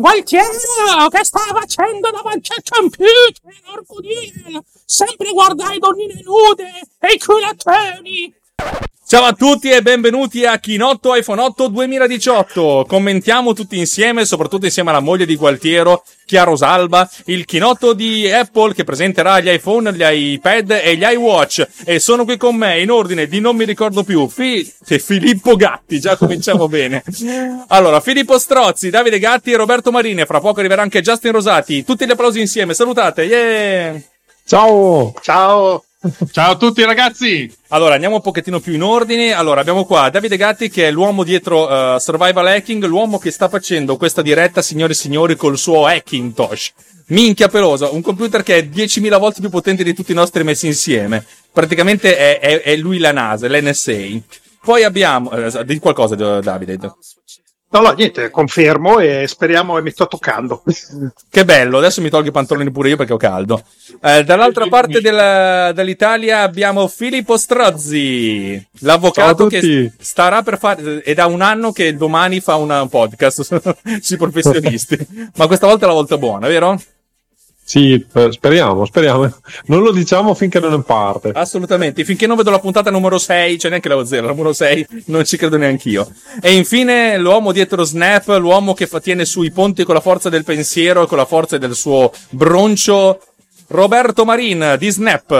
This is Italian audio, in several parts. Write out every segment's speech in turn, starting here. Gualtiero, che sta facendo davanti al computer, orgoglio, sempre guardare donnine nude e i culattoni. Ciao a tutti e benvenuti a Chinotto iPhone 8 2018. Commentiamo tutti insieme, soprattutto insieme alla moglie di Gualtiero, Chiarosalba, il chinotto di Apple che presenterà gli iPhone, gli iPad e gli iWatch. E sono qui con me, in ordine di non mi ricordo più, Filippo Gatti, già cominciamo bene. Allora, Filippo Strozzi, Davide Gatti e Roberto Marini. Fra poco arriverà anche Justin Rosati. Tutti gli applausi insieme, salutate, yeah! Ciao! Ciao! Ciao a tutti ragazzi. Allora andiamo un pochettino più in ordine. Allora abbiamo qua Davide Gatti che è l'uomo dietro Survival Hacking, l'uomo che sta facendo questa diretta, signore e signori, col suo Hackintosh. Minchia pelosa, un computer che è 10.000 volte più potente di tutti i nostri messi insieme. Praticamente è lui la NASA, l'NSA. Poi abbiamo di qualcosa Davide. No, niente, confermo e speriamo e mi sto toccando. Che bello, adesso mi tolgo i pantaloni pure io perché ho caldo. Dall'altra parte dell'Italia abbiamo Filippo Strozzi, l'avvocato che starà per fare, è da un anno che domani fa un podcast sui professionisti, ma questa volta è la volta buona, vero? Sì, speriamo. Non lo diciamo finché non parte. Assolutamente, finché non vedo la puntata numero 6, cioè neanche la 0, la numero 6, non ci credo neanch'io. E infine l'uomo dietro Snap, l'uomo che tiene sui ponti con la forza del pensiero e con la forza del suo broncio, Roberto Marini di Snap.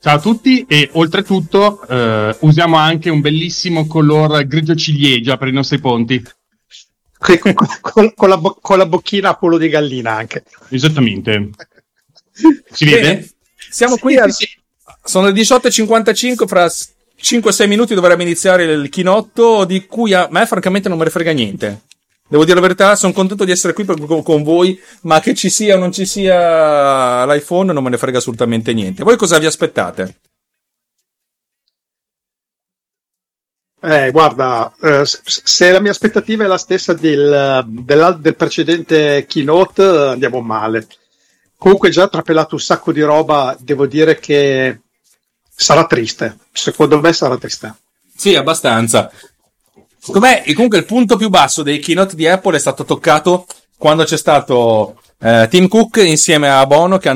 Ciao a tutti e oltretutto usiamo anche un bellissimo color grigio ciliegia per i nostri ponti. Con la bocchina a pollo di gallina anche. Esattamente. Si vede? Siamo qui sono le 18.55, fra 5-6 minuti dovremmo iniziare il chinotto, di cui a me francamente non me ne frega niente. Devo dire la verità, sono contento di essere qui con voi, ma che ci sia o non ci sia l'iPhone non me ne frega assolutamente niente. Voi cosa vi aspettate? Guarda, se la mia aspettativa è la stessa del precedente keynote, andiamo male. Comunque già trapelato un sacco di roba, devo dire che sarà triste. Secondo me sarà triste. Sì, abbastanza. Com'è? E comunque il punto più basso dei keynote di Apple è stato toccato quando c'è stato Tim Cook insieme a Bono che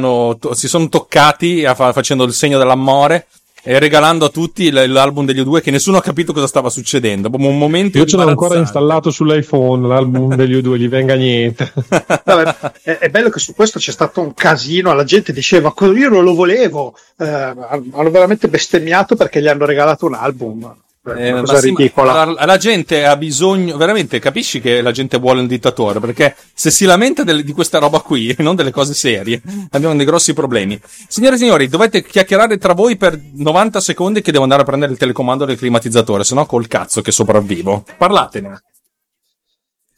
si sono toccati facendo il segno dell'amore e regalando a tutti l'album degli U2 che nessuno ha capito cosa stava succedendo. Un momento io ce l'ho ancora installato sull'iPhone l'album degli U2, gli venga niente. Vabbè, è bello che su questo c'è stato un casino, la gente diceva io non lo volevo, hanno veramente bestemmiato perché gli hanno regalato un album. Una cosa ridicola. La gente ha bisogno, veramente capisci che la gente vuole un dittatore, perché se si lamenta di questa roba qui, non delle cose serie, abbiamo dei grossi problemi. Signore e signori, dovete chiacchierare tra voi per 90 secondi che devo andare a prendere il telecomando del climatizzatore, sennò col cazzo che sopravvivo. Parlatene.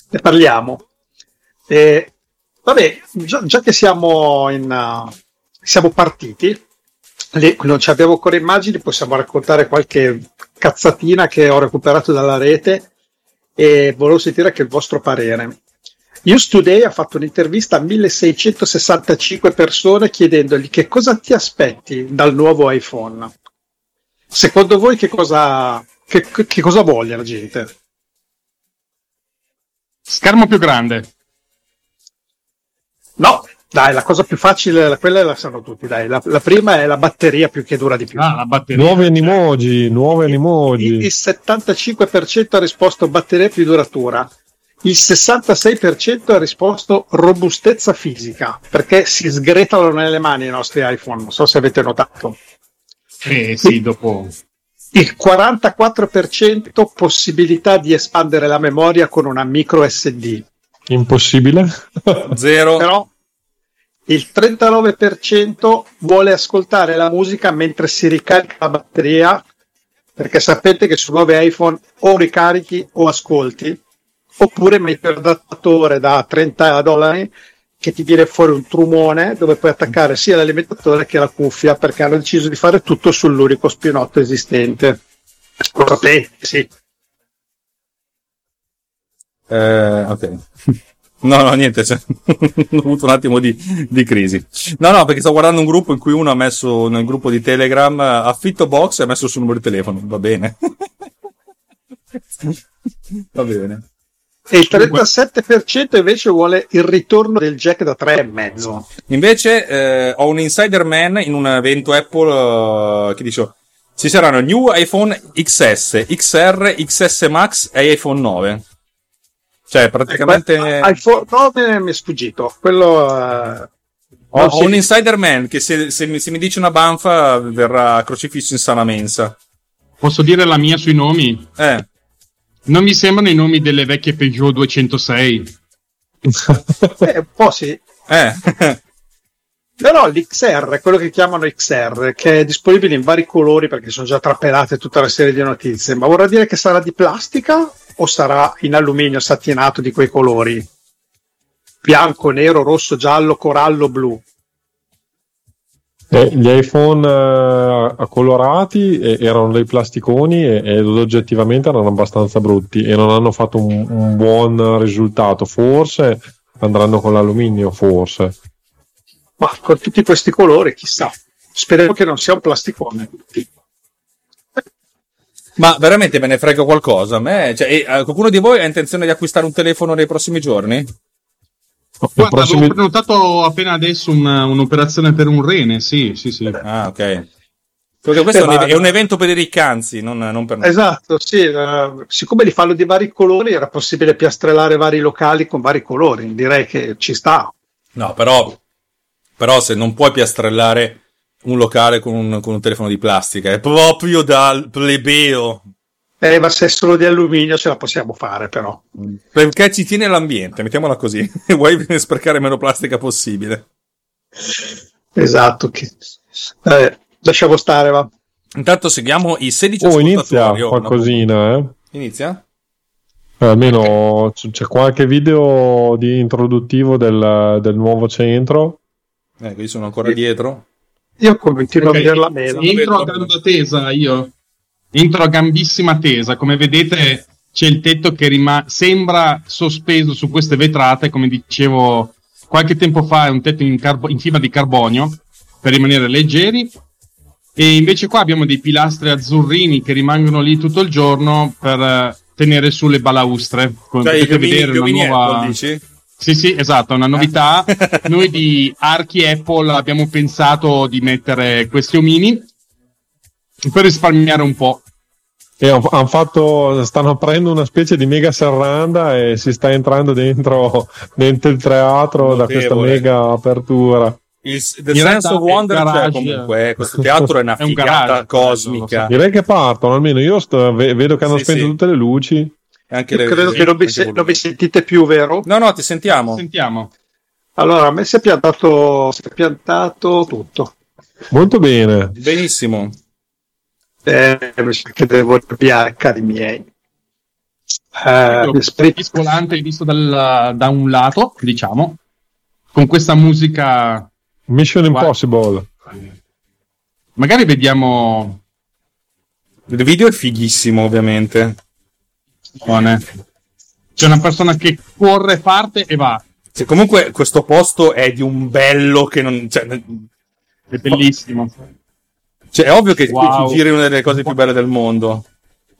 Ne parliamo. Vabbè, già che siamo partiti, non ci abbiamo ancora immagini, possiamo raccontare qualche cazzatina che ho recuperato dalla rete e volevo sentire anche il vostro parere. News Today ha fatto un'intervista a 1665 persone chiedendogli che cosa ti aspetti dal nuovo iPhone. Secondo voi che cosa voglia la gente? Schermo più grande. No, dai, la cosa più facile, quella la sanno tutti, dai. La prima è la batteria più che dura di più. Ah, la batteria. Nuove emoji. Il 75% ha risposto batteria più duratura. Il 66% ha risposto robustezza fisica, perché si sgretolano nelle mani i nostri iPhone, non so se avete notato. Sì, dopo. Il 44% possibilità di espandere la memoria con una micro SD. Impossibile. Zero. Però il 39% vuole ascoltare la musica mentre si ricarica la batteria, perché sapete che su nuovi iPhone o ricarichi o ascolti, oppure metti un adattatore da $30 che ti viene fuori un trumone dove puoi attaccare sia l'alimentatore che la cuffia, perché hanno deciso di fare tutto sull'unico spinotto esistente. Lo sapete, sì. Ok. No, niente, ho avuto un attimo di crisi. No, perché sto guardando un gruppo in cui uno ha messo nel gruppo di Telegram affitto box e ha messo il suo numero di telefono. Va bene. e il 37% invece vuole il ritorno del jack da 3,5. Invece ho un insider man in un evento Apple che dice: ci saranno new iPhone XS, XR, XS Max e iPhone 9. Cioè praticamente iPhone 9 mi è sfuggito quello. Ho un insider man che se mi dice una banfa verrà crocifisso in sana mensa. Posso dire la mia sui nomi? Non mi sembrano i nomi delle vecchie Peugeot 206. Un po' sì. Però l'XR, quello che chiamano XR, che è disponibile in vari colori perché sono già trapelate tutta la serie di notizie, ma vorrà dire che sarà di plastica o sarà in alluminio satinato di quei colori? Bianco, nero, rosso, giallo, corallo, blu. Gli iPhone colorati erano dei plasticoni e oggettivamente erano abbastanza brutti e non hanno fatto un buon risultato. Forse andranno con l'alluminio, forse. Ma con tutti questi colori, chissà. Speriamo che non sia un plasticone. Ma veramente me ne frega qualcosa. Qualcuno di voi ha intenzione di acquistare un telefono nei prossimi giorni? Guarda, avevo prenotato appena adesso un'operazione per un rene, sì. Ah, ok. Perché questo è un evento per i riccanzi, non per noi. Esatto, sì. Siccome li fanno di vari colori, era possibile piastrellare vari locali con vari colori. Direi che ci sta. No, però se non puoi piastrellare un locale con un telefono di plastica, è proprio dal plebeo. Ma se è solo di alluminio ce la possiamo fare, però. Perché ci tiene l'ambiente, mettiamola così. Vuoi sprecare meno plastica possibile. Esatto. Lasciamo stare, va. Intanto seguiamo i 16 ascoltatori. Inizia qualcosina, no? Inizia? Almeno c'è qualche video di introduttivo del nuovo centro. Io sono ancora dietro. Io continuo a vedere la mela. Entro a gamba tesa, io. Entro a gambissima tesa, come vedete c'è il tetto che sembra sospeso su queste vetrate, come dicevo qualche tempo fa è un tetto in fibra di carbonio per rimanere leggeri, e invece qua abbiamo dei pilastri azzurrini che rimangono lì tutto il giorno per tenere su le balaustre, come potete vedere una nuova... Sì, esatto, è una novità. Noi di Archi Apple abbiamo pensato di mettere questi omini per risparmiare un po', e stanno aprendo una specie di mega serranda e si sta entrando dentro il teatro. Notevole. Da questa mega apertura The Sense of Wonder c'è comunque. Questo teatro è una figata cosmica, so. Direi che partono, almeno io vedo che hanno spento tutte le luci, anche credo che non vi sentite più, vero? No, ti sentiamo. Allora, a me si è piantato tutto molto bene, benissimo. Che devo arrabbiare, cari miei. Scolante visto da un lato, diciamo, con questa musica Mission Impossible. Magari vediamo. Il video è fighissimo, ovviamente. Buone. C'è una persona che corre, parte e va. Cioè, comunque questo posto è di un bello che non. Cioè, è bellissimo. Cioè, è ovvio che ci giri una delle cose più belle del mondo.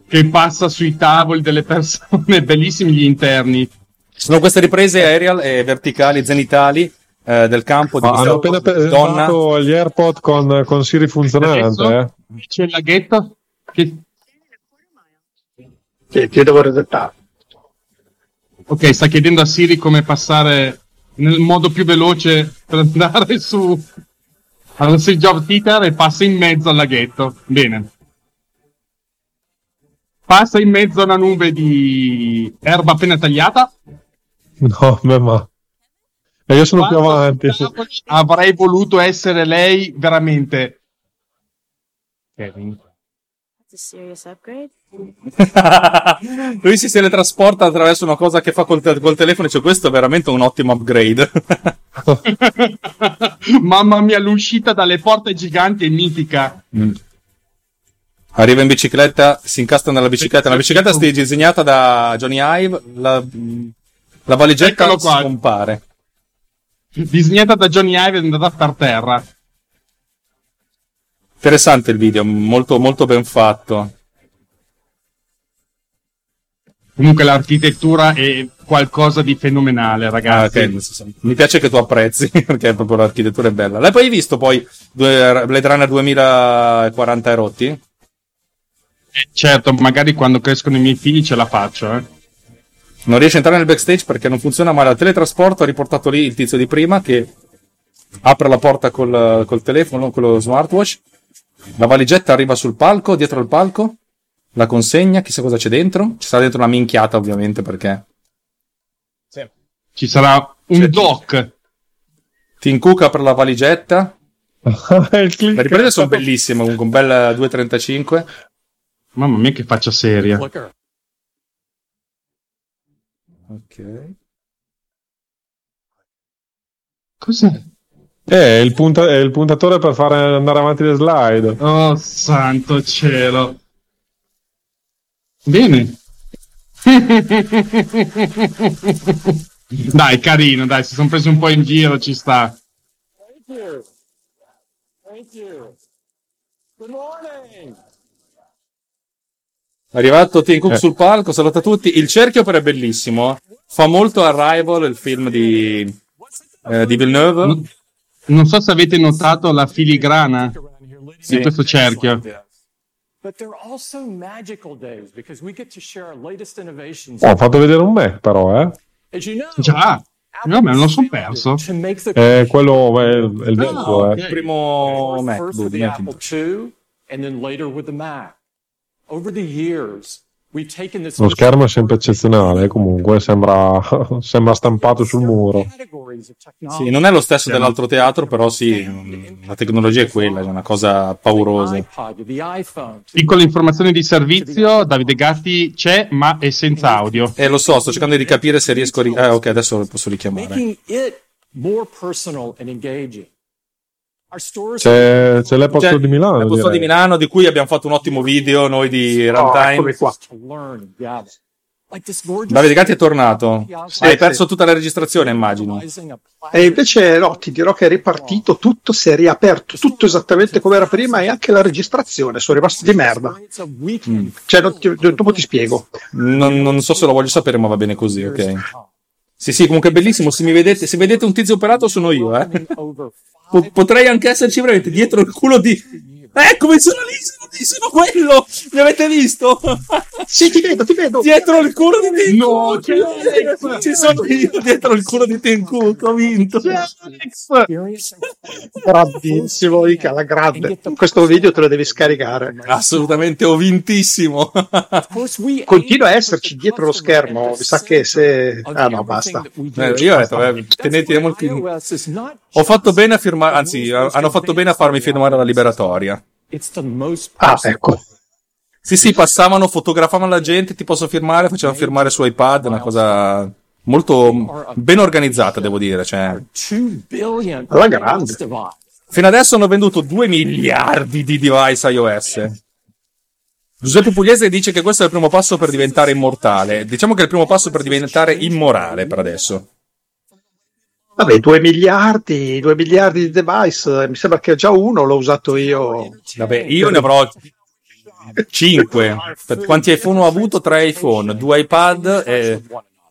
Che passa sui tavoli delle persone, bellissimi gli interni. Sono queste riprese aerial e verticali, zenitali, del campo di hanno appena presentato gli AirPod con Siri funzionante. C'è il laghetto? Che devo resettare. Ok, sta chiedendo a Siri come passare nel modo più veloce per andare su... Allora si Job Titer e passa in mezzo al laghetto. Bene. Passa in mezzo a una nube di erba appena tagliata. No, ma... E io sono più avanti. Avrei voluto essere lei veramente. Kevin. Lui si teletrasporta attraverso una cosa che fa col telefono, cioè questo è veramente un ottimo upgrade. Mamma mia, l'uscita dalle porte giganti è mitica. Arriva in bicicletta, si incastra nella bicicletta. La bicicletta è disegnata da Johnny Ive. La valigetta scompare. Disegnata da Johnny Ive, è andata per terra. Interessante il video, molto molto ben fatto. Comunque l'architettura è qualcosa di fenomenale, ragazzi. Ah, okay. Mi piace che tu apprezzi, perché proprio l'architettura è bella. L'hai poi visto poi Blade Runner 2040 e rotti? Certo, magari quando crescono i miei figli ce la faccio, eh. Non riesce a entrare nel backstage perché non funziona, ma il teletrasporto ha riportato lì il tizio di prima che apre la porta col telefono, con lo smartwatch. La valigetta arriva sul palco, dietro al palco. La consegna, chissà cosa c'è dentro. Ci sarà dentro una minchiata, ovviamente, perché... Sì. Ci sarà un doc. Tim Cook apre la valigetta. Le riprese sono bellissime, comunque un bel 2.35. Mamma mia che faccia seria. Ok. Cos'è? È il puntatore per fare andare avanti le slide. Oh, santo cielo. Bene. Dai, carino, dai, si sono presi un po' in giro, ci sta. Thank you. Thank you. Good morning. Arrivato Tim Cook sul palco, saluta tutti. Il cerchio però è bellissimo. Fa molto Arrival, il film di Villeneuve. Non so se avete notato la filigrana di questo cerchio. But they're also magical days because we get to share our latest innovations. Ho fatto vedere un Mac però, eh? Già, no, me lo sono perso. Quello è il vecchio, il primo Mac, the Apple II and then later with the Mac. Over the years, we've taken this. Lo schermo è sempre eccezionale, comunque sembra stampato sul muro. Sì, non è lo stesso dell'altro teatro, però sì, la tecnologia è quella, è una cosa paurosa. Piccola informazione di servizio, Davide Gatti c'è, ma è senza audio. Lo so, sto cercando di capire se riesco a ok, adesso lo posso richiamare. C'è l'Apple di Milano. L'Apple di Milano, di cui abbiamo fatto un ottimo video noi di Runtime. Davide Gatti è tornato. Hai perso tutta la registrazione, immagino. E invece no, ti dirò che è ripartito tutto, si è riaperto tutto esattamente come era prima e anche la registrazione, sono rimasti di merda. Cioè, dopo ti spiego. Non so se lo voglio sapere, ma va bene così, ok. Sì, comunque è bellissimo. Se vedete un tizio operato sono io, eh. Potrei anche esserci veramente dietro il culo di... Eccomi, sono lì, sono quello! Mi avete visto? Sì, ti vedo! Dietro il culo di Tim Cook! No, Alex. Ci sono io dietro il culo di Tim Cook, ho vinto! C'è Alex! Bravissimo, Ica, la grande! Questo video te lo devi scaricare. Assolutamente, ho vintissimo! Continua a esserci dietro lo schermo, mi sa che se... Ah no, basta. Io ho detto, tenete molti... Ho fatto bene a firmare, anzi, hanno fatto bene a farmi firmare la liberatoria. Ah, ecco. Sì, passavano, fotografavano la gente, ti posso firmare, facevano firmare su iPad, una cosa molto ben organizzata, devo dire, cioè. Alla grande. Fino adesso hanno venduto 2 miliardi di device iOS. Giuseppe Pugliese dice che questo è il primo passo per diventare immortale. Diciamo che è il primo passo per diventare immorale per adesso. Vabbè, 2 miliardi di device, mi sembra che già uno l'ho usato io. Vabbè, io ne avrò 5. Quanti iPhone ho avuto? 3 iPhone, 2 iPad,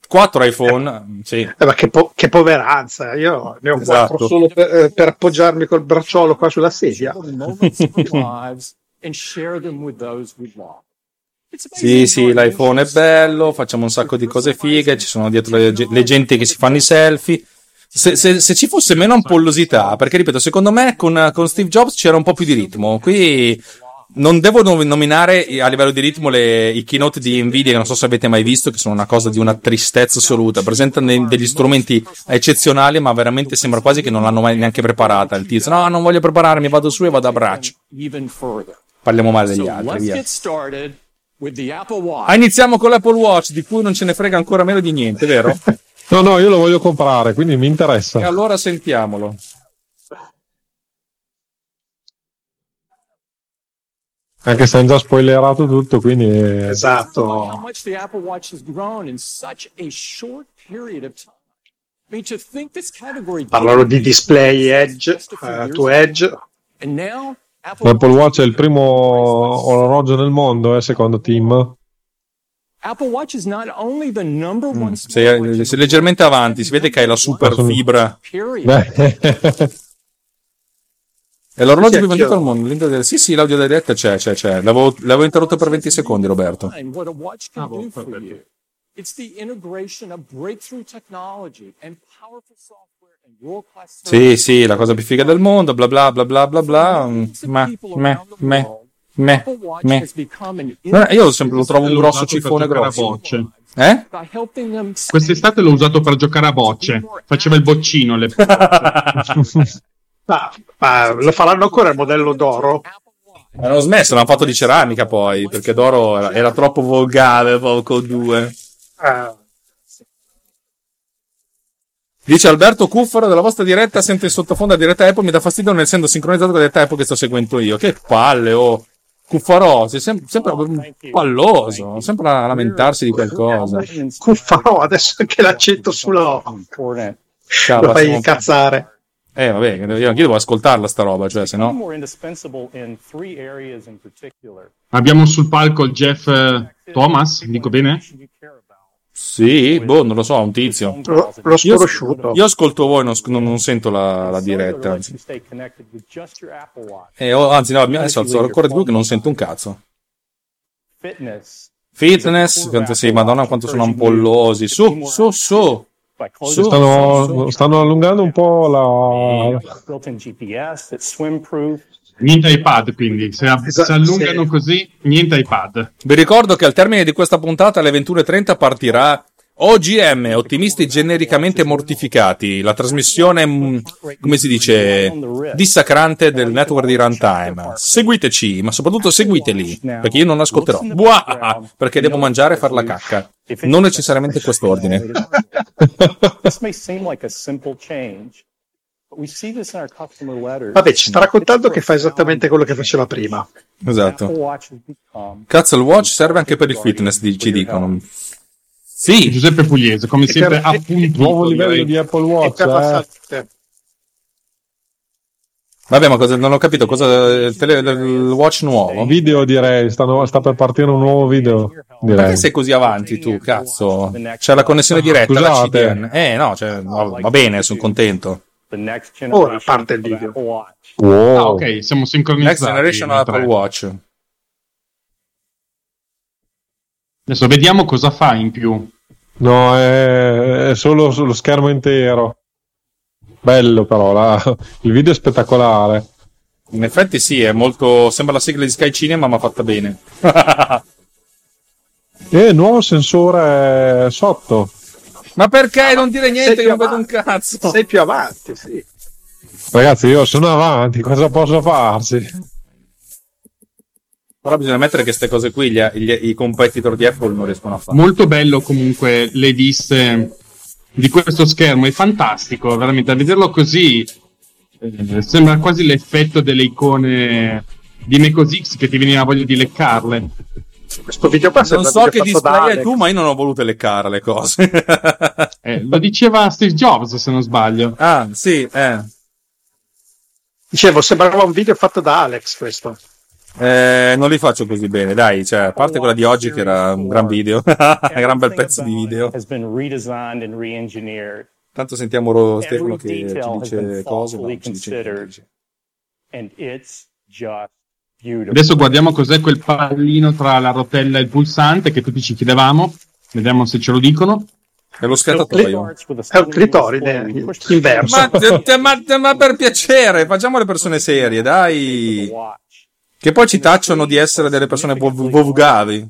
4 iPhone, sì. Ma che poveranza, io ne ho 4 solo per appoggiarmi col bracciolo qua sulla sedia. Sì, l'iPhone è bello, facciamo un sacco di cose fighe, ci sono dietro le gente che si fanno i selfie. Se ci fosse meno ampollosità, perché ripeto, secondo me con Steve Jobs c'era un po' più di ritmo. Qui non devo nominare a livello di ritmo i keynote di Nvidia, che non so se avete mai visto, che sono una cosa di una tristezza assoluta. Presentano degli strumenti eccezionali, ma veramente sembra quasi che non l'hanno mai neanche preparata. Il tizio, no, non voglio prepararmi, vado su e vado a braccio. Parliamo male degli altri, via. Iniziamo con l'Apple Watch, di cui non ce ne frega ancora meno di niente, vero? No, io lo voglio comprare, quindi mi interessa. E allora sentiamolo. Anche se hanno già spoilerato tutto, quindi... Esatto. Parlano di display edge, to edge. L'Apple Watch è il primo orologio nel mondo, secondo Tim. Apple Watch is not only the number one sei leggermente avanti, si vede che hai la super fibra. È l'orologio più venduto al mondo. Sì, sì, l'audio diretta c'è. L'avevo interrotto per 20 secondi, Roberto. Sì, sì, la cosa più figa del mondo, bla bla bla bla bla bla. Io sempre lo trovo un grosso cifone grosso. Eh? Quest'estate l'ho usato per giocare a bocce. Faceva il boccino alle bocce. Ma lo faranno ancora il modello d'oro? Hanno smesso, l'hanno fatto di ceramica poi, perché d'oro era troppo volgare, poco due. Dice Alberto Cuffaro, della vostra diretta sento in sottofondo la diretta Apple, mi dà fastidio non essendo sincronizzato con la diretta Apple che sto seguendo io. Che palle, oh! Cuffaro, sei sempre palloso, sempre a lamentarsi di qualcosa. Cuffaro, adesso anche l'accento sulla lo fai incazzare. Vabbè, io devo ascoltarla sta roba, cioè, se no. Abbiamo sul palco il Jeff Thomas, dico bene? Sì, boh, non lo so, un tizio. L'ho sconosciuto. Io ascolto voi, non sento la diretta. Anzi, no, adesso alzo ancora di più che non sento un cazzo. Fitness, sì, madonna quanto sono ampollosi. Su. Stanno allungando un po' la. Niente iPad, quindi se allungano così, niente iPad. Vi ricordo che al termine di questa puntata alle 21:30 partirà OGM, ottimisti genericamente mortificati, la trasmissione, come si dice, dissacrante del network di runtime. Seguiteci, ma soprattutto seguiteli, perché io non ascolterò. Buah, perché devo mangiare e far la cacca. Non necessariamente quest'ordine. Vabbè, ci sta raccontando che fa esattamente quello che faceva prima. Esatto. Cazzo, il watch serve anche per il fitness, ci dicono. Sì, Giuseppe Pugliese, come sempre, appunto, nuovo livello di Apple Watch. Vabbè, ma non ho capito cosa il watch nuovo. Video, direi, sta per partire un nuovo video. Direi. Perché sei così avanti tu, cazzo? C'è la connessione diretta, scusate. La CDN. No, va bene, sono contento. Ora parte il video. Wow. Ah, ok, siamo sincronizzati. Next Generation Apple Watch. Adesso vediamo cosa fa in più. No, è solo lo schermo intero. Bello però, il video è spettacolare. In effetti sì, è molto. Sembra la sigla di Sky Cinema, ma fatta bene. E il nuovo sensore sotto. Ma perché non dire niente? Io non vedo un cazzo. Sei più avanti, sì. Ragazzi, io sono avanti, cosa posso farci? Però bisogna mettere che queste cose qui i competitor di Apple non riescono a fare. Molto bello comunque le viste di questo schermo, è fantastico, veramente a vederlo così sembra quasi l'effetto delle icone di Mecos X che ti veniva voglia di leccarle. Questo video qua non so che display è tu, ma io non ho voluto leccare le cose. Lo diceva Steve Jobs, se non sbaglio. Ah, sì, Dicevo, sembrava un video fatto da Alex, questo. Non li faccio così bene, dai, cioè, a parte quella di oggi che era un gran video, un gran bel pezzo di video. Tanto sentiamo Stefano che ci dice cose, ma ci dice. And it's just adesso guardiamo cos'è quel pallino tra la rotella e il pulsante che tutti ci chiedevamo, vediamo se ce lo dicono. È lo scattatoio, è un clitoride inverso. Ma per piacere, facciamo le persone serie, dai, che poi ci tacciano di essere delle persone volgari.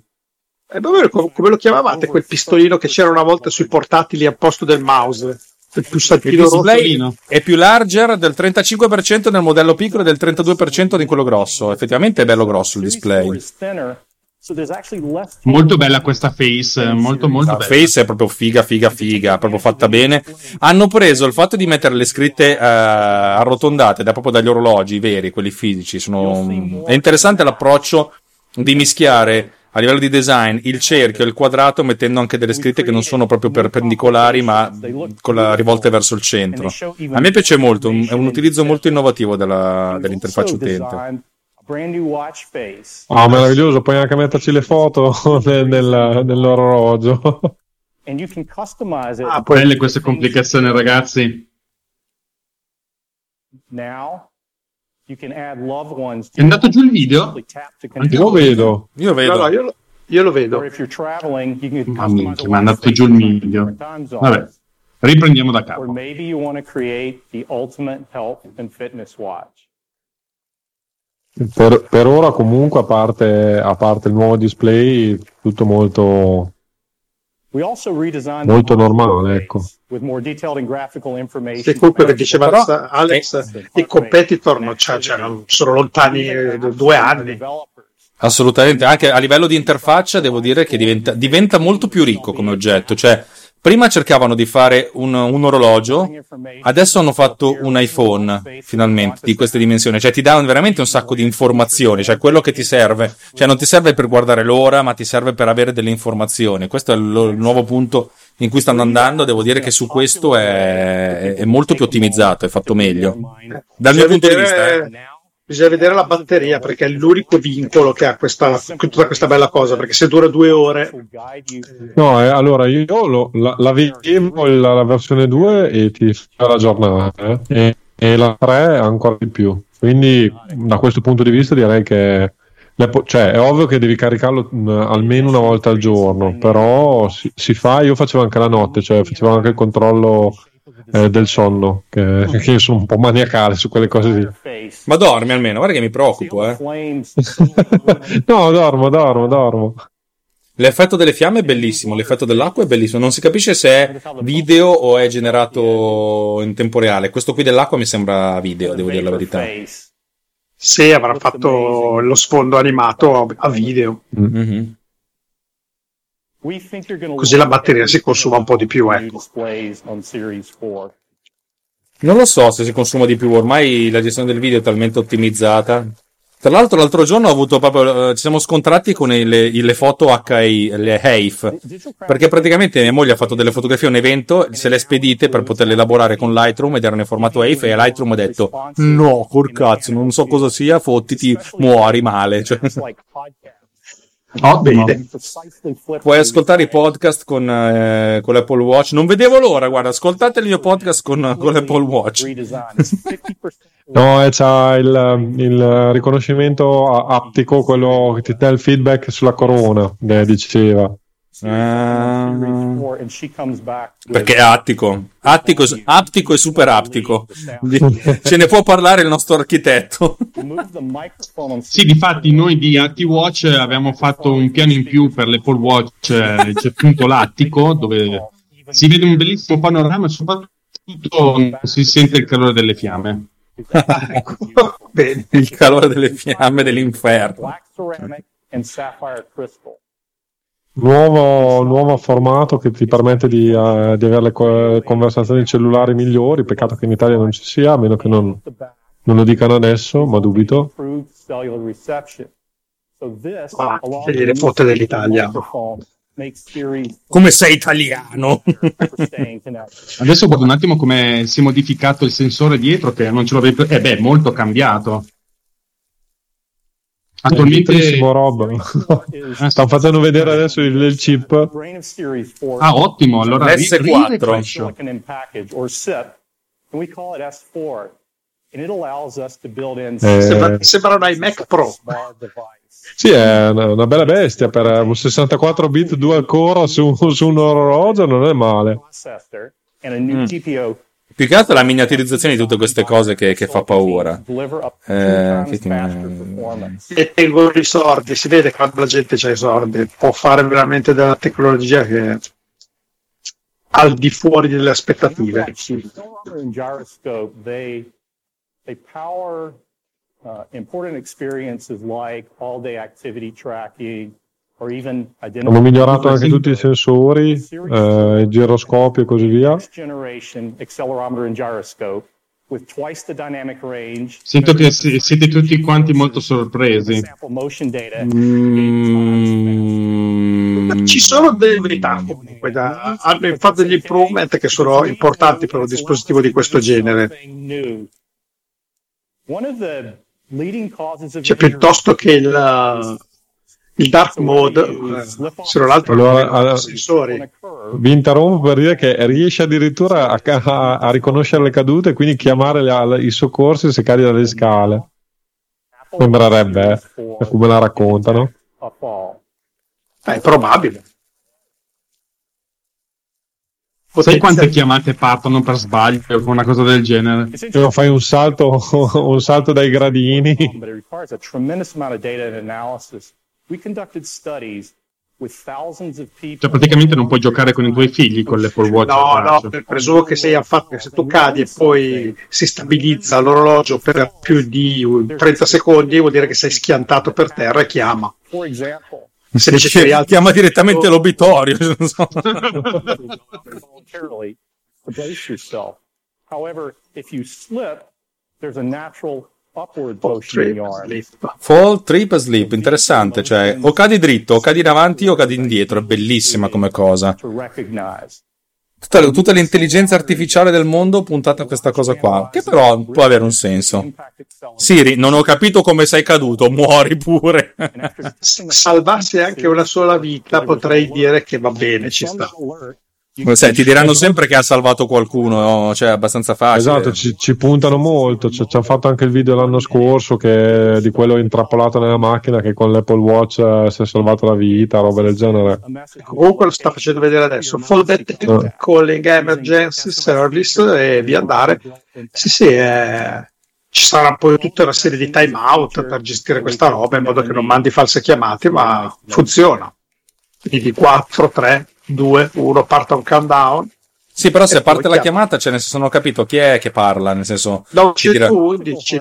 È proprio come lo chiamavate quel pistolino che c'era una volta sui portatili al posto del mouse? Il display è più larger del 35% nel modello piccolo e del 32% in quello grosso. Effettivamente è bello grosso il display. Molto bella questa Face, molto bella. La Face è proprio figa, proprio fatta bene. Hanno preso il fatto di mettere le scritte arrotondate proprio dagli orologi veri, quelli fisici. È interessante l'approccio di mischiare a livello di design il cerchio e il quadrato, mettendo anche delle scritte che non sono proprio perpendicolari ma con la rivolta verso il centro. A me piace molto, è un utilizzo molto innovativo dell'interfaccia utente. Oh, meraviglioso, puoi anche metterci le foto nell'orologio. Ah, belle queste complicazioni, ragazzi. È andato giù il video? Io lo vedo. No, io lo vedo. Ma è andato giù il video. Vabbè, riprendiamo da capo. Per ora comunque, a parte il nuovo display, tutto molto normale, ecco. Che comunque diceva Alex, i competitor sono lontani 2 anni. Assolutamente, anche a livello di interfaccia devo dire che diventa molto più ricco come oggetto, cioè prima cercavano di fare un orologio, adesso hanno fatto un iPhone, finalmente, di queste dimensioni. Cioè ti dà veramente un sacco di informazioni, cioè quello che ti serve. Cioè non ti serve per guardare l'ora, ma ti serve per avere delle informazioni. Questo è il nuovo punto in cui stanno andando. Devo dire che su questo è molto più ottimizzato, è fatto meglio. Dal mio punto di vista, Bisogna vedere la batteria, perché è l'unico vincolo che ha tutta questa bella cosa, perché se dura 2 ore... No, allora io la vedevo la versione 2 e ti fa la giornata, e la 3 ancora di più. Quindi da questo punto di vista direi che... è ovvio che devi caricarlo almeno una volta al giorno, però si fa. Io facevo anche la notte, cioè facevo anche il controllo... del sonno, che sono un po' maniacale su quelle cose lì. Ma dormi almeno, guarda che mi preoccupo, No, dormo. L'effetto delle fiamme è bellissimo, l'effetto dell'acqua è bellissimo, non si capisce se è video o è generato in tempo reale. Questo qui dell'acqua mi sembra video, devo dire la verità. Sì, avrà fatto lo sfondo animato a video. Mm-hmm. Così la batteria si consuma un po' di più, ecco. Non lo so se si consuma di più, ormai la gestione del video è talmente ottimizzata. Tra l'altro l'altro giorno ho avuto proprio, ci siamo scontrati con le foto le HEIF, perché praticamente mia moglie ha fatto delle fotografie a un evento, se le spedite per poterle elaborare con Lightroom ed erano in formato HEIF, e Lightroom ha detto no, col cazzo, non so cosa sia, fottiti, muori male, cioè... Bene. Puoi ascoltare i podcast con l'Apple Watch. Non vedevo l'ora, guarda, ascoltate il mio podcast con l'Apple Watch. No, c'ha il riconoscimento aptico, quello che ti dà il feedback sulla corona, diceva. Perché è aptico e super aptico, ce ne può parlare il nostro architetto. Sì, difatti noi di ActiWatch abbiamo fatto un piano in più per l'Apple Watch, c'è appunto l'attico dove si vede un bellissimo panorama e soprattutto si sente il calore delle fiamme. Il calore delle fiamme dell'inferno. Nuovo formato che ti permette di avere le conversazioni cellulari migliori. Peccato che in Italia non ci sia, a meno che non lo dicano adesso, ma dubito. Scegliere foto dell'Italia. Come sei italiano? Adesso guarda un attimo come si è modificato il sensore dietro, che non ce l'avevi più. Molto cambiato. Attualmente Rob. Stanno facendo vedere adesso il chip. Ah, ottimo, allora S4. Sembra un iMac Pro. Sì, è una bella bestia per un 64 bit dual core su un orologio, non è male. Più che altro la miniaturizzazione di tutte queste cose che fa paura. E tengo i soldi, si vede che la gente c'ha i soldi, può fare veramente della tecnologia che è al di fuori delle aspettative. Hanno migliorato anche tutti i sensori, il giroscopio e così via. Sento che siete tutti quanti molto sorpresi. Ci sono delle novità comunque, hanno fatto degli improvement che sono importanti per un dispositivo di questo genere. Cioè, piuttosto che il dark mode, se non altro allora, sensori. Vi interrompo per dire che riesce addirittura a riconoscere le cadute e quindi chiamare i soccorsi se cadi dalle scale. Sembrerebbe, come la raccontano. È probabile. Sai quante chiamate partono per sbaglio o una cosa del genere? Cioè, fai un salto dai gradini. Cioè, praticamente non puoi giocare con i tuoi figli con l'Apple Watch. No, presumo che sei affatto che se tu cadi e poi si stabilizza l'orologio per più di 30 secondi, vuol dire che sei schiantato per terra e chiama. Se dice chiama direttamente l'obitorio. Non so. Fall, trip e sleep, interessante, cioè o cadi dritto, o cadi in avanti o cadi indietro, è bellissima come cosa. Tutta l'intelligenza artificiale del mondo puntata a questa cosa qua, che però può avere un senso. Siri, non ho capito come sei caduto, muori pure. Salvarsi anche una sola vita, potrei dire che va bene, ci sta. Sai, ti diranno sempre che ha salvato qualcuno, no? Cioè è abbastanza facile. Esatto, ci puntano molto, ci hanno fatto anche il video l'anno scorso che di quello intrappolato nella macchina che con l'Apple Watch si è salvato la vita, roba del genere. Comunque lo sta facendo vedere adesso, Fall Detection, Calling Emergency Service e via andare. Sì, ci sarà poi tutta una serie di time out per gestire questa roba in modo che non mandi false chiamate, ma funziona. Quindi 4, 3... 2, 1, parta un countdown. Sì, però se parte la chiamata, cioè, nel senso, non ho capito chi è che parla, nel senso. No, c'è tu, dici.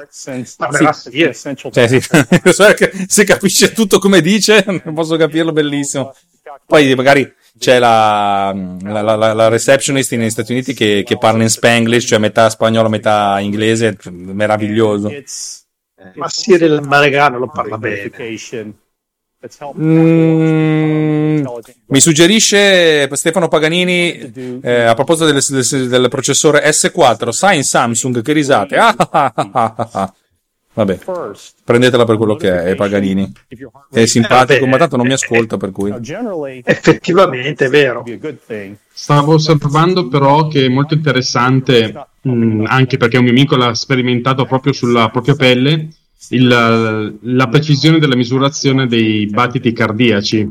Se capisce tutto come dice, posso capirlo, bellissimo. Poi magari c'è la receptionist negli Stati Uniti che parla in Spanglish, cioè metà spagnolo, metà inglese, meraviglioso. Ma Siri il Maregano lo parla bene. Mi suggerisce Stefano Paganini a proposito del processore S4, sai in Samsung che risate. Vabbè, prendetela per quello che è, Paganini è simpatico, ma tanto non mi ascolta, per cui effettivamente è vero. Stavo osservando però che è molto interessante, anche perché un mio amico l'ha sperimentato proprio sulla propria pelle, la precisione della misurazione dei battiti cardiaci,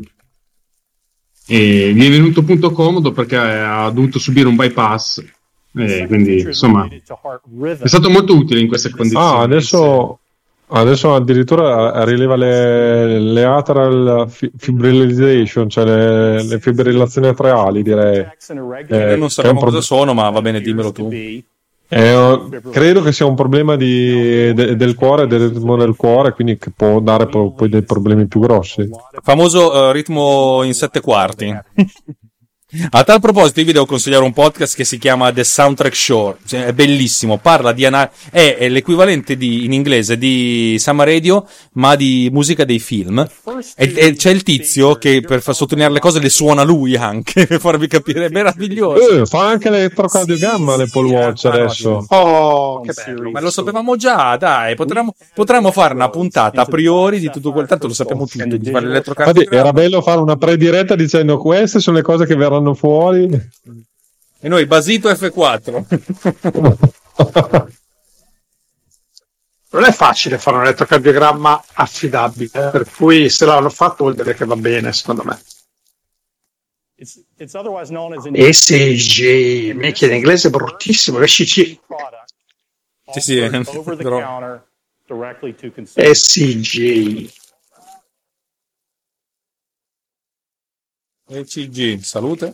e gli è venuto punto comodo perché ha dovuto subire un bypass, quindi insomma è stato molto utile in queste condizioni. Adesso addirittura rileva le atrial fibrillation, cioè le fibrillazioni atriali, direi. Non sappiamo cosa sono, ma va bene, dimmelo tu. Credo che sia un problema del cuore, del ritmo del cuore, quindi che può dare poi dei problemi più grossi. Famoso ritmo in 7/4. A tal proposito, io vi devo consigliare un podcast che si chiama The Soundtrack Show, cioè, è bellissimo, parla di è l'equivalente in inglese di Summer Radio, ma di musica dei film, e c'è il tizio che per far sottolineare le cose le suona lui anche, per farvi capire, è meraviglioso. Fa anche l'elettrocardiogramma l'Apple Watch adesso. Oh, che bello. Ma lo sapevamo già, dai, potremmo fare una puntata a priori di tutto quel tanto, lo sappiamo tutti, di fare l'elettrocardiogramma. Era bello fare una prediretta dicendo queste sono le cose che verranno fuori e noi basito F4. Non è facile fare un elettrocardiogramma affidabile, per cui se l'hanno fatto vuol dire che va bene, secondo me. ECG, minchia, in inglese è bruttissimo, l'ECG. Sì, però. ECG, salute.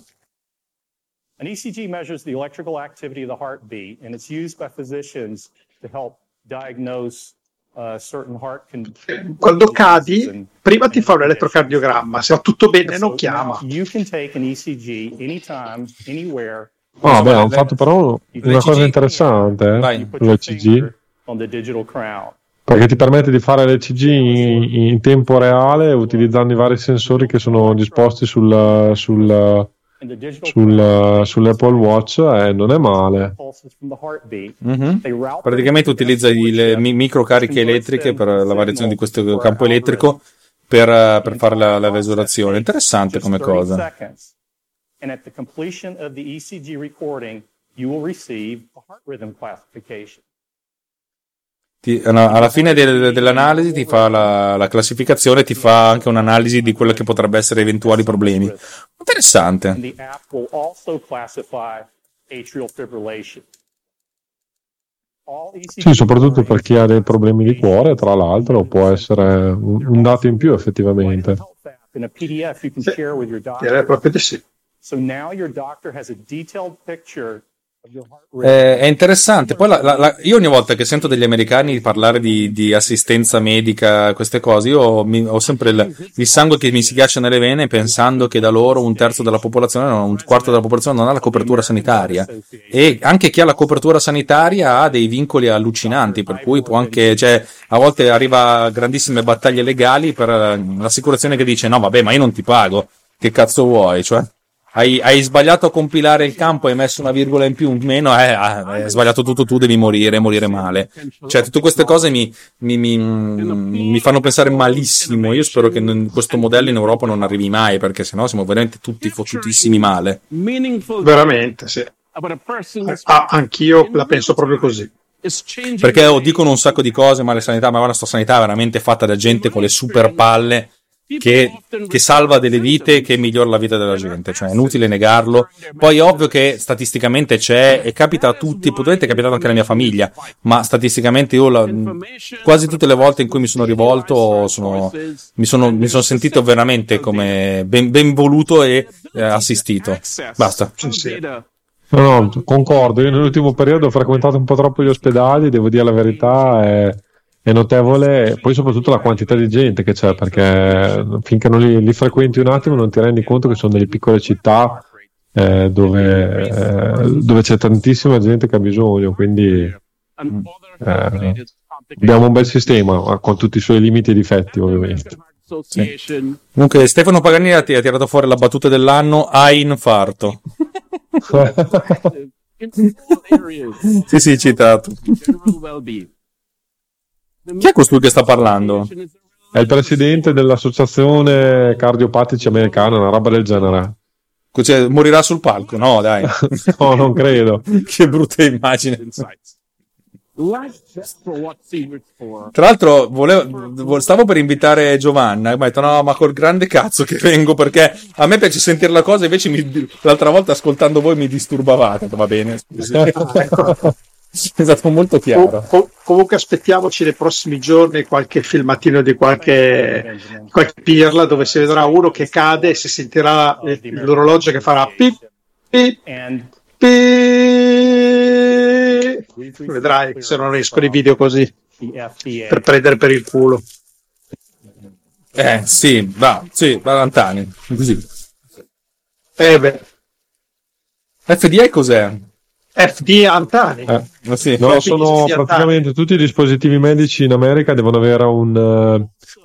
An ECG measures the electrical activity of the heartbeat, and it's used by physicians to help diagnose certain heart conditions. Quando cadi, prima ti fa un elettrocardiogramma, se va tutto bene non chiama. You can take an ECG anytime, anywhere. Beh, ho fatto però una cosa interessante, l'ECG. On the digital crown. Perché ti permette di fare l'ECG in tempo reale utilizzando i vari sensori che sono disposti sul sull'Apple Watch non è male. Praticamente utilizza le microcariche elettriche per la variazione di questo campo elettrico per fare la misurazione. Interessante come cosa. And at the completion of the ECG recording, you will receive a heart rhythm classification. Alla fine dell'analisi ti fa la classificazione, ti fa anche un'analisi di quello che potrebbe essere eventuali problemi. Interessante. The app will also classify atrial fibrillation. Sì, soprattutto per chi ha dei problemi di cuore, tra l'altro, può essere un dato in più effettivamente. Sì. So now your doctor has a detailed picture of your heart rate. È interessante. Poi io ogni volta che sento degli americani parlare di assistenza medica, queste cose, io ho sempre il sangue che mi si ghiaccia nelle vene pensando che da loro un quarto della popolazione non ha la copertura sanitaria, e anche chi ha la copertura sanitaria ha dei vincoli allucinanti, per cui può anche, cioè, a volte arriva grandissime battaglie legali per l'assicurazione che dice no vabbè ma io non ti pago, che cazzo vuoi, cioè hai sbagliato a compilare il campo, hai messo una virgola in più, in meno, hai sbagliato tutto tu, devi morire male. Cioè, tutte queste cose mi fanno pensare malissimo. Io spero che questo modello in Europa non arrivi mai, perché sennò siamo veramente tutti fottutissimi male. Veramente, sì. Anch'io la penso proprio così. Perché dicono un sacco di cose, ma la sanità, ma la nostra sanità è veramente fatta da gente con le super palle, che salva delle vite e che migliora la vita della gente, cioè è inutile negarlo. Poi è ovvio che statisticamente c'è e capita a tutti, potrebbe capitato anche alla mia famiglia, ma statisticamente io quasi tutte le volte in cui mi sono rivolto mi sono sentito veramente come ben voluto e assistito. Basta. No, concordo, io nell'ultimo periodo ho frequentato un po' troppo gli ospedali, devo dire la verità, è notevole, poi soprattutto la quantità di gente che c'è, perché finché non li frequenti un attimo non ti rendi conto che sono delle piccole città dove c'è tantissima gente che ha bisogno, quindi abbiamo un bel sistema con tutti i suoi limiti e difetti ovviamente. Sì. Comunque Stefano Paganini ha tirato fuori la battuta dell'anno: hai infarto. sì, citato. Chi è costui che sta parlando? È il presidente dell'associazione cardiopatici americana, una roba del genere. Cioè, morirà sul palco? No, dai. No, non credo. Che brutta immagine. Tra l'altro stavo per invitare Giovanna e mi ha detto no, ma col grande cazzo che vengo, perché a me piace sentire la cosa, invece l'altra volta ascoltando voi mi disturbavate. Va bene, scusi. È stato molto chiaro. Comunque aspettiamoci nei prossimi giorni qualche filmatino di qualche pirla dove si vedrà uno che cade e si sentirà l'orologio che farà pip pip pip. Vedrai se non escono i video così per prendere per il culo. Sì, da lontani così. FDA cos'è? FD Antani. Sì. No, sono praticamente tutti i dispositivi medici in America devono avere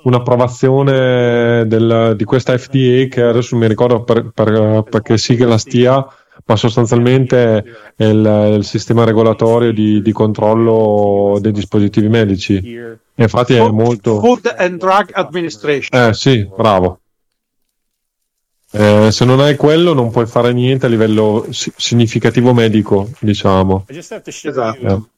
un'approvazione di questa FDA, che adesso mi ricordo per che sigla stia, ma sostanzialmente è il sistema regolatorio di controllo dei dispositivi medici. E infatti è molto Food and Drug Administration. Sì, bravo. Se non hai quello non puoi fare niente a livello significativo medico, diciamo. Esatto.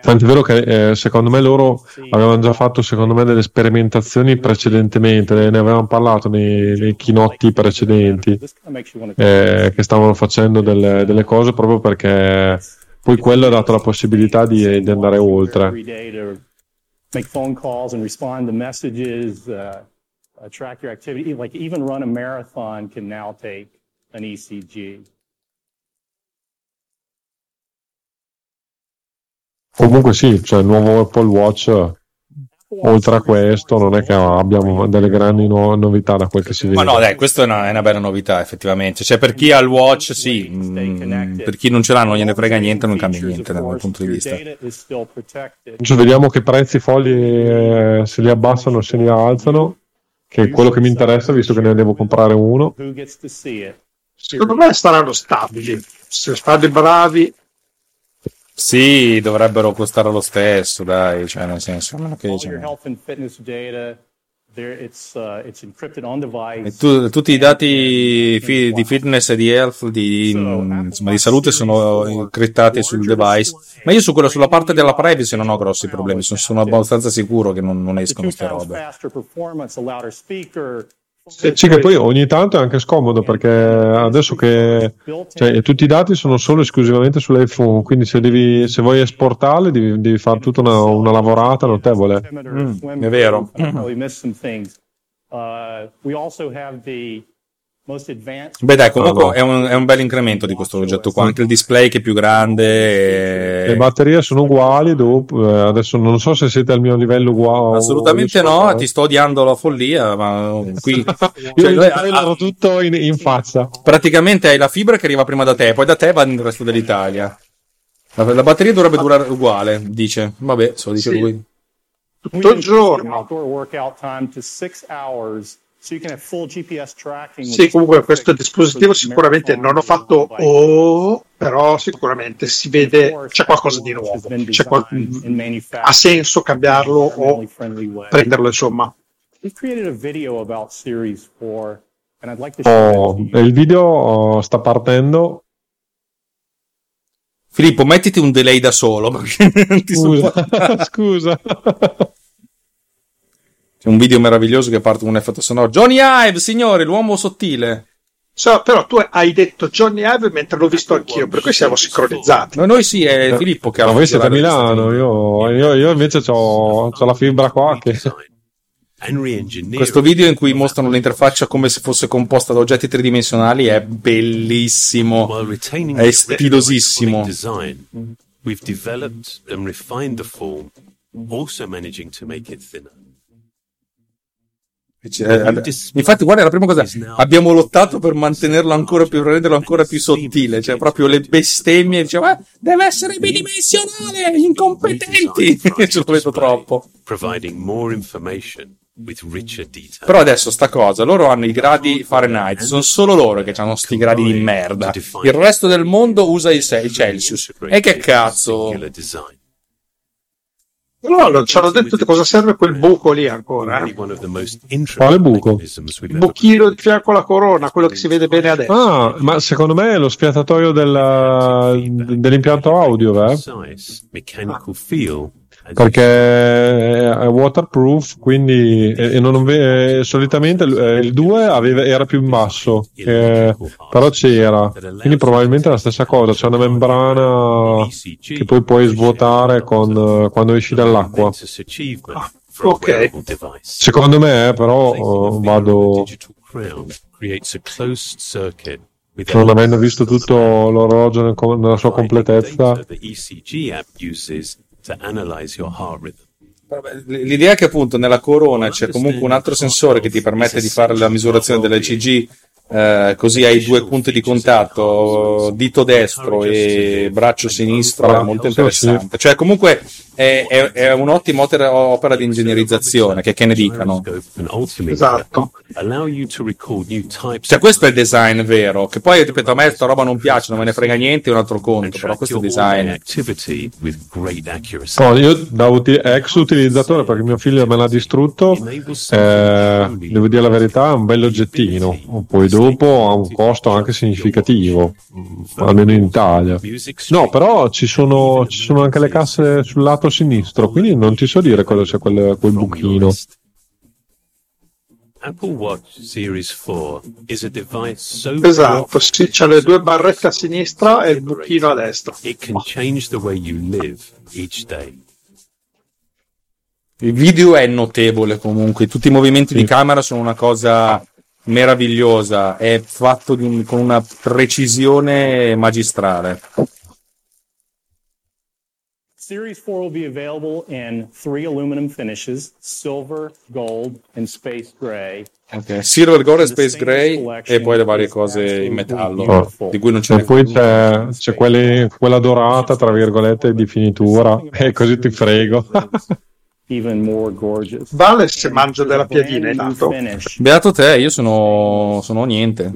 Tanto è vero che secondo me loro avevano già fatto delle sperimentazioni precedentemente, ne avevano parlato nei chinotti precedenti, che stavano facendo delle cose proprio perché poi quello ha dato la possibilità di andare oltre. Track your activity, like even run a marathon can now take an ECG. Comunque sì, cioè il nuovo Apple Watch, oltre a questo, non è che abbiamo delle grandi novità da quel che si vede. Ma no, dai, questa è una bella novità effettivamente. Cioè per chi ha il Watch sì, per chi non ce l'ha non gliene frega niente, non cambia niente dal mio punto di vista. Cioè, vediamo che prezzi folli se li abbassano o se li alzano, che è quello che mi interessa, visto che ne devo comprare uno. Secondo me saranno stabili, se fate bravi. Sì, dovrebbero costare lo stesso, dai, cioè nel senso, che tutti i dati di fitness e di health, insomma, di salute sono incriptati sul device, ma io su quello, sulla parte della privacy non ho grossi problemi, sono abbastanza sicuro che non escono queste robe. Sì, che poi ogni tanto è anche scomodo, perché adesso che tutti i dati sono solo esclusivamente sull'iPhone, quindi se vuoi esportarli devi fare tutta una lavorata notevole. È vero. Beh dai, comunque è un bel incremento di questo oggetto qua, anche il display che è più grande. Le batterie sono uguali dopo, adesso non so se siete al mio livello uguale. Assolutamente no, ti sto odiando la follia, ma qui io tutto in faccia. Praticamente hai la fibra che arriva prima da te, poi da te va nel resto dell'Italia. La batteria dovrebbe durare uguale, dice. Vabbè, so dice lui. Tutto il giorno. Sì, comunque questo dispositivo sicuramente non ho fatto, però sicuramente si vede, c'è qualcosa di nuovo, ha senso cambiarlo o prenderlo, insomma. Il video sta partendo. Filippo, mettiti un delay da solo. Scusa. C'è un video meraviglioso che parte con un effetto sonoro. Johnny Ive, signore, l'uomo sottile. So, però tu hai detto Johnny Ive mentre l'ho visto anch'io, per cui siamo sincronizzati. No, noi sì, è Filippo che ha. Ma voi siete a Milano, io invece c'ho la fibra qua che... Questo video in cui mostrano l'interfaccia come se fosse composta da oggetti tridimensionali è bellissimo, è stilosissimo. We've developed and refined the form, also managing to make it thinner. Infatti guarda, la prima cosa, abbiamo lottato per mantenerlo ancora più, per renderlo ancora più sottile, cioè proprio le bestemmie, diceva deve essere bidimensionale, incompetenti. Ce lo vedo troppo. Però adesso sta cosa, loro hanno i gradi Fahrenheit, sono solo loro che hanno sti gradi di merda, il resto del mondo usa i Celsius, e che cazzo. No, ci hanno detto di cosa serve quel buco lì ancora. Quale buco? Il buchino di fianco alla corona, quello che si vede bene adesso. Ah, ma secondo me è lo sfiatatoio dell'impianto audio, perché è waterproof, quindi solitamente il 2 era più in basso, però c'era, quindi probabilmente è la stessa cosa, c'è una membrana che poi puoi svuotare quando esci dall'acqua. Ok, secondo me però vado, non avendo visto tutto l'orologio nella sua completezza. L'idea è che appunto nella corona c'è comunque un altro sensore che ti permette di fare la misurazione dell'ECG, così hai due punti di contatto, dito destro e braccio sinistro, è molto interessante. Cioè comunque è un'ottima opera di ingegnerizzazione, che ne dicano. Esatto. Cioè questo è il design vero, che poi ripeto, a me sta roba non piace, non me ne frega niente, è un altro conto, però questo è il design. No, io da ex utilizzatore, perché mio figlio me l'ha distrutto, devo dire la verità, è un bell'oggettino, poi dopo ha un costo anche significativo, almeno in Italia. No, però ci sono anche le casse sul lato sinistro, quindi non ti so dire cosa c'è quel buchino. Apple Watch Series 4 is a device esatto, sì, c'ha le due barrette a sinistra e il buchino a destra. It can change the way you live each day. Il video è notevole comunque, tutti i movimenti di camera sono una cosa meravigliosa, è fatto con una precisione magistrale. Series 4 will be available in 3 aluminum finishes: silver, gold and space gray. Okay. Silver, gold e space gray, e poi le varie cose in metallo di cui non c'è. E poi c'è quella dorata, tra virgolette, di finitura, e così ti frego. even more gorgeous. Vale se mangio della piadina, intanto. Beato te, io sono niente.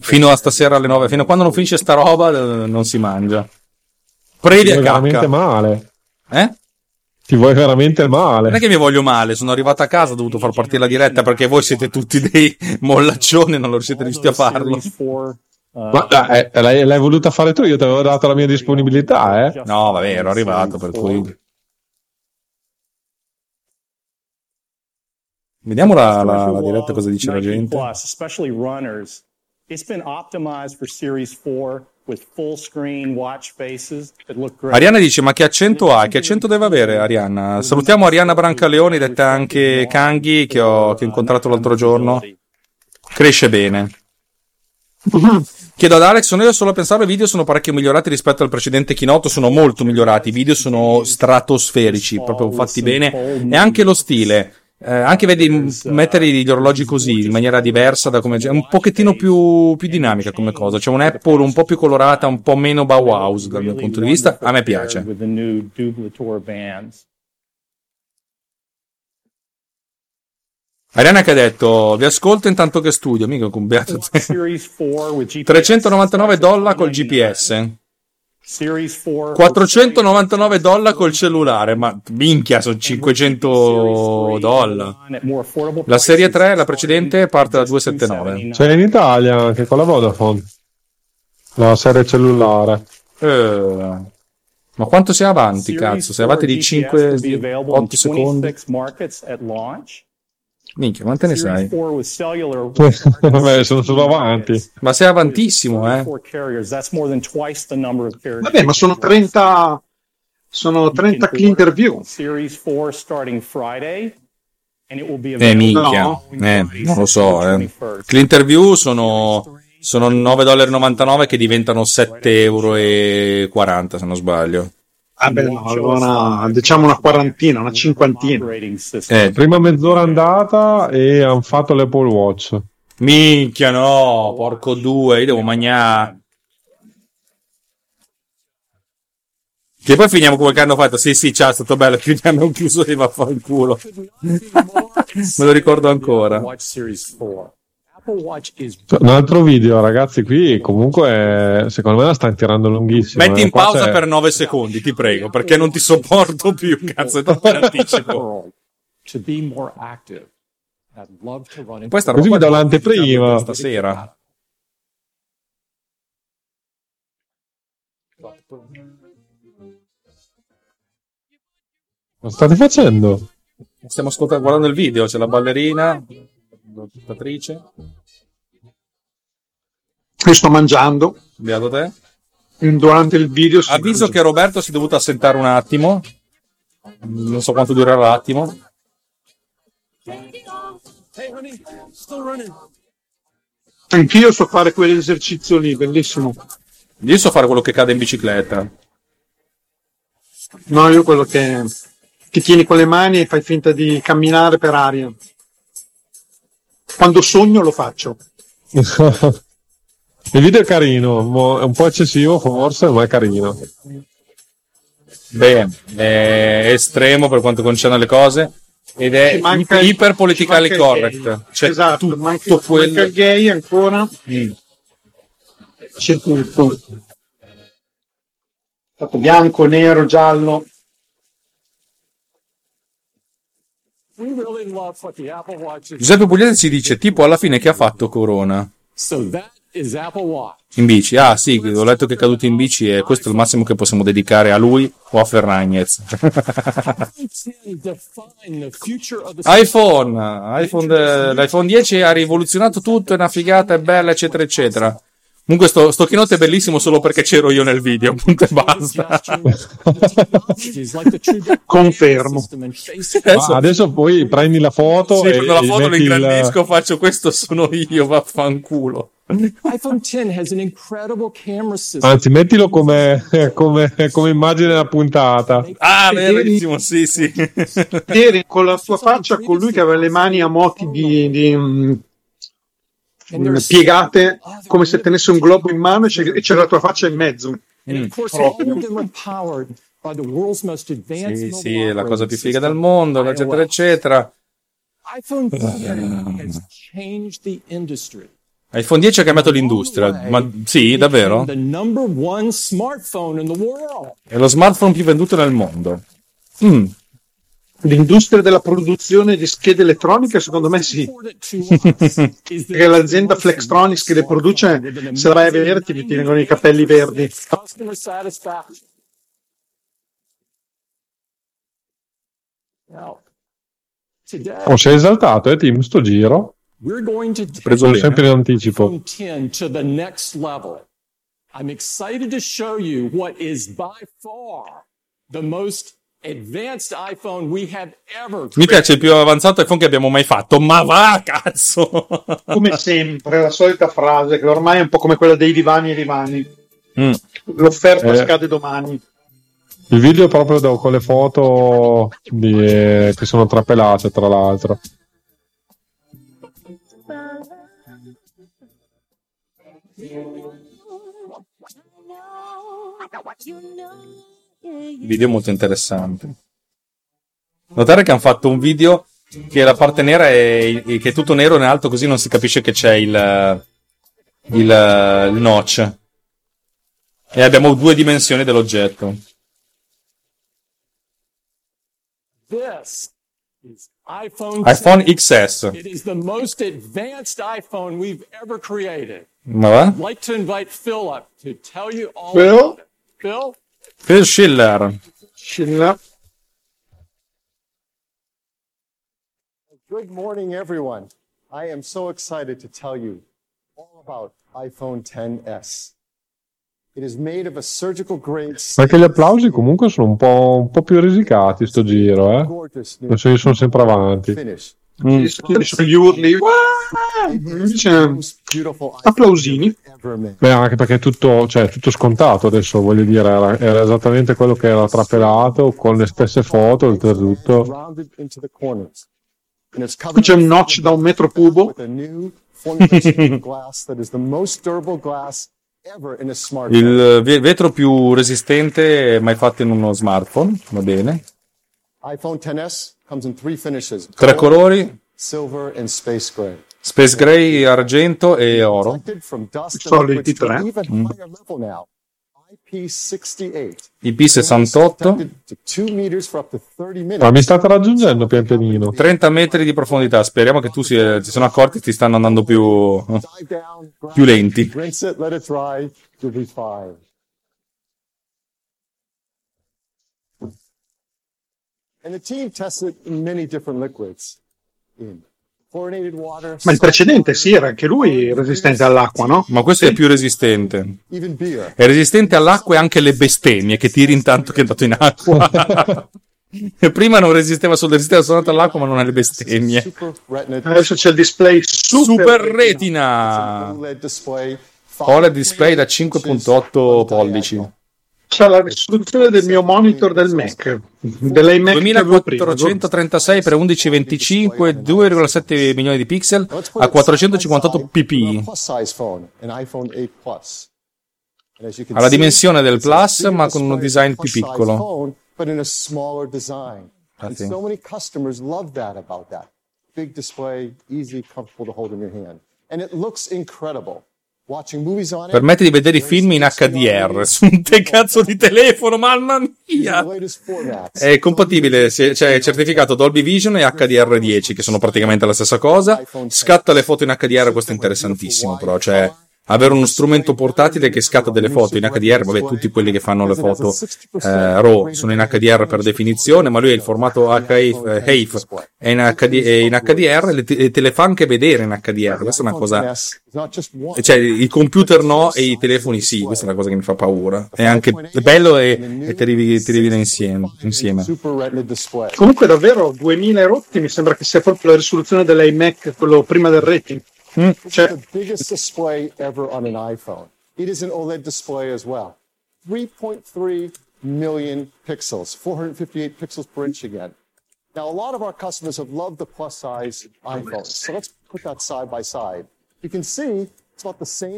Fino a stasera alle 9, fino a quando non finisce sta roba non si mangia. Predi a cacca. Veramente male. Eh? Ti vuoi veramente male? Non è che mi voglio male, sono arrivato a casa, ho dovuto far partire la diretta perché voi siete tutti dei mollaccioni, non lo siete riusciti a farlo. Ma l'hai voluta fare tu, io ti avevo dato la mia disponibilità, eh? No, vabbè, ero arrivato, per cui... Vediamo la diretta cosa dice la gente. Arianna dice, ma che accento ha? Che accento deve avere Arianna? Salutiamo Arianna Brancaleoni, detta anche Kanghi, che ho incontrato l'altro giorno. Cresce bene. Chiedo ad Alex, sono io solo a pensare, i video sono parecchio migliorati rispetto al precedente keynote, sono molto migliorati, i video sono stratosferici, proprio fatti bene, e anche lo stile. Anche vedi mettere gli orologi così in maniera diversa da come è un pochettino più dinamica come cosa, c'è un Apple un po' più colorata, un po' meno Bauhaus dal mio punto di vista, a me piace. Arianna che ha detto, vi ascolto intanto che studio, mica con beato $399 col GPS, $499 col cellulare, ma minchia, sono $500. La serie 3, la precedente, parte da $279. C'è in Italia anche con la Vodafone la serie cellulare, ma quanto sei avanti, cazzo, sei avanti di 8 secondi. Minchia, quante ne sai? Vabbè, sono solo avanti. Ma sei avantissimo, eh? Vabbè, ma sono 30. Sono 30 clean review. Minchia. No. Non lo so, eh. Clean review sono $9,99 che diventano €7,40 se non sbaglio. Vabbè, no, allora diciamo una quarantina, una cinquantina. Prima mezz'ora andata e hanno fatto l'Apple Watch. Minchia, no, porco due, io devo mangiare. Che poi finiamo come che hanno fatto. Sì, ciao, è stato bello, chiudiamo un chiuso e va a fare il culo. Me lo ricordo ancora. Un altro video, ragazzi, qui comunque secondo me la stanno tirando lunghissimo. Metti in pausa per 9 secondi, ti prego, perché non ti sopporto più, cazzo, è troppo in anticipo. Poi starò così, mi do l'anteprima stasera. Cosa state facendo? Stiamo guardando il video, c'è la ballerina, dottatrice. Io sto mangiando. Beato te. Durante il video avviso che Roberto si è dovuto assentare un attimo, non so quanto durerà l'attimo. Anch'io so fare quell'esercizio lì, bellissimo. Io so fare quello che cade in bicicletta. No, io quello che tieni con le mani e fai finta di camminare per aria. Quando sogno lo faccio. Il video è carino, è un po' eccessivo forse, ma è carino. Beh, è estremo per quanto concerne le cose ed è iper politically correct. C'è esatto, tutto quello. Manca il gay ancora. C'è tutto. Stato bianco, nero, giallo. Giuseppe Pugliese ci dice tipo alla fine che ha fatto Corona in bici. Ah sì, ho letto che è caduto in bici e questo è il massimo che possiamo dedicare a lui o a Ferragnez. L'iPhone 10 ha rivoluzionato tutto, è una figata, è bella, eccetera eccetera. Comunque sto keynote è bellissimo solo perché c'ero io nel video, punto e basta. Confermo. Adesso poi prendi la foto, sì, e la foto lo ingrandisco, faccio questo sono io, vaffanculo. Anzi, mettilo come immagine della puntata. Ah, bellissimo, sì. Ieri con la sua faccia, con lui che aveva le mani a moti di piegate come se tenesse un globo in mano e c'era la tua faccia in mezzo. Sì, sì, è la cosa più figa del mondo, eccetera, eccetera. iPhone 10 ha cambiato l'industria, ma sì, davvero? È lo smartphone più venduto nel mondo. Mm. L'industria della produzione di schede elettroniche, secondo me sì. Perché l'azienda Flextronics che le produce, se la vai a vedere ti vengono i capelli verdi. Oh, sei esaltato, Tim, sto giro. Preso sempre in anticipo. I'm excited to show you what is by far the most advanced iPhone we have ever. Mi piace il più avanzato iPhone che abbiamo mai fatto, ma va, cazzo! Come sempre, la solita frase che ormai è un po' come quella dei divani e divani. Mm. L'offerta scade domani. Il video è proprio con le foto che sono trapelate, tra l'altro. Video molto interessante. Notare che hanno fatto un video che la parte nera che è tutto nero in alto, così non si capisce che c'è il notch. E abbiamo due dimensioni dell'oggetto. iPhone XS. It is the most advanced iPhone we've ever created. I'd like to invite Phil up to tell you all about it. Phil Schiller. Good morning, everyone. I am so excited to tell you all about iPhone XS. It is made of a surgical grade. Perché gli applausi comunque sono un po' più risicati sto giro, Non so, io sono sempre avanti. Gli urli. Applausini. Beh, anche perché è tutto scontato adesso, voglio dire, era esattamente quello che era trapelato, con le stesse foto, oltretutto. Qui c'è un notch da un metro cubo. Il vetro più resistente mai fatto in uno smartphone, va bene. iPhone XS comes in 3 finishes. 3 colori: silver and space gray. Space gray, argento e oro. Soliti 3. IP68. Ma mi state raggiungendo pian pianino. 30 metri di profondità. Speriamo che tu ti sono accorti che ti stanno andando più lenti. Ma il precedente sì, era anche lui resistente all'acqua, no? Ma questo è più resistente. È resistente all'acqua e anche alle bestemmie che tiri intanto che è andato in acqua. Prima non resisteva solo, resisteva soltanto all'acqua, ma non alle bestemmie. Adesso c'è il display Super Retina. OLED display da 5.8 pollici. C'è la risoluzione del mio monitor del Mac, dell'iMac 2436x1125, 2,7 milioni di pixel a 458 ppi. Ha la dimensione del Plus, ma con uno design più piccolo. Permette di vedere i film in HDR su un cazzo di telefono, mamma mia! È compatibile, cioè è certificato Dolby Vision e HDR10, che sono praticamente la stessa cosa. Scatta le foto in HDR, questo è interessantissimo, però, cioè avere uno strumento portatile che scatta delle foto in HDR, vabbè, tutti quelli che fanno le foto RAW sono in HDR per definizione, ma lui è il formato HEIF, è in HDR, e te le fa anche vedere in HDR. Questa è una cosa, cioè i computer no e i telefoni sì, questa è una cosa che mi fa paura. È anche bello e ti riviene insieme. Comunque davvero 2000 rotti mi sembra che sia proprio la risoluzione dell'iMac, quello prima del rating. Cioè.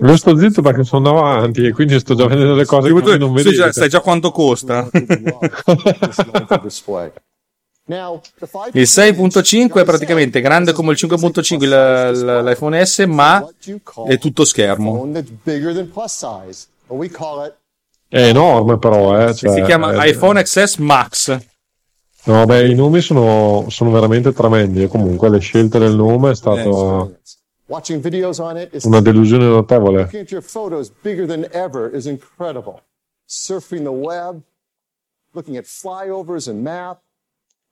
Lo sto zitto perché sono davanti e quindi sto già vedendo le cose che non vedete. Sai già quanto costa. Il 6.5 è praticamente grande come il 5.5 l'iPhone S, ma è tutto schermo. È enorme però, cioè, si chiama iPhone XS Max. No, beh, i nomi sono veramente tremendi. Comunque le scelte del nome è stato una delusione notevole.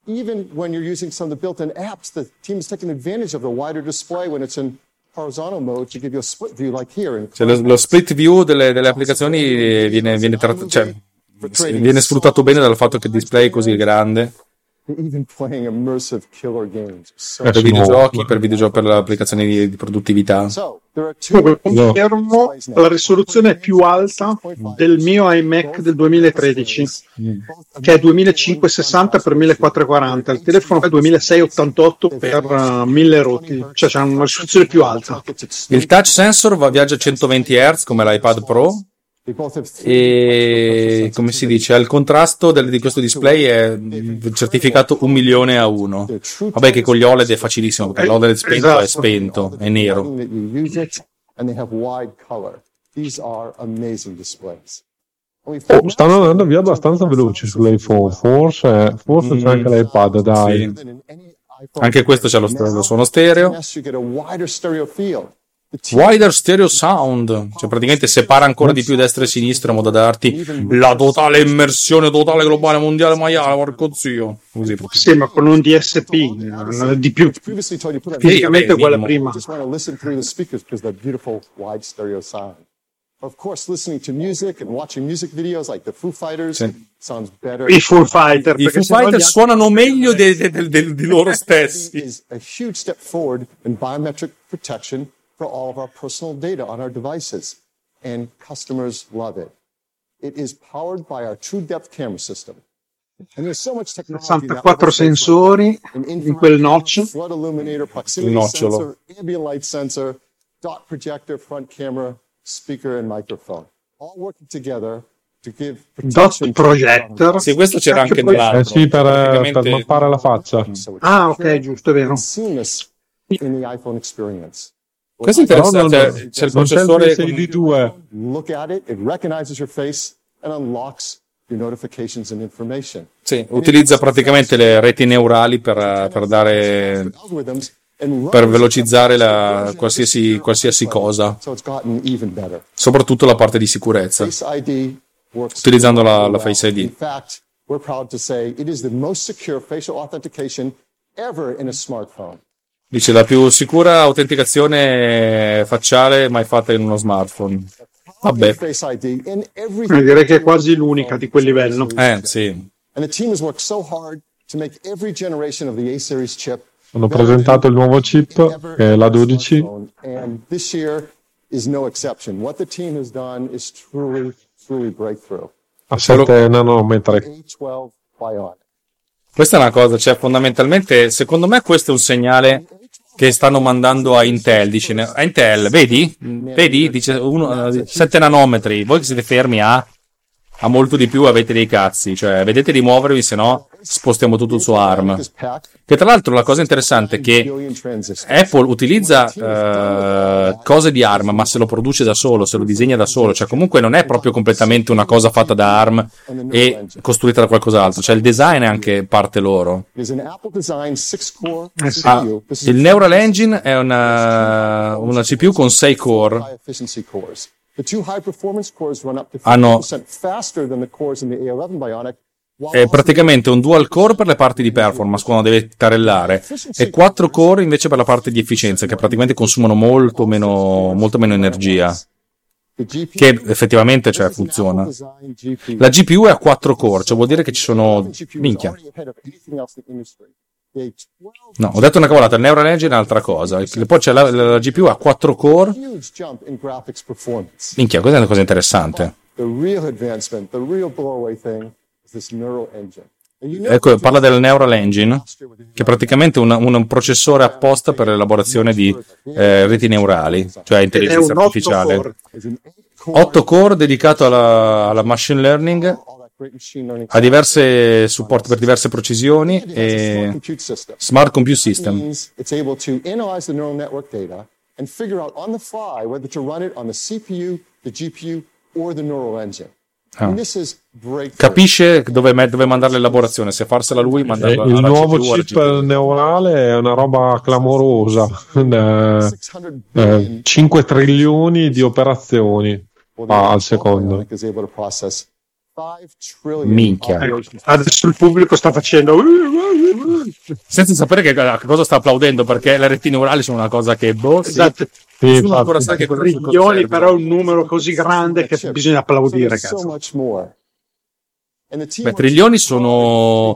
Even when you're using some of the built-in apps, the team is taking advantage of the wider display when it's in horizontal mode to give you a split view like here. Cioè lo split view delle applicazioni viene sfruttato bene dal fatto che il display è così grande. Even playing immersive killer games. Per videogiochi, per le applicazioni di produttività. Confermo, la risoluzione è più alta del mio iMac del 2013, che è 2560x1440. Il telefono è 2688x1000 rotti, cioè c'è una risoluzione più alta. Il touch sensor viaggia a 120 Hz come l'iPad Pro. E come si dice, al contrasto di questo display è certificato 1.000.000 a 1. Vabbè, che con gli OLED è facilissimo perché l'OLED è spento, è nero. Stanno andando via abbastanza veloci sull'iPhone, forse c'è anche l'iPad, dai. Sì. Anche questo c'è lo suono stereo. Wider stereo sound, cioè praticamente separa ancora di più destra e sinistra in modo da darti la totale immersione totale globale mondiale maiale, porco zio. Così sì, ma con un DSP di più praticamente uguale a prima. Of course, listening to music and watching music videos like the Foo Fighters sounds better. I Foo Fighters suonano meglio di loro stessi. A huge step forward in biometric protection for all of our personal data on our devices, and customers love it. It is powered by our True Depth camera system. And there's so much technology. 64 sensori in quel nocciolo. Flood illuminator, proximity sensor, ambient light sensor, dot projector, front camera, speaker and microphone. All working together to give dot projector. Sì, questo c'era anche nell'altro. Sì, per mappare la faccia. Ah, ok, giusto, è vero. In the iPhone experience. Questo è interessante, c'è il processore CD2. Look at it, it recognizes your face and unlocks your notifications and information. Sì, utilizza praticamente le reti neurali per velocizzare qualsiasi cosa. Soprattutto la parte di sicurezza. Utilizzando la Face ID. In fact, we're proud to say it is the most secure facial authentication ever in a smartphone. Dice la più sicura autenticazione facciale mai fatta in uno smartphone. Vabbè. Direi che è quasi l'unica di quel livello. Sì. Hanno presentato il nuovo chip, che è l'A12. A 7 nanometri. Questa è una cosa, cioè fondamentalmente, secondo me questo è un segnale che stanno mandando a Intel. Dice, a Intel, vedi, dice 7 nanometri, voi che siete fermi a molto di più avete dei cazzi, cioè vedete di muovervi, se no spostiamo tutto su ARM. Che tra l'altro la cosa interessante è che Apple utilizza cose di ARM, ma se lo produce da solo, se lo disegna da solo, cioè comunque non è proprio completamente una cosa fatta da ARM e costruita da qualcos'altro, cioè il design è anche parte loro. Il Neural Engine è una CPU con 6 core. È praticamente un dual core per le parti di performance quando deve tarellare e 4 core invece per la parte di efficienza, che praticamente consumano molto meno energia, che effettivamente, cioè, funziona. La GPU è a 4 core, cioè vuol dire che ci sono No, ho detto una cavolata, il Neural Engine è un'altra cosa. Poi c'è la GPU a 4 core. Minchia, questa è una cosa interessante. Ecco, parla del Neural Engine, che è praticamente un processore apposta per l'elaborazione di reti neurali, cioè intelligenza artificiale. 8 core dedicato alla machine learning, ha diverse supporti per diverse precisioni e smart compute system. And figure out on the fly whether to run it on the CPU, the GPU or the neural engine. Capisce dove mandare l'elaborazione, se farsela lui, mandarla alla CPU. Il nuovo chip neurale è una roba clamorosa. 5 trilioni di operazioni al secondo. Minchia, adesso il pubblico sta facendo senza sapere a cosa sta applaudendo, perché le reti neurali sono una cosa che esatto. Sì, nessuno ancora sa che cosa sono, però è un numero così grande che bisogna applaudire, cazzo. Beh, trilioni sono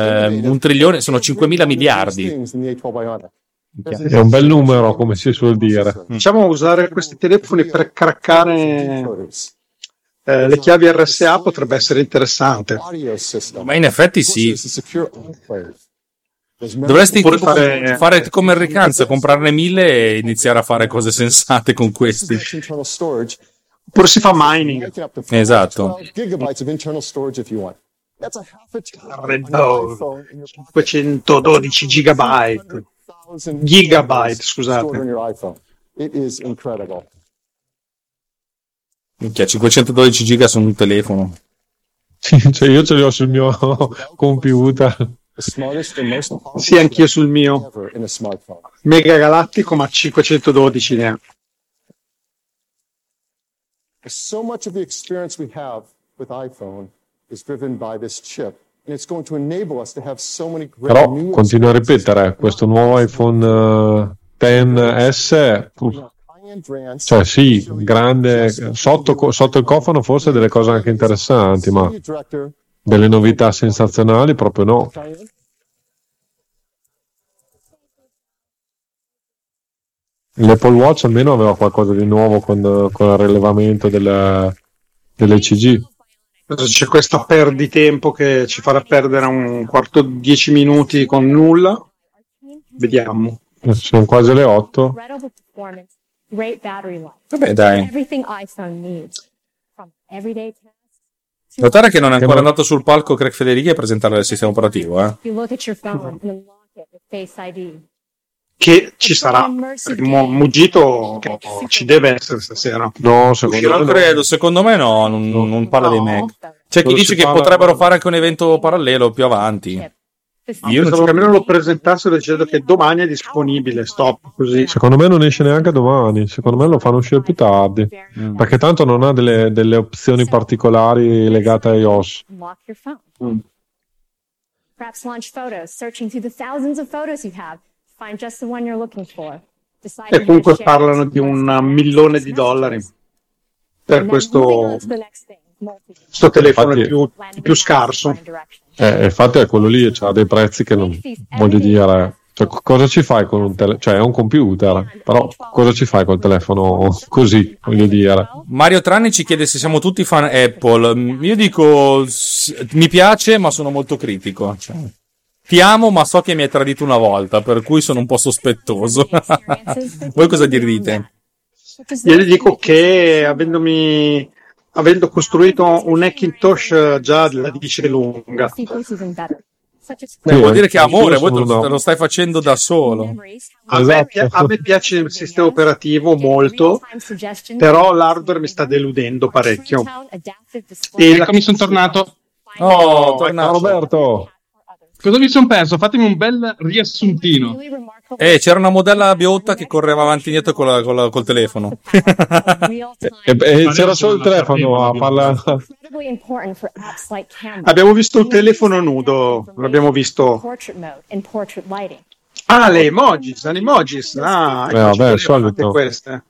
un trilione, sono 5.000 miliardi. È un bel numero, come si suol dire. Diciamo usare questi telefoni per craccare le chiavi RSA potrebbe essere interessante. Ma in effetti sì. Dovresti fare come il Ricanza, comprarne 1000 e iniziare a fare cose sensate con questi. Oppure si fa mining. Esatto. 512 gigabyte. Gigabyte, scusate. È incredibile. Minchia, 512 giga sono un telefono. Cioè io ce li ho sul mio computer. Sì, anch'io sul mio. Mega galattico, ma 512 ne ha. So much of the experience we have with iPhone is driven by this chip. Però continuo a ripetere, questo nuovo iPhone XS... Cioè sì, grande, sotto il cofano forse delle cose anche interessanti, ma delle novità sensazionali proprio no. L'Apple Watch almeno aveva qualcosa di nuovo con il rilevamento dell'ECG. C'è questa perditempo che ci farà perdere un 10 minuti con nulla. Vediamo. Sono quasi le 8. Great battery life. Vabbè, dai. Everything iPhone needs. From everyday tasks. Notare che non è ancora andato sul palco Craig Federighi a presentare il sistema operativo, eh? Che ci sarà. Muggito ci deve essere stasera. No, secondo me credo, secondo me no, non parla dei Mac. C'è chi dice che potrebbero fare anche un evento parallelo più avanti. Io pensavo che almeno lo presentassero dicendo che domani è disponibile, stop, così. Secondo me non esce neanche domani, secondo me lo fanno uscire più tardi, perché tanto non ha delle opzioni particolari legate a iOS. Perhaps launch photos, searching through the thousands of photos you have, find just the one you're looking for. E comunque parlano di $1 milione per questo telefono è più scarso. Infatti è quello lì, c'ha dei prezzi che non voglio dire, cioè, cosa ci fai con un telefono, cioè è un computer, però cosa ci fai col telefono così, voglio dire. Mario Trani ci chiede se siamo tutti fan Apple. Io dico mi piace, ma sono molto critico, cioè, ti amo ma so che mi hai tradito una volta, per cui sono un po' sospettoso. Voi cosa direte? Io gli dico che avendo costruito un Hackintosh già la dice lunga. Vuol dire che amore, voi lo stai facendo da solo. A me piace il sistema operativo molto, però l'hardware mi sta deludendo parecchio. Ecco, mi sono tornato. Oh, tornato Roberto. Cosa mi sono perso? Fatemi un bel riassuntino. C'era una modella biotta che correva avanti e indietro col telefono. C'era solo il telefono a parlare. Abbiamo visto il telefono nudo. L'abbiamo visto. Ah, le emojis, vabbè, solito. Queste.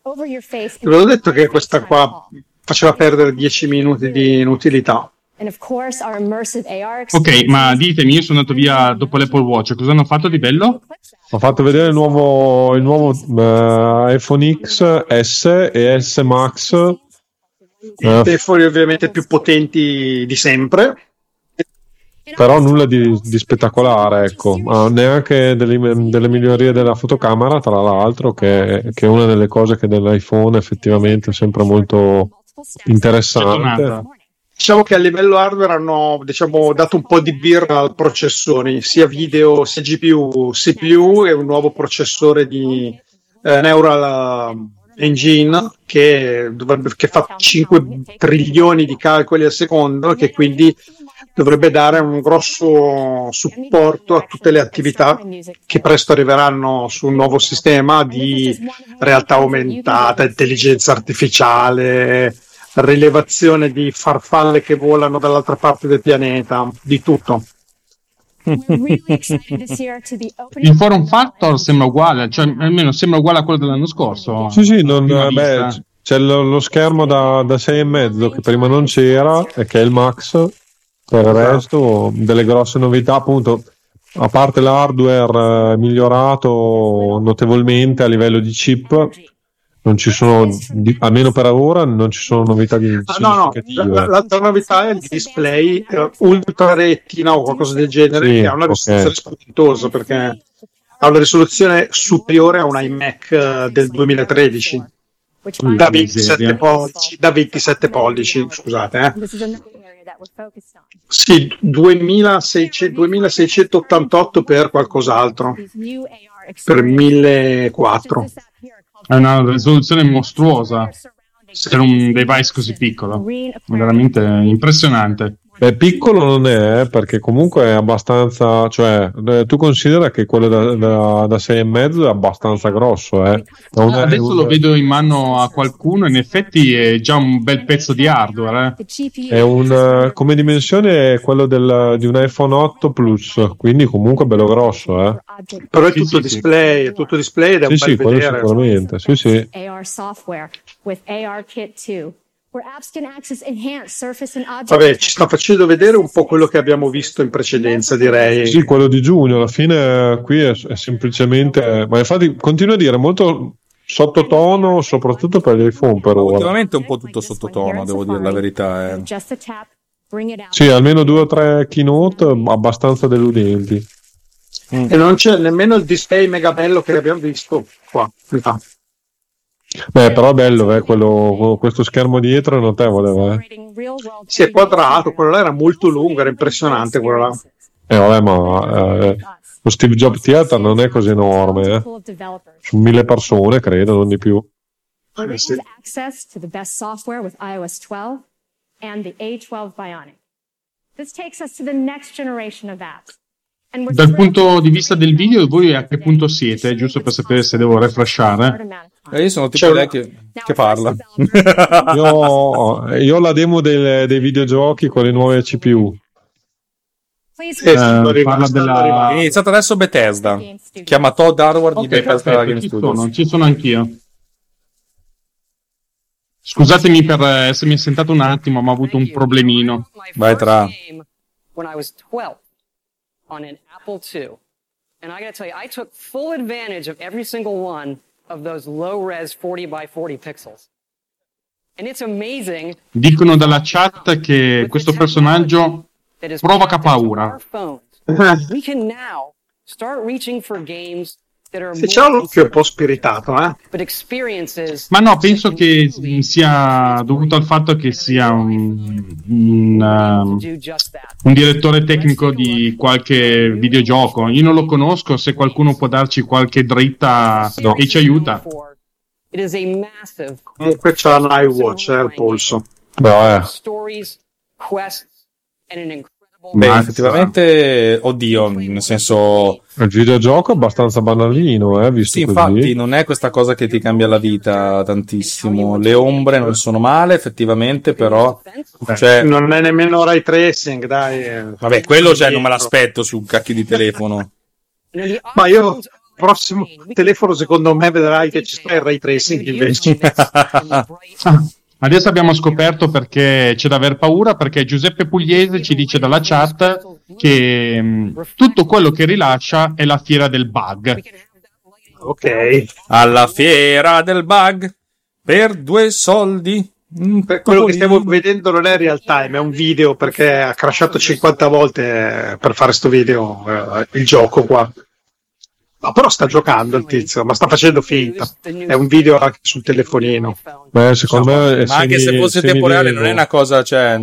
Ve l'ho detto che questa qua faceva perdere 10 minuti di inutilità. Ok, ma ditemi, io sono andato via dopo l'Apple Watch, cosa hanno fatto di bello? Ho fatto vedere il nuovo iPhone XS e S Max, i telefoni ovviamente più potenti di sempre. però nulla di spettacolare, ecco, neanche delle migliorie della fotocamera, tra l'altro, che è una delle cose che dell'iPhone effettivamente è sempre molto interessante. Diciamo che a livello hardware hanno, diciamo, dato un po' di birra al processore, sia video, sia GPU, CPU e un nuovo processore di Neural Engine che fa 5 trilioni di calcoli al secondo, che quindi dovrebbe dare un grosso supporto a tutte le attività che presto arriveranno su un nuovo sistema di realtà aumentata, intelligenza artificiale, rilevazione di farfalle che volano dall'altra parte del pianeta, di tutto. Il forum factor sembra uguale, cioè almeno sembra uguale a quello dell'anno scorso. Sì, c'è lo schermo da 6,5 che prima non c'era e che è il max. Per il resto delle grosse novità, appunto, a parte l'hardware migliorato notevolmente a livello di chip, non ci sono, almeno per ora non ci sono novità significative. L'altra novità è il display ultra retina o qualcosa del genere, sì, che ha una risoluzione spaventosa, perché ha una risoluzione superiore a un iMac del 2013 da 27 pollici, scusate, sì, 2688 per qualcos'altro, per 1400. È una risoluzione mostruosa per un device così piccolo, veramente impressionante. Beh, piccolo non è, perché comunque è abbastanza, cioè tu considera che quello da 6,5 è abbastanza grosso, eh. Adesso lo vedo in mano a qualcuno, in effetti è già un bel pezzo di hardware, eh. È come dimensione è quello di un iPhone 8 Plus, quindi comunque bello grosso, eh. Però è tutto display, è tutto display ed è un bel vedere. Sicuramente, sì. AR software with ARKit 2. Vabbè, ci sta facendo vedere un po' quello che abbiamo visto in precedenza, direi. Sì, quello di giugno, alla fine qui è semplicemente... Ma infatti continuo a dire, molto sottotono, soprattutto per gli iPhone per ora. Ultimamente un po' tutto sottotono, devo dire la verità. Sì, almeno 2 o 3 keynote abbastanza deludenti. E non c'è nemmeno il display mega bello che abbiamo visto qua. Beh, però è bello, questo schermo dietro è notevole, Sì, è quadrato, quello là era molto lungo, era impressionante quello là. Vabbè, ma lo Steve Jobs Theater non è così enorme, Su 1000 persone, credo, non di più. Sì. Dal punto di vista del video, voi a che punto siete? Giusto per sapere se devo refreshare. Io sono tipo lei che parla. Io ho la demo dei videogiochi con le nuove CPU. È iniziato adesso Bethesda. Chiama Todd Howard di Bethesda Game Studios. Ci sono anch'io. Scusatemi per essermi assentato un attimo, ma ho avuto un problemino. Vai tra. On an Apple II. And I got to tell you, I took full advantage of every single one of those low-res 40x40 pixels. And it's amazing. Dicono dalla chat che questo personaggio provoca paura. We can now start reaching for games that are l'occhio un po' spiritato, Ma no, penso che sia dovuto al fatto che sia un direttore tecnico di qualche videogioco. Io non lo conosco, se qualcuno può darci qualche dritta e ci aiuta. Comunque c'è un iWatch al polso. Beh, effettivamente, oddio, nel senso, il videogioco è abbastanza banalino, visto sì, così. Infatti non è questa cosa che ti cambia la vita tantissimo. Le ombre non sono male, effettivamente, però cioè... non è nemmeno ray tracing, dai. Vabbè, quello cioè non me l'aspetto su un cacchio di telefono. Ma io il prossimo telefono secondo me vedrai che ci sta il ray tracing invece. Adesso abbiamo scoperto perché c'è da aver paura, perché Giuseppe Pugliese ci dice dalla chat che tutto quello che rilascia è la fiera del bug. Ok. Alla fiera del bug per 2 soldi Quello che stiamo vedendo non è real time, è un video, perché ha crashato 50 volte per fare sto video, il gioco qua. Ma però sta giocando il tizio, ma sta facendo finta. È un video anche sul telefonino. Beh, secondo me, ma anche se fosse temporale non è una cosa, cioè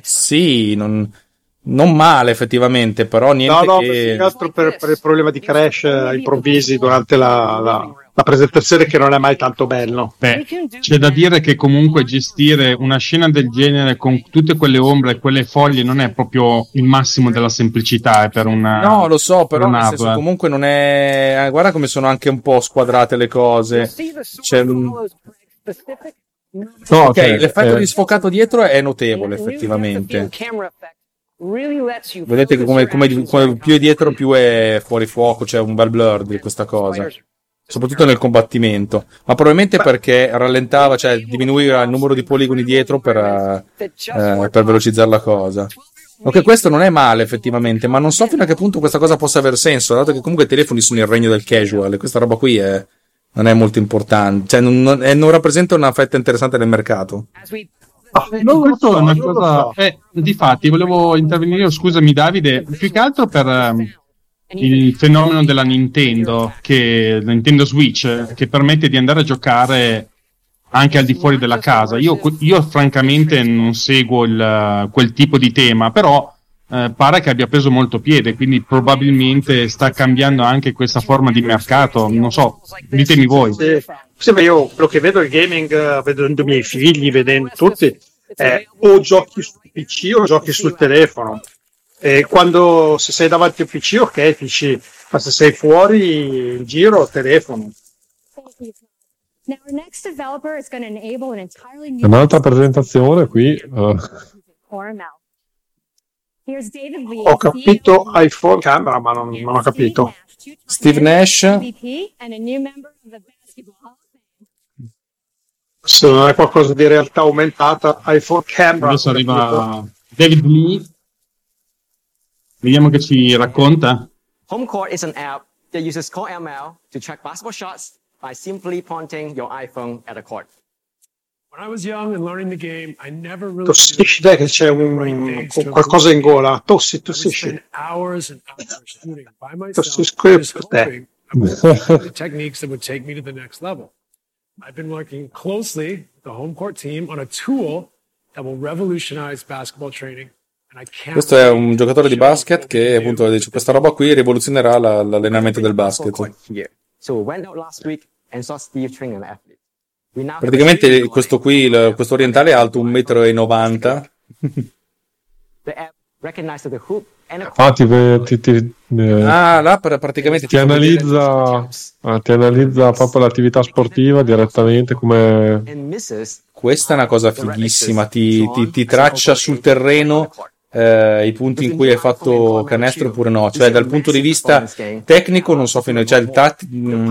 sì, non male effettivamente, però niente. No, che... altro per il problema di crash improvvisi durante la presentazione, che non è mai tanto bello. Beh, c'è da dire che comunque gestire una scena del genere con tutte quelle ombre e quelle foglie non è proprio il massimo della semplicità per una... No, lo so, però nel senso, comunque non è... Guarda come sono anche un po' squadrate le cose. C'è... No, ok, l'effetto di sfocato dietro è notevole effettivamente. Vedete come più è dietro più è fuori fuoco, c'è un bel blur di questa cosa. Soprattutto nel combattimento, ma probabilmente perché rallentava, cioè diminuiva il numero di poligoni dietro per velocizzare la cosa. Ok, questo non è male effettivamente, ma non so fino a che punto questa cosa possa aver senso, dato che comunque i telefoni sono il regno del casual e questa roba qui non è molto importante, cioè non rappresenta una fetta interessante del mercato. Questo è una cosa... difatti volevo intervenire, scusami Davide, più che altro per... il fenomeno della Nintendo, che la Nintendo Switch, che permette di andare a giocare anche al di fuori della casa. Io francamente non seguo quel tipo di tema, però pare che abbia preso molto piede, quindi probabilmente sta cambiando anche questa forma di mercato, non so, ditemi voi. Sì, ma io quello che vedo il gaming, vedendo i miei figli, vedendo tutti, è o giochi sul PC o giochi sul telefono. E quando, se sei davanti a un PC, ok, PC, ma se sei fuori in giro, telefono. Un'altra presentazione qui. Ho capito iPhone camera, ma non ho capito. Steve Nash. Se non è qualcosa di realtà aumentata, iPhone camera. Adesso arriva David Lee. Vediamo che ci racconta. Home Court is an app that uses Core ML to track basketball shots by simply pointing your iPhone at a court. When I was young and learning the game, I never really... Tossisci, dai che c'è qualcosa in gola. Tossisci. Tossisci, dai. Techniques that would take me to the next level. I've been working closely with the Home Court team on a tool that will revolutionize basketball training. Questo è un giocatore di basket che appunto dice questa roba qui rivoluzionerà l'allenamento del basket. Praticamente questo qui, questo orientale è alto 1,90 m. Praticamente ti analizza proprio l'attività sportiva direttamente come... Questa è una cosa fighissima, ti traccia sul terreno i punti in cui hai fatto canestro oppure no, cioè dal punto di vista tecnico non so fino, cioè il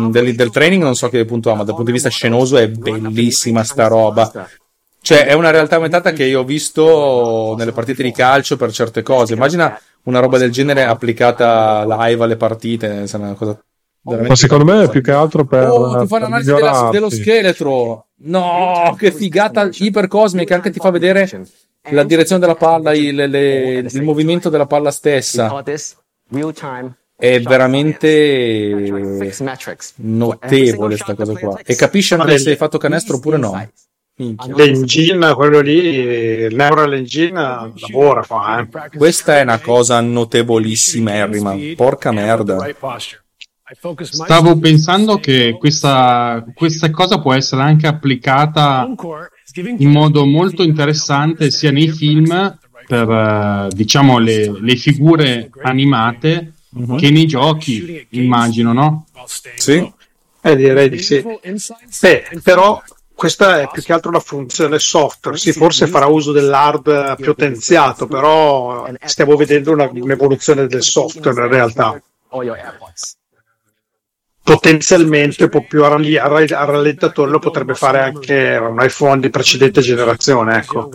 del training non so che punto ha, ma dal punto di vista scenoso è bellissima sta roba, cioè è una realtà aumentata che io ho visto nelle partite di calcio per certe cose. Immagina una roba del genere applicata live alle partite, è una cosa veramente... Ma secondo me è più che altro per ti fa l'analisi dello scheletro, no, che figata ipercosmica, anche ti fa vedere la direzione della palla, il movimento della palla stessa è veramente notevole sta cosa qua, e capisci anche se hai fatto canestro oppure no. L'engine, quello lì, il Neural Engine lavora qua, Questa è una cosa notevolissima, ma porca merda. Stavo pensando che questa cosa può essere anche applicata in modo molto interessante sia nei film per diciamo le figure animate che nei giochi, immagino, no? Sì, direi di sì. Però questa è più che altro una funzione software, sì, forse farà uso dell'hard più potenziato, però stiamo vedendo un'evoluzione del software in realtà. Potenzialmente più a rallentatore lo potrebbe fare anche un iPhone di precedente generazione, ecco.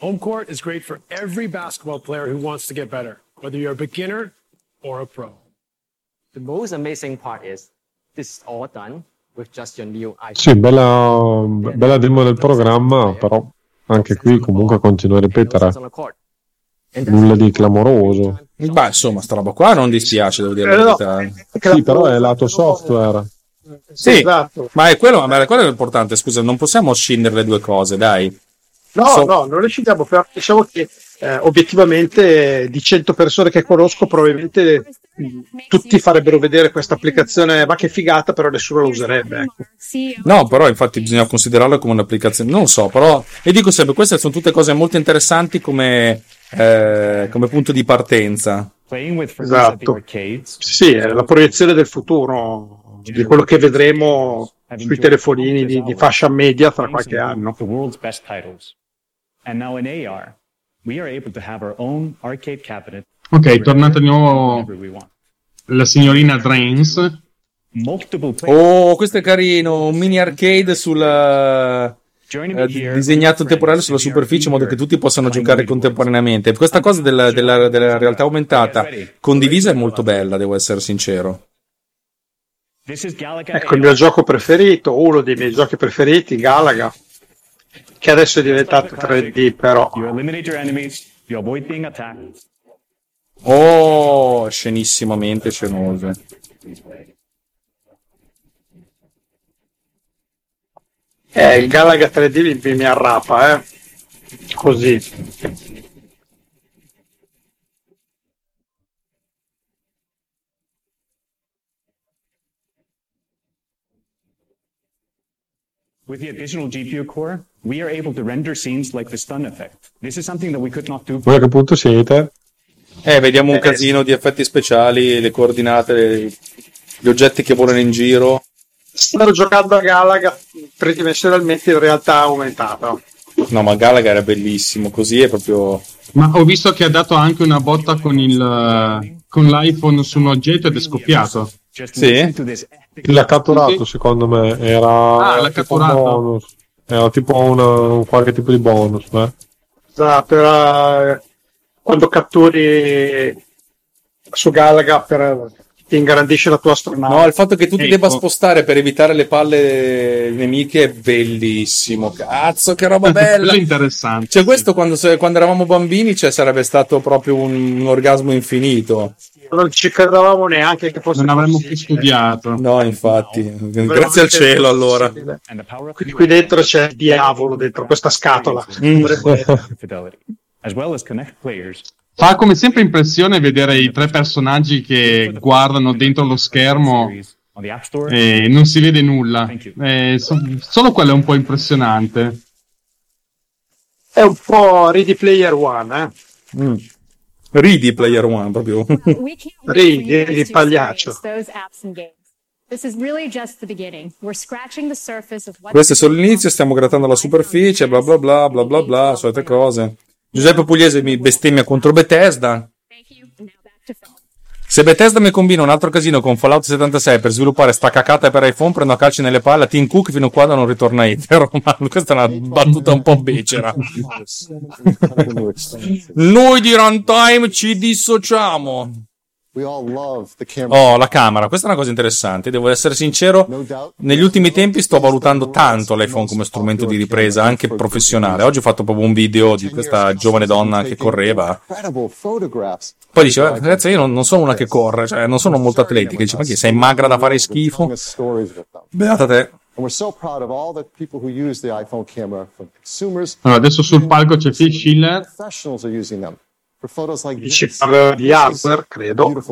Home Court is great for every basketball player who wants to get better, whether you're a beginner or a pro. The most amazing part is this is all done with just your new iPhone. Sì, bella demo del programma, però anche qui comunque continuo a ripetere, nulla di clamoroso. Beh, insomma, sta roba qua non dispiace, devo dire la verità. Sì, però è lato software. Sì, esatto. ma è quello l'importante, scusa, non possiamo scindere le due cose, dai. No, non le scendiamo, però diciamo che obiettivamente di 100 persone che conosco probabilmente tutti farebbero vedere questa applicazione, ma che figata, però nessuno la userebbe, ecco. No, però infatti bisogna considerarla come un'applicazione, non so, però, e dico sempre, queste sono tutte cose molto interessanti come punto di partenza. Esatto, sì, è la proiezione del futuro, di quello che vedremo sui telefonini di fascia media tra qualche anno. Ok, tornata di nuovo la signorina Drains. Oh, questo è carino, un mini arcade sul disegnato temporale sulla superficie, in modo che tutti possano giocare contemporaneamente. Questa cosa della realtà aumentata condivisa è molto bella, devo essere sincero. Ecco il mio gioco preferito, uno dei miei giochi preferiti, Galaga, che adesso è diventato 3D, però. Oh, scenissimamente scenose. Il Galaga 3D mi arrapa, così. With the additional GPU core, we are able to render scenes like the stun effect. This is something that we could not do. Voi a che punto siete? Vediamo un casino di effetti speciali, le coordinate, gli oggetti che volano in giro. Stanno giocando a Galaga tridimensionalmente in realtà aumentata. No, ma Galaga era bellissimo, così è proprio. Ma ho visto che ha dato anche una botta con l'iPhone su un oggetto ed è scoppiato. Sì, l'ha catturato, secondo me era tipo un bonus, era tipo un qualche tipo di bonus, esatto, era quando catturi su Galaga ti ingrandisce la tua astronave. No, il fatto che tu ti debba spostare per evitare le palle nemiche è bellissimo, cazzo, che roba bella. Interessante, cioè questo quando eravamo bambini, cioè, sarebbe stato proprio un orgasmo infinito. Non ci credevamo neanche che fosse. Non avremmo più studiato. No, infatti. Grazie al cielo, allora. Qui dentro c'è il diavolo, dentro questa scatola. Fa come sempre impressione vedere i tre personaggi che guardano dentro lo schermo e non si vede nulla. Solo quello è un po' impressionante. È un po' Ready Player One, eh? Mm. Ridi Player One, proprio. Ridi, il pagliaccio. Questo è solo l'inizio, stiamo grattando la superficie, bla bla bla bla bla bla, solite cose. Giuseppe Pugliese mi bestemmia contro Bethesda. Se Bethesda mi combina un altro casino con Fallout 76 per sviluppare sta cacata per iPhone, prendo a calci nelle palle a Tim Cook fino a quando non ritorna etero. Ma questa è una battuta un po' becera. Noi di Runtime ci dissociamo. Oh, la camera, questa è una cosa interessante, devo essere sincero, negli ultimi tempi sto valutando tanto l'iPhone come strumento di ripresa, anche professionale. Oggi ho fatto proprio un video di questa giovane donna che correva, poi dice, ragazzi, io non sono una che corre, cioè non sono molto atletica, dice, ma che sei magra da fare schifo? Beata te. Allora, adesso sul palco c'è Phil Schiller. Ci parla di hardware, credo.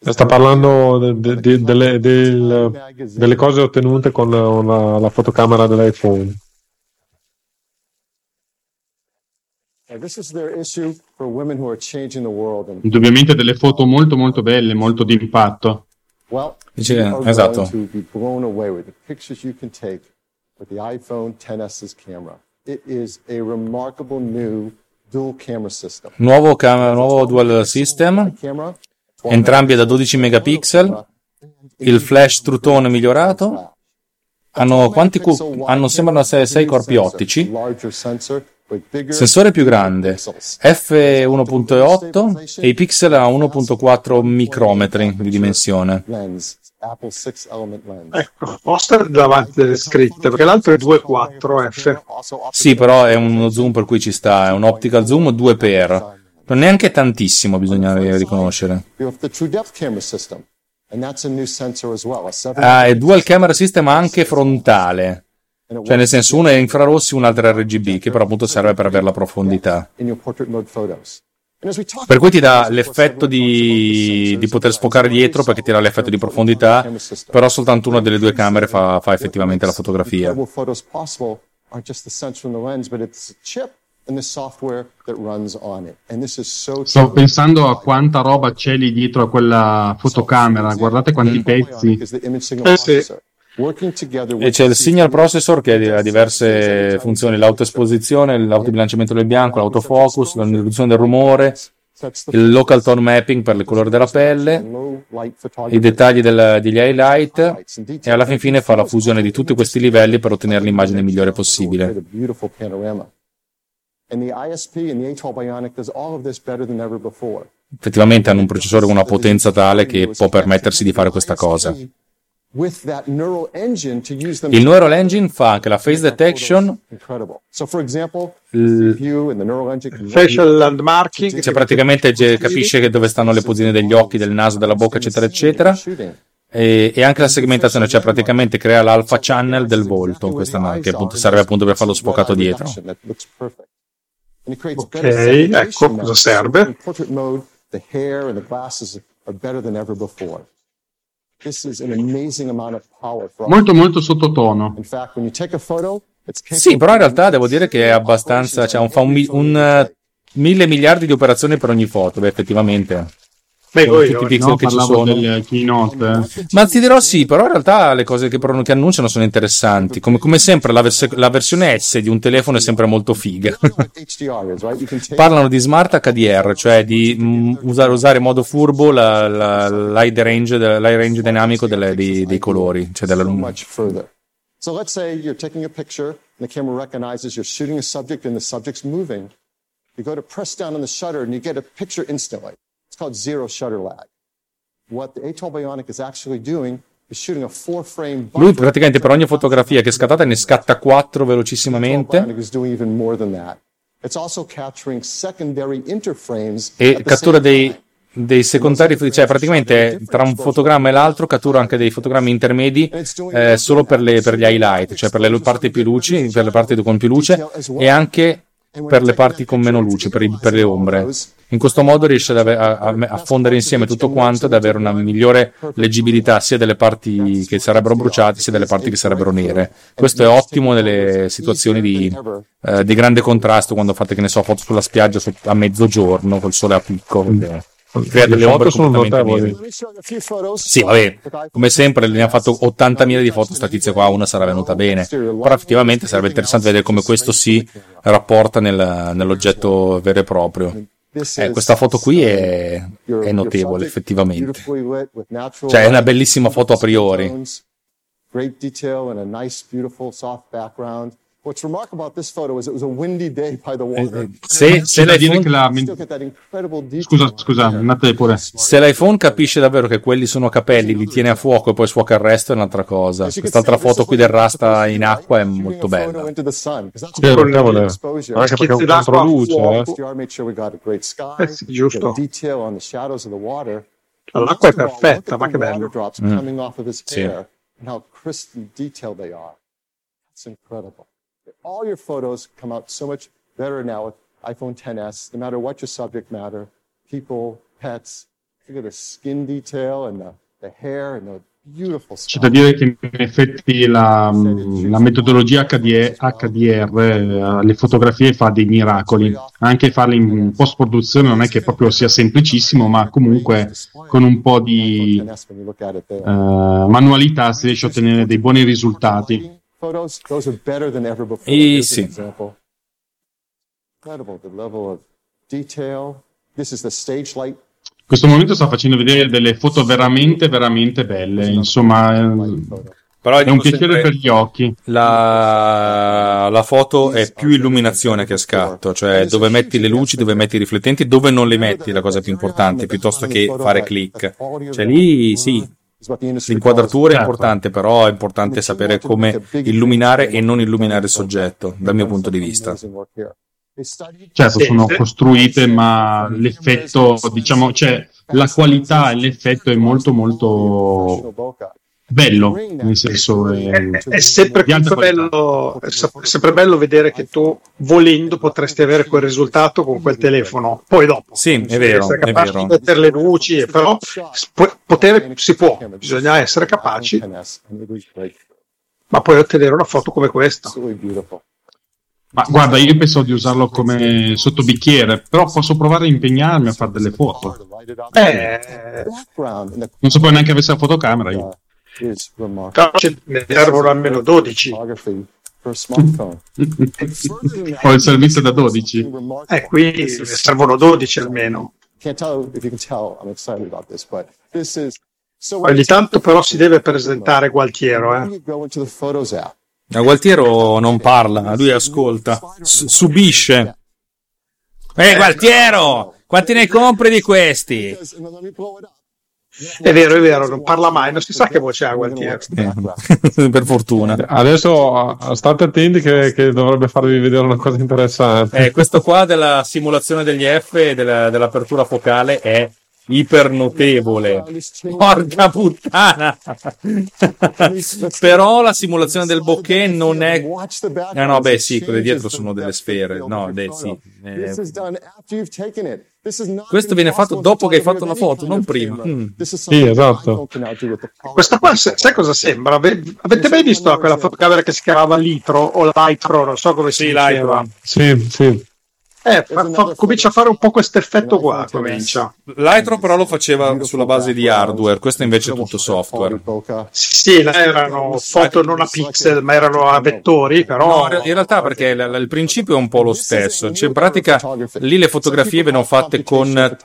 Sta parlando delle cose ottenute con la fotocamera dell'iPhone. Indubbiamente delle foto molto molto belle, molto di impatto. Esatto. It is a remarkable new dual camera system. Nuovo dual system, entrambi da 12 megapixel, il flash True Tone migliorato, sembrano 6 corpi ottici, sensore più grande, f1.8 e i pixel a 1.4 micrometri di dimensione. Apple 6 element lens. Ecco, ho stare davanti alle scritte, perché l'altro è 2.4F. Sì, però è uno zoom per cui ci sta, è un optical zoom 2x. Non neanche tantissimo, bisogna riconoscere. Ah, è dual camera system anche frontale. Cioè nel senso, uno è infrarossi, un'altra è RGB, che però appunto serve per avere la profondità. Per cui ti dà l'effetto di poter sfocare dietro, perché ti dà l'effetto di profondità, però soltanto una delle due camere fa effettivamente la fotografia. Sto pensando a quanta roba c'è lì dietro a quella fotocamera, guardate quanti pezzi. Sì. E c'è il signal processor che ha diverse funzioni: l'autoesposizione, l'autobilanciamento del bianco, l'autofocus, la riduzione del rumore, il local tone mapping per il colore della pelle, i dettagli degli highlight, e alla fine fa la fusione di tutti questi livelli per ottenere l'immagine migliore possibile. Effettivamente hanno un processore con una potenza tale che può permettersi di fare questa cosa. Il Neural Engine fa anche la face detection, facial landmarking, cioè praticamente capisce che dove stanno le posine degli occhi, del naso, della bocca, eccetera eccetera, e anche la segmentazione, cioè praticamente crea l'alpha channel del volto, questa che appunto serve appunto per farlo sfocato dietro. Ok, ecco cosa serve. Molto molto sottotono. Sì, però in realtà devo dire che è abbastanza, cioè fa un 1.000 miliardi di operazioni per ogni foto. Beh, effettivamente. Beh, tutti no, che ci sono del keynote. Ma ti dirò sì, però in realtà le cose che annunciano sono interessanti. Come sempre la versione S di un telefono è sempre molto figa. Parlano di smart HDR, cioè di usare in modo furbo l'eye range dinamico dei colori, cioè della luminosità. Called zero shutter lag. What the A12 Bionic is actually doing is shooting a 4-frame. Lui praticamente per ogni fotografia che è scattata ne scatta 4 velocissimamente. E cattura dei secondari, cioè praticamente tra un fotogramma e l'altro cattura anche dei fotogrammi intermedi solo per gli highlight, cioè per le parti più luci, per le parti con più luce, e anche per le parti con meno luce, per le ombre. In questo modo riesce a fondere insieme tutto quanto ed avere una migliore leggibilità sia delle parti che sarebbero bruciate sia delle parti che sarebbero nere. Questo è ottimo nelle situazioni di grande contrasto, quando fate, che ne so, foto sulla spiaggia a mezzogiorno col sole a picco. Crea delle ombre completamente nere. Sì, vabbè, come sempre ne ha fatto 80.000 di foto, sta tizia qua, una sarà venuta bene, però effettivamente sarebbe interessante vedere come questo si rapporta nell'oggetto vero e proprio. Questa foto qui è notevole, effettivamente. Cioè è una bellissima foto a priori. Se l'iPhone capisce davvero che quelli sono capelli, li tiene a fuoco e poi sfoca il resto, è un'altra cosa. Quest'altra foto qui del rasta in acqua è molto bella. Anche perché è un controluce. Sì, giusto. L'acqua è perfetta, ma che bello. Sì. All your photos come out so much better now with iPhone XS, no matter what your subject matter, people, pets. Look at the skin detail and the hair and the beautiful stuff. C'è da dire che in effetti la metodologia HDR, le fotografie fa dei miracoli. Anche farle in post-produzione non è che proprio sia semplicissimo, ma comunque con un po' di manualità si riesce a ottenere dei buoni risultati. Those are better than ever before. Example. Incredible the level of detail. This is the stage light. Questo momento sta facendo vedere delle foto veramente veramente belle, insomma. Però è un piacere per gli occhi. La foto è più illuminazione che scatto, cioè dove metti le luci, dove metti i riflettenti, dove non le metti, la cosa più importante, piuttosto che fare click. Cioè lì sì. L'inquadratura è importante, però è importante sapere come illuminare e non illuminare il soggetto, dal mio punto di vista. Certo, sono costruite, ma l'effetto, diciamo, cioè la qualità e l'effetto è molto molto bello, nel senso è sempre bello vedere che tu, volendo, potresti avere quel risultato con quel telefono. Poi dopo sì, è vero, essere capaci di mettere le luci, però potere si può, bisogna essere capaci, ma puoi ottenere una foto come questa. Ma guarda, io pensavo di usarlo come sottobicchiere, però posso provare a impegnarmi a fare delle foto. Non sapevo neanche avesse la fotocamera io. Ne servono almeno 12. Ho il servizio da 12. Qui ne servono 12 almeno. Ogni tanto però si deve presentare Gualtiero, Gualtiero non parla, lui ascolta, subisce. Gualtiero, quanti ne compri di questi? È vero, non parla mai, non si sa che voce ha Gualtiero. Per fortuna. Adesso state attenti che dovrebbe farvi vedere una cosa interessante. Questo qua della simulazione degli F, dell'apertura focale, è iper notevole, porca puttana. Però la simulazione del bokeh non è quelle dietro sono delle sfere, questo viene fatto dopo che hai fatto la foto, non prima. Sì, esatto. Questa qua, sai cosa sembra? Avete mai visto quella fotocamera che si chiamava Lightroom, non so come si chiamava? Sì. Comincia a fare un po' questo effetto qua. Lightroom però lo faceva sulla base di hardware, questo invece è tutto software. Sì, erano foto non a pixel, ma erano a vettori, però... No, in realtà perché il principio è un po' lo stesso, cioè in pratica lì le fotografie vengono fatte con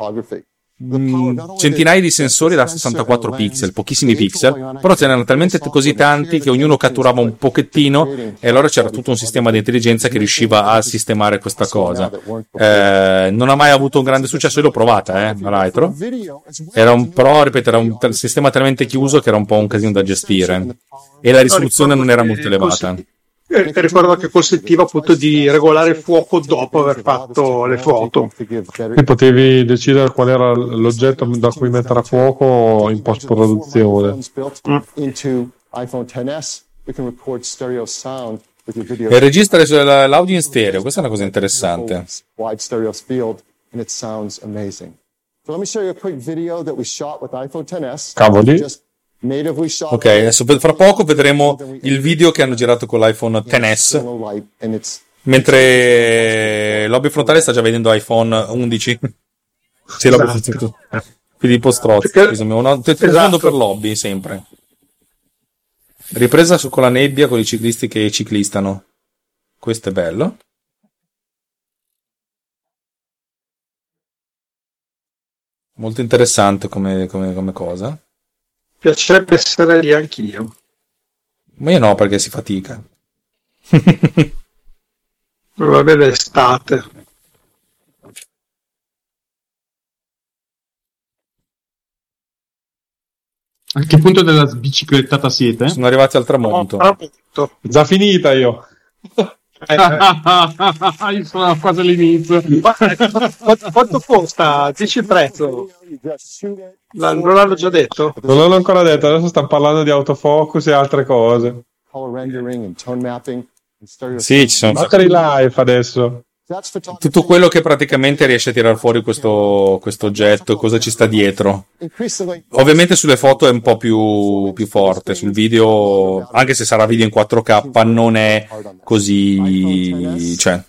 centinaia di sensori da 64 pixel, pochissimi pixel, però ce n'erano talmente così tanti che ognuno catturava un pochettino e allora c'era tutto un sistema di intelligenza che riusciva a sistemare questa cosa. Non ha mai avuto un grande successo, io l'ho provata, l'altro. Però, ripeto, era un sistema talmente chiuso che era un po' un casino da gestire e la risoluzione non era molto elevata. Ricordo che consentiva appunto di regolare il fuoco dopo aver fatto le foto e potevi decidere qual era l'oggetto da cui mettere a fuoco in post produzione. E registra l'audio in stereo, questa è una cosa interessante. Cavoli. Ok, adesso fra poco vedremo il video che hanno girato con l'iPhone XS, mentre Lobby Frontale sta già vedendo iPhone 11. Sì, esatto. Filippo Strozzi, tornando per Lobby sempre. Ripresa con la nebbia, con i ciclisti che ciclistano. Questo è bello. Molto interessante come cosa. Piacerebbe essere lì anch'io. Ma io no, perché si fatica. Va bene l'estate. A che punto della biciclettata siete? Sono arrivati al tramonto. Già finita io. Io sono quasi all'inizio. Quanto costa? Dici il prezzo? Non l'hanno già detto? Non l'hanno ancora detto, adesso stanno parlando di autofocus e altre cose. Sì, ci sono battery life adesso. Tutto quello che praticamente riesce a tirar fuori questo oggetto, cosa ci sta dietro. Ovviamente sulle foto è un po' più forte, sul video, anche se sarà video in 4K, non è così, cioè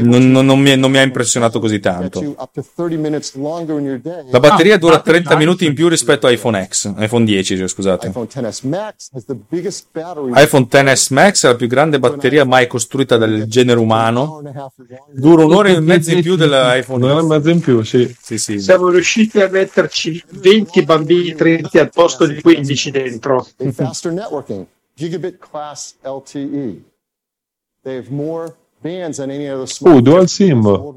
non mi ha impressionato così tanto. La batteria dura 30 minuti in più rispetto a iPhone 10, cioè, scusate. iPhone XS Max è la più grande batteria mai costruita dal genere umano, dura un'ora e mezza in più dell'iPhone. Un'ora e mezza in più, sì. Siamo riusciti a metterci 20 bambini 30 al posto di 15 dentro. Gigabit class LTE. They have more dual SIM.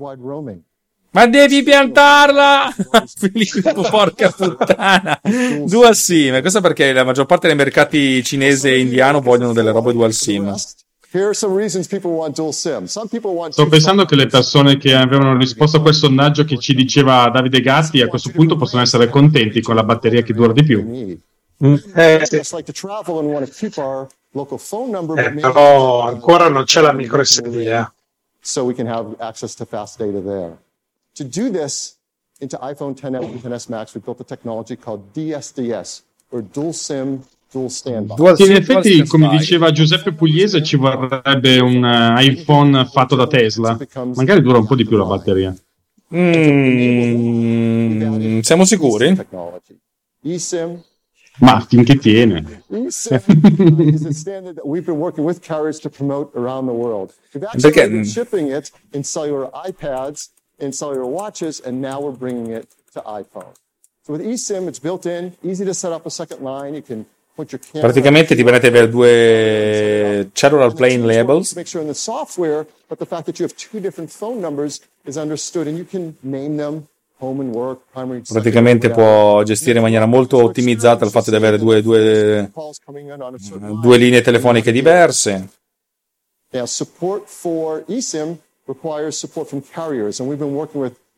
Ma devi piantarla! Filippo, porca puttana! Dual SIM, questo perché la maggior parte dei mercati cinese e indiano vogliono delle robe dual SIM. Sto pensando che le persone che avevano risposto a quel sondaggio che ci diceva Davide Gatti a questo punto possono essere contenti con la batteria che dura di più. Però ancora non c'è la micro SD, eh. So we can have access to fast data there. To do this, into iPhone XS and XS Max, we built a technology called DSDS, or Dual SIM, Dual Standby. Che in effetti, come diceva Giuseppe Pugliese, ci vorrebbe un iPhone fatto da Tesla. Magari dura un po' di più la batteria. Siamo sicuri? eSIM. Ma finché tiene. Praticamente ti permette di avere due cellular plane labels. Praticamente può gestire in maniera molto ottimizzata il fatto di avere due linee telefoniche diverse.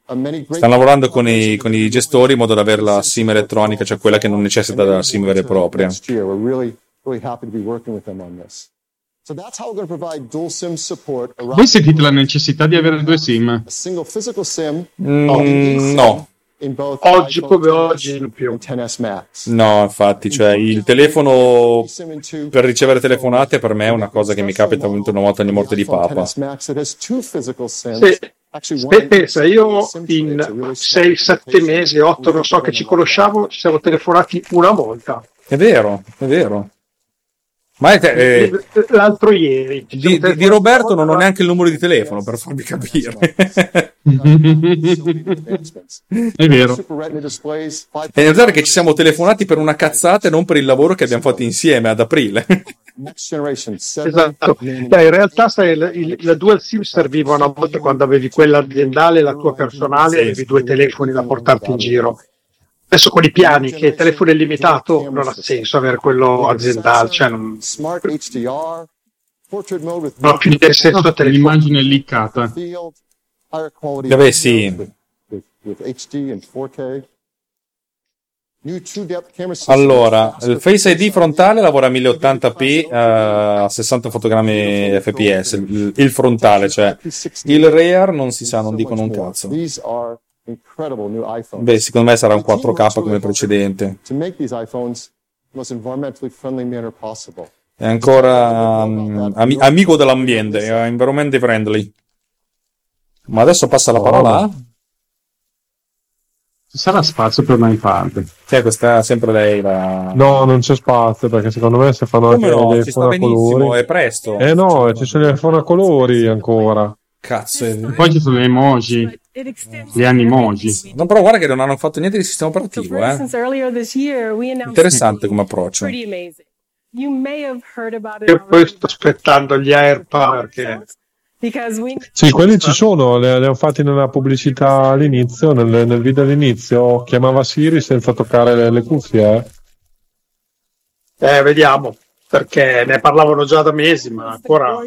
Stanno lavorando con i gestori in modo da avere la SIM elettronica, cioè quella che non necessita della SIM vera e propria. Voi sentite la necessità di avere due SIM? No. Oggi come oggi in più. No, infatti, cioè il telefono per ricevere telefonate per me è una cosa che mi capita una volta ogni morte di papa. Se pensa, io in 6-7 mesi, 8, non so, che ci conosciamo, ci siamo telefonati una volta. È vero. Ma l'altro ieri di Roberto non ho neanche il numero di telefono per farvi capire. È vero. È notare che ci siamo telefonati per una cazzata e non per il lavoro che abbiamo fatto insieme ad aprile. Esatto. In realtà la dual sim serviva una volta quando avevi quella aziendale e la tua personale, e avevi due telefoni da portarti in giro. Adesso con i piani che il telefono è limitato non ha senso avere quello aziendale, cioè non ha più del senso da telefono. L'immagine è liccata. Vabbè, sì. Allora, il Face ID frontale lavora a 1080p a 60 fotogrammi fps, il frontale, cioè il rear non si sa, non dicono un cazzo. Beh, secondo me sarà un 4K come precedente. È ancora amico dell'ambiente, environment friendly. Ma adesso passa la parola a... Ci sarà spazio per una infante? Cioè, questa è sempre lei la... No, non c'è spazio, perché secondo me se fanno anche le iPhone a colori... È presto. No, ci sono le iPhone a colori ancora. Cazzo, poi ci sono le emoji, gli animoji. No, però guarda che non hanno fatto niente di sistema operativo, Interessante come approccio. Io poi sto aspettando gli AirPods perché... Sì, quelli ci sono, le ho fatti nella pubblicità all'inizio, nel video all'inizio, chiamava Siri senza toccare le cuffie. Vediamo, perché ne parlavano già da mesi, ma ancora...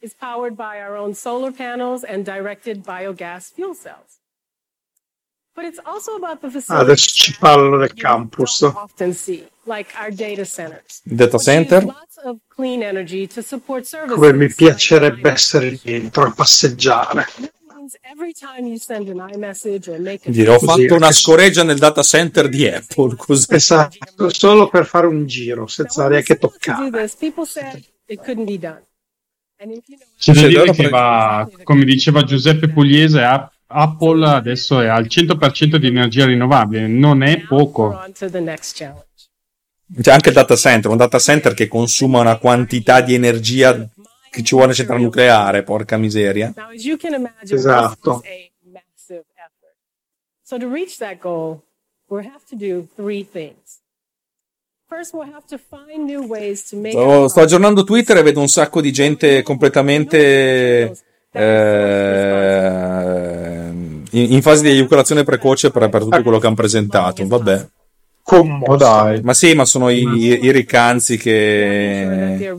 is powered by our own solar panels and directed biogas fuel cells. But it's also about the facilities adesso ci parlo del campus. Often see, like our data centers. Data center? Lots of clean energy to support services. Come mi piacerebbe essere dentro a passeggiare. Every time you send an iMessage or make a... Ho fatto una scoreggia nel data center di Apple, così. Esatto, solo per fare un giro, senza neanche toccare. People said it couldn't be done. C'è da dire che va, come diceva Giuseppe Pugliese, Apple adesso è al 100% di energia rinnovabile, non è poco. C'è anche il data center, un data center che consuma una quantità di energia che ci vuole una centrale nucleare, porca miseria. Esatto. So to reach that goal, we have to do three things. Sto aggiornando Twitter e vedo un sacco di gente completamente in fase di eiaculazione precoce per tutto quello che hanno presentato, vabbè. Dai. Ma sì, ma sono i riccanzi che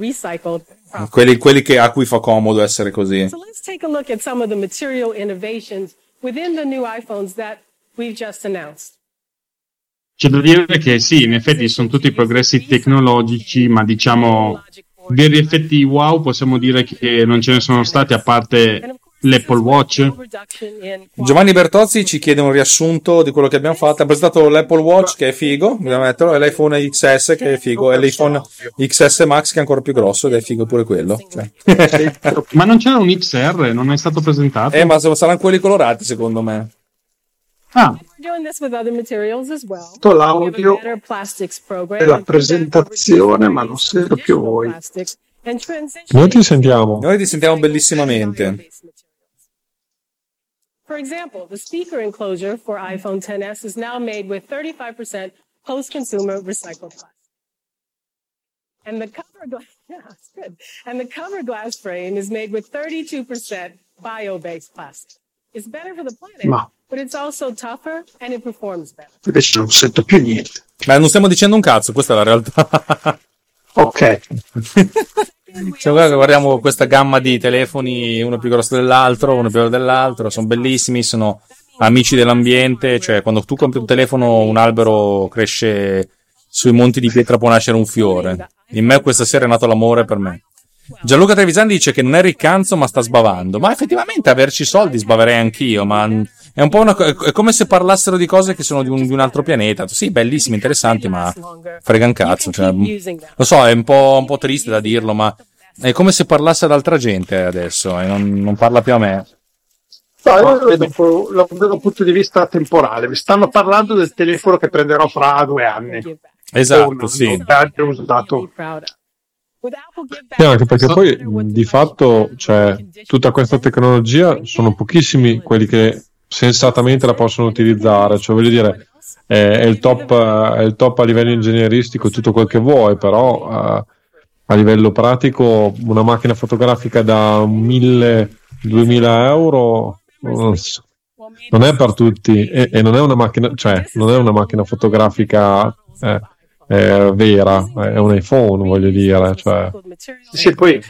quelli che a cui fa comodo essere così. So let's take a look at some of the material innovations within the new iPhones that we've just announced. C'è da dire che sì, in effetti sono tutti progressi tecnologici, ma diciamo veri effetti wow possiamo dire che non ce ne sono stati, a parte l'Apple Watch. Giovanni Bertozzi ci chiede un riassunto di quello che abbiamo fatto. Ha presentato l'Apple Watch, che è figo, bisogna metterlo, e l'iPhone XS, che è figo, e l'iPhone XS Max, che è ancora più grosso ed è figo pure quello, cioè. Ma non c'era un XR? Non è stato presentato? Ma saranno quelli colorati, secondo me. Tutto l'audio e la presentazione, ma non sento più voi. Noi ti sentiamo bellissimamente. For example, the speaker enclosure for iPhone XS is now made with 35% post-consumer recycled glass. And the cover glass frame is made with 32% bio-based plastic. It's better for the planet, but it's also tougher and it performs better. Invece non sento più niente. Ma non stiamo dicendo un cazzo, questa è la realtà. Ok. Cioè, guardiamo questa gamma di telefoni, uno più grosso dell'altro, uno più grande dell'altro, sono bellissimi, sono amici dell'ambiente, cioè quando tu compri un telefono un albero cresce sui monti di pietra, può nascere un fiore. In me questa sera è nato l'amore per me. Gianluca Trevisan dice che non è riccanzo ma sta sbavando, ma effettivamente averci soldi sbaverei anch'io, ma è un po' è come se parlassero di cose che sono di un altro pianeta. Sì, bellissimi, interessanti, ma frega un cazzo, cioè, lo so, è un po' triste da dirlo, ma è come se parlasse ad altra gente adesso, e non parla più a me. No, io lo vedo da un punto di vista temporale. Mi stanno parlando del telefono che prenderò fra 2 anni. Esatto, sì. Usato. Anche perché poi di fatto, cioè, tutta questa tecnologia sono pochissimi quelli che sensatamente la possono utilizzare, cioè voglio dire è il top a livello ingegneristico, tutto quel che vuoi, però a livello pratico una macchina fotografica da 1.000-2.000 euro non è per tutti e non è una macchina, cioè non è una macchina fotografica vera, è un iPhone, voglio dire, cioè. Sì, poi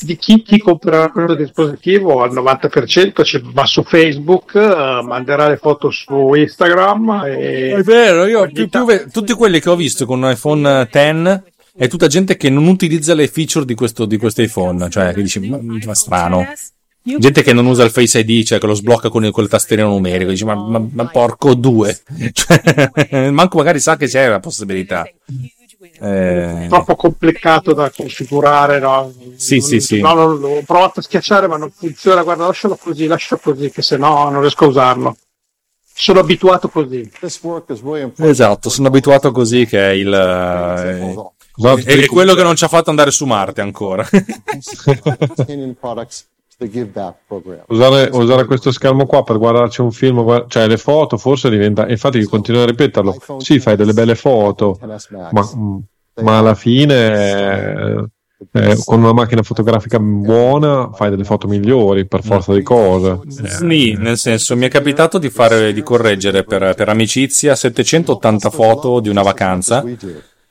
di chi comprerà questo dispositivo al 90% va su Facebook, manderà le foto su Instagram e... È vero, io tutti quelli che ho visto con un iPhone X è tutta gente che non utilizza le feature di questo iPhone, cioè che dice ma strano, gente che non usa il Face ID, cioè che lo sblocca con il tastierino numerico, dice ma porco due, cioè, manco magari sa che c'è la possibilità, troppo complicato da configurare, no? Sì. No, l'ho provato a schiacciare ma non funziona, guarda lascialo così che se no non riesco a usarlo, sono abituato così. Esatto, sono abituato così, che è il è quello che non ci ha fatto andare su Marte ancora. Usare questo schermo qua per guardarci un film, cioè le foto forse diventa, infatti io continuo a ripeterlo, sì, fai delle belle foto, ma alla fine con una macchina fotografica buona fai delle foto migliori per forza di cose. Sì, nel senso, mi è capitato di correggere per amicizia 780 foto di una vacanza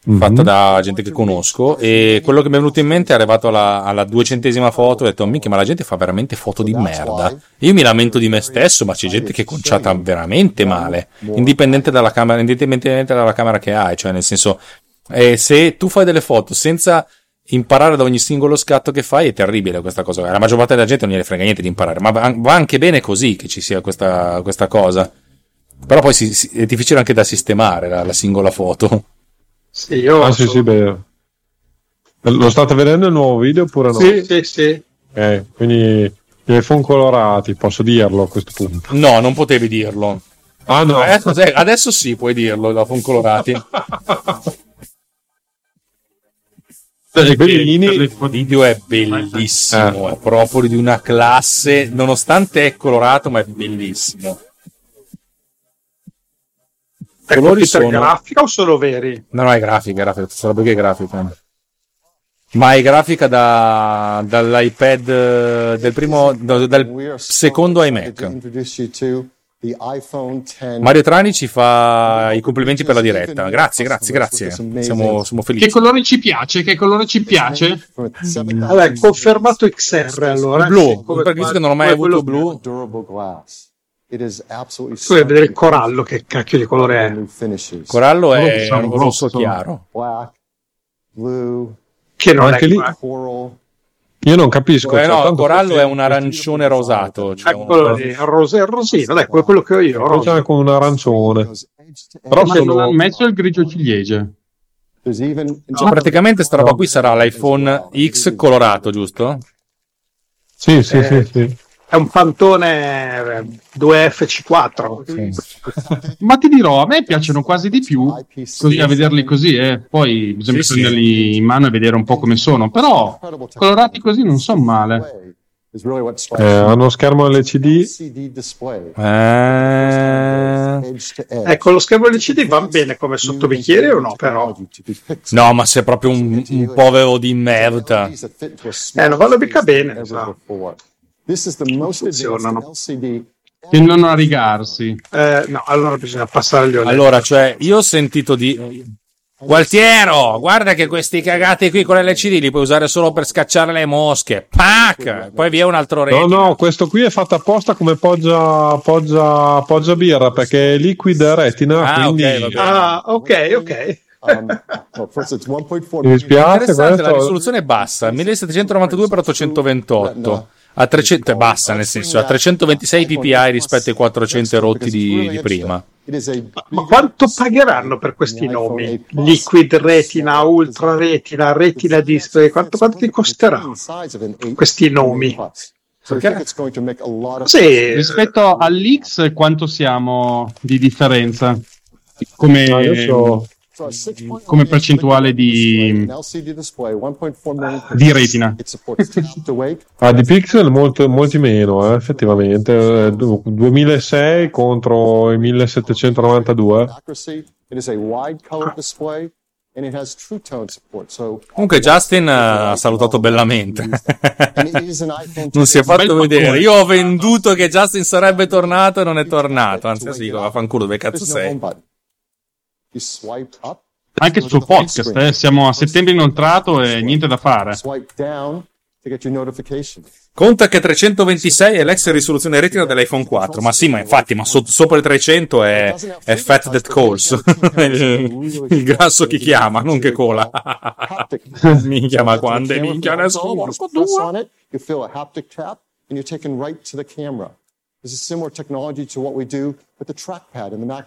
fatta da gente che conosco, e quello che mi è venuto in mente è arrivato alla 200ª foto e ho detto minchia, ma la gente fa veramente foto di merda, io mi lamento di me stesso, ma c'è gente che è conciata veramente male, indipendentemente dalla camera che hai, cioè nel senso se tu fai delle foto senza imparare da ogni singolo scatto che fai è terribile questa cosa, la maggior parte della gente non gliene frega niente di imparare, ma va anche bene così che ci sia questa cosa, però poi è difficile anche da sistemare la singola foto. Sì, sì, beh. Lo state vedendo il nuovo video oppure no? Sì. Quindi gli iPhone colorati, posso dirlo a questo punto? No, non potevi dirlo. Ah no. Adesso sì, puoi dirlo, gli iPhone colorati. Il video è bellissimo, è proprio di una classe, nonostante è colorato, ma è bellissimo. Colori sono grafica o sono veri? No, è grafica, sarebbe che è grafica. Ma è grafica dall'iPad del primo, dal secondo iMac. Mario Trani ci fa i complimenti per la diretta. Grazie. Siamo felici. Che colore ci piace? Vabbè, confermato XR allora. Blu, perché visto che non ho mai avuto blu. Tu devi vedere il corallo, che cacchio di colore è. Il corallo è un rosso chiaro. Blu. Che non anche è lì. Io non capisco. Il corallo è un arancione rosato. Cioè eccolo lì, rosino, dai, quello che ho io. Rosa con un arancione. Però non ha messo il grigio ciliegia. Cioè, praticamente sta roba qui sarà l'iPhone X colorato, giusto? Sì. È un Pantone 2FC4. Sì. Ma ti dirò, a me piacciono quasi di più così, a vederli così, poi bisogna prenderli in mano e vedere un po' come sono, però colorati così non sono male. Hanno schermo LCD. Ecco, lo schermo LCD va bene come sottobicchiere o no? Però no, ma sei proprio un povero di merda. Non vanno mica bene, no. Funzionano. Tendono a rigarsi. No, allora bisogna passare agli OLED. Allora, cioè, io ho sentito di Gualtiero, guarda che questi cagati qui con l'LCD li puoi usare solo per scacciare le mosche. Pac! Poi vi è un altro retro. No, questo qui è fatto apposta come poggia birra, perché è liquid retina. Quindi... ok. Mi dispiace, interessante, la risoluzione è bassa, 1792x828. A 300 è bassa, nel senso, a 326 ppi rispetto ai 400 rotti di prima. Ma quanto pagheranno per questi nomi? Liquid retina, ultra retina, retina display, quanto ti costerà questi nomi? Sì, rispetto all'X quanto siamo di differenza? Come percentuale di retina di pixel molti meno, effettivamente 2006 contro i 1792. Comunque Justin ha salutato bellamente. Non si è fatto vedere. Io ho venduto che Justin sarebbe tornato e non è tornato, anzi sì, vaffanculo, dove cazzo sei? Anche sul podcast, siamo a settembre inoltrato e niente da fare. Conta che 326 è l'ex risoluzione retina dell'iPhone 4, ma sì, ma infatti, ma sopra il 300 è fat that calls, il grasso che chiama, non che cola. Minchia, ma quante minchia ne sono, porco due!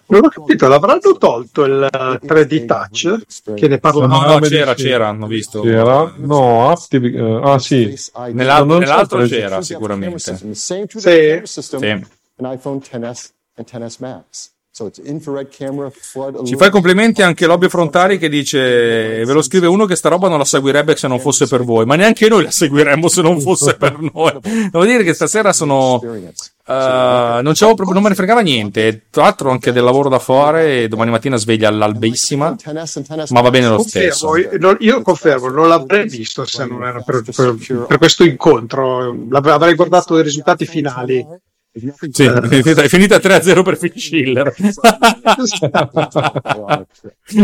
Non ho capito, l'avranno tolto il 3D Touch? Che ne parlo? No, c'era, hanno visto. C'era? No, sì. Nell'altro c'era, sicuramente. Sì. Ci fa i complimenti anche Lobby Frontari, che dice, ve lo scrive uno che sta roba non la seguirebbe se non fosse per voi, ma neanche noi la seguiremmo se non fosse per noi. Devo dire che stasera non me ne fregava niente, tra l'altro anche del lavoro da fare, e domani mattina sveglia all'albissima, ma va bene lo stesso. Io confermo, non l'avrei visto se non era per questo incontro, avrei guardato i risultati finali. Sì, è finita 3-0 per Fischiller.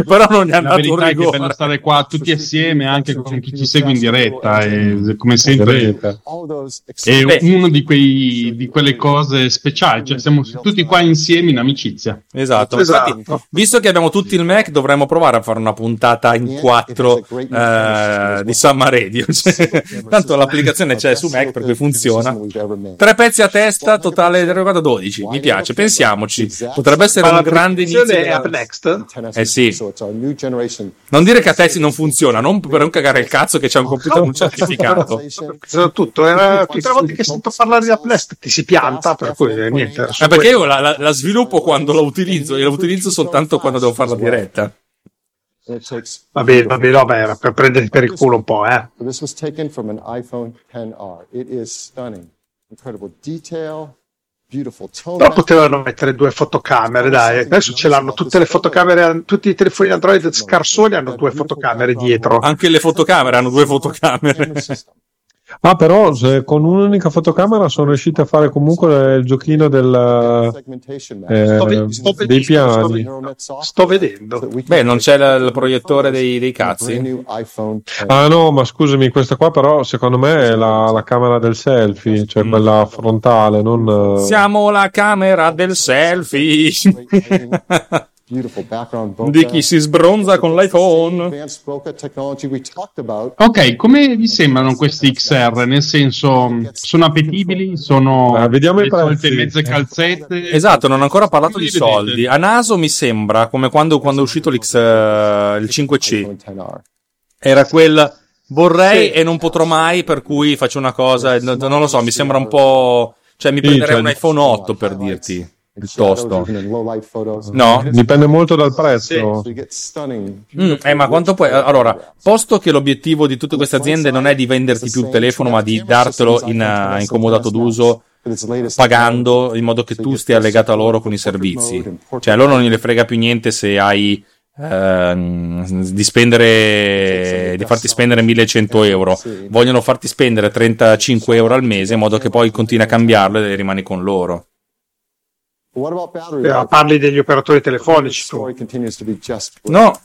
Però non ne hanno dato un rigore. È bello stare qua tutti assieme, anche con chi ci segue in diretta, e, come sempre, è uno di quelle cose speciali, cioè siamo tutti qua insieme in amicizia. Esatto. Infatti, visto che abbiamo tutti il Mac, dovremmo provare a fare una puntata in 4 di Summer Radio. Tanto l'applicazione c'è su Mac, per cui funziona. 3 pezzi a testa, totale 12, mi piace, pensiamoci, potrebbe essere un grande inizio della... Up Next? Sì, non dire che a testi non funziona, non per un cagare il cazzo che c'è un computer non certificato. Tutto era tutte le volte che sento parlare di Up Next ti si pianta, per cui niente, perché io la sviluppo quando la utilizzo, e la utilizzo soltanto quando devo fare la diretta. Vabbè, no, era per prenderti per il culo un po', This was taken from an iPhone XR. It is stunning. Incredible detail. Però potevano mettere due fotocamere, dai, adesso ce l'hanno tutte le fotocamere, tutti i telefoni Android scarsoni hanno due fotocamere dietro. Anche le fotocamere hanno due fotocamere. Ah, però se con un'unica fotocamera sono riusciti a fare comunque il giochino del dei piani. Sto vedendo. Beh, non c'è il proiettore dei cazzi. Ah no, ma scusami, questa qua però secondo me è la camera del selfie, cioè quella frontale, non... Siamo la camera del selfie! Di chi si sbronza con l'iPhone. Ok, come vi sembrano questi XR? Nel senso, sono appetibili? Sono vediamo le solite mezze calzette? Esatto, non ho ancora parlato di soldi. A naso mi sembra come quando è uscito il 5C. Era quel vorrei e non potrò mai, per cui faccio una cosa, non lo so, mi sembra un po'... Cioè mi prenderei un iPhone 8 per dirti. Piuttosto no, dipende molto dal prezzo. Ma quanto puoi? Allora, posto che l'obiettivo di tutte queste aziende non è di venderti più il telefono, ma di dartelo in comodato d'uso, pagando in modo che tu stia legato a loro con i servizi. Cioè, a loro non gli frega più niente se hai di farti spendere 1100 euro. Vogliono farti spendere 35 euro al mese in modo che poi continui a cambiarlo e rimani con loro. Parli degli operatori telefonici tu. No,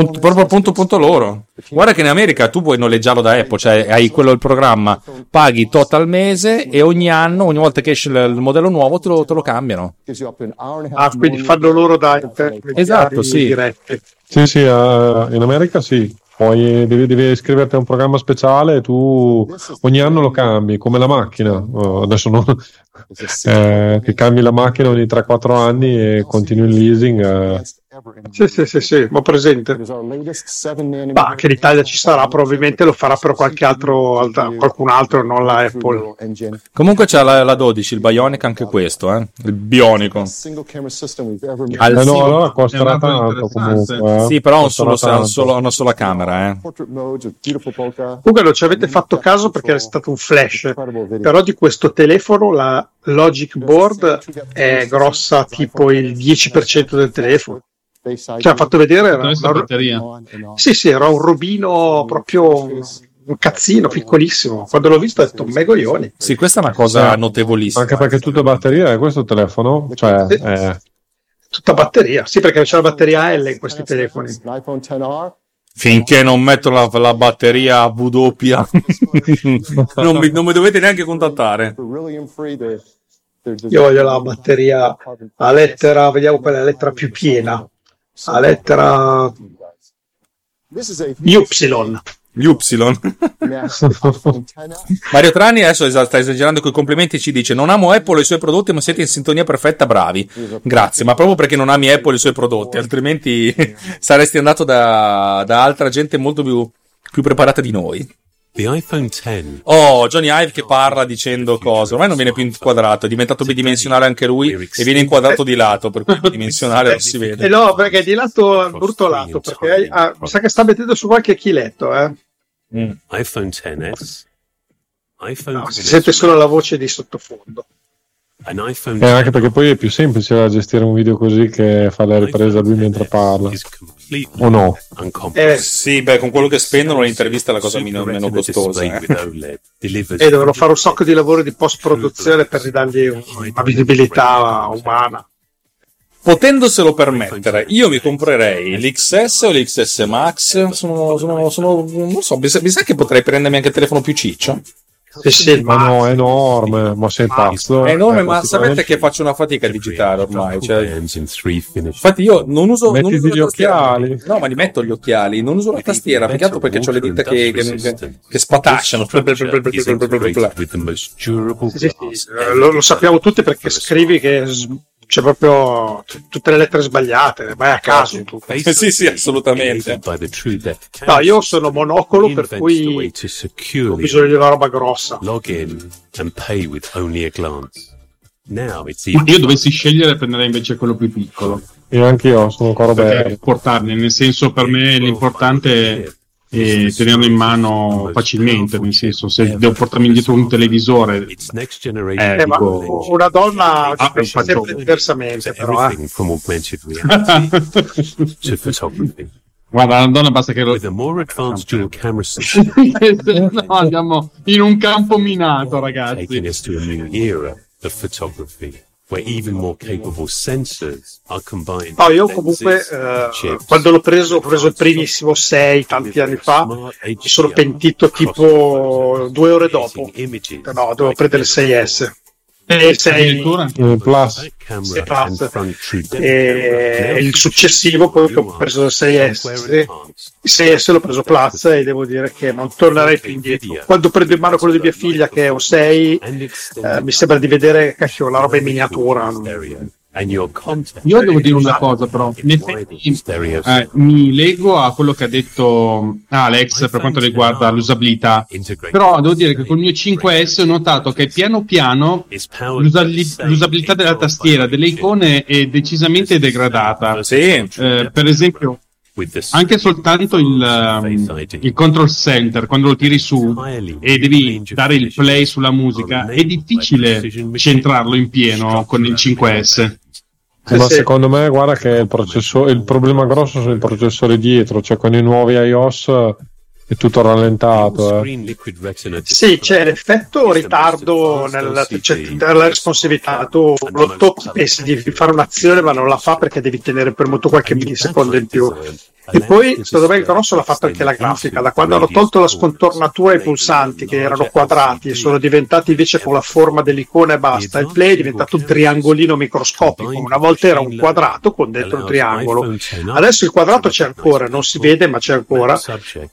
punto loro. Guarda che in America tu puoi noleggiarlo da Apple, cioè hai quello il programma, paghi tot al mese e ogni anno, ogni volta che esce il modello nuovo te lo cambiano. Quindi fanno loro da esatto, sì. Diretti. Sì, in America sì. Poi devi iscriverti a un programma speciale e tu ogni anno lo cambi, come la macchina. Adesso non che cambi la macchina ogni 3-4 anni e continui il leasing. Sì, ma presente. Ma che l'Italia ci sarà, probabilmente lo farà però qualcun altro, non la Apple. Comunque c'è la 12, il Bionic, anche questo, il bionico. No, allora costerà tanto comunque. Sì, però una sola camera. Comunque non ci avete fatto caso perché è stato un flash, però di questo telefono la Logic Board è grossa tipo il 10% del telefono. Cioè, ha fatto vedere era un robino, proprio un cazzino piccolissimo. Quando l'ho visto ho detto megoglioni. Sì, questa è una cosa notevolissima, anche perché tutta batteria è questo telefono, cioè tutta batteria, sì, perché c'è la batteria L in questi telefoni. Finché non metto la batteria W non mi dovete neanche contattare. Io voglio la batteria a lettera, vediamo quella lettera più piena. A lettera Y. Mario Trani adesso sta esagerando con i complimenti, ci dice: non amo Apple e i suoi prodotti, ma siete in sintonia perfetta, bravi. Grazie, ma proprio perché non ami Apple e i suoi prodotti, altrimenti saresti andato da altra gente molto più preparata di noi. The iPhone X. Oh, Johnny Ive che parla dicendo cose. Ormai non viene più inquadrato, è diventato bidimensionale anche lui e viene inquadrato di lato, per cui bidimensionale non si vede. No, perché di lato è brutto lato, perché mi sa che sta mettendo su qualche chiletto, iPhone XS. No, si sente solo la voce di sottofondo. Anche perché poi è più semplice da gestire un video così che fa la ripresa lui mentre parla, o no? Sì, beh, con quello che spendono l'intervista è la cosa meno costosa. E dovrò fare un sacco di lavoro di post-produzione per ridargli una visibilità umana. Potendoselo permettere, io mi comprerei l'XS o l'XS Max. Non so, mi sa che potrei prendermi anche il telefono più ciccio. Sì, ma no, è enorme, ma sei pazzo. È enorme, ma sapete che faccio una fatica digitale ormai. Cioè, infatti, io non uso. Mettiti gli occhiali. No, ma li metto gli occhiali. Non uso la tastiera, più che altro perché ho le dita che spatasciano. Lo sappiamo tutti perché scrivi che c'è proprio tutte le lettere sbagliate, vai a caso tu. Sì, assolutamente. No, io sono monocolo, per cui ho bisogno di una roba grossa. Io dovessi scegliere, prenderei invece quello più piccolo. E anche io sono ancora bello. Per portarne, nel senso, per me l'importante è e tenendo in mano facilmente, nel senso, se devo portarmi indietro un televisore, dico, una donna pensa sempre diversamente, però guarda, la donna basta che lo no, andiamo in un campo minato, ragazzi. No, io comunque quando l'ho preso, ho preso il primissimo 6 tanti anni fa, mi sono pentito tipo 2 ore dopo. No, dovevo prendere il 6S. Plus. E il successivo poi ho preso il 6S, il 6S l'ho preso Plus, e devo dire che non tornerei più indietro. Quando prendo in mano quello di mia figlia che è un 6, mi sembra di vedere, cacchio, la roba in miniatura. Io devo dire una cosa, però in effetti, mi lego a quello che ha detto Alex per quanto riguarda l'usabilità, però devo dire che col mio 5S ho notato che piano piano l'usabilità della tastiera, delle icone è decisamente degradata. Per esempio, anche soltanto il control center, quando lo tiri su e devi dare il play sulla musica, è difficile centrarlo in pieno con il 5S. Ma secondo me, guarda che il problema grosso sono i processori dietro, cioè con i nuovi iOS è tutto rallentato. Sì, c'è l'effetto ritardo nella responsabilità. Tu pensi di fare un'azione ma non la fa perché devi tenere premuto qualche millisecondo in più. E poi secondo me il grosso l'ha fatto anche la grafica, da quando hanno tolto la scontornatura ai pulsanti che erano quadrati e sono diventati invece con la forma dell'icona e basta, il play è diventato un triangolino microscopico. Una volta era un quadrato con dentro un triangolo, adesso il quadrato c'è ancora, non si vede ma c'è ancora,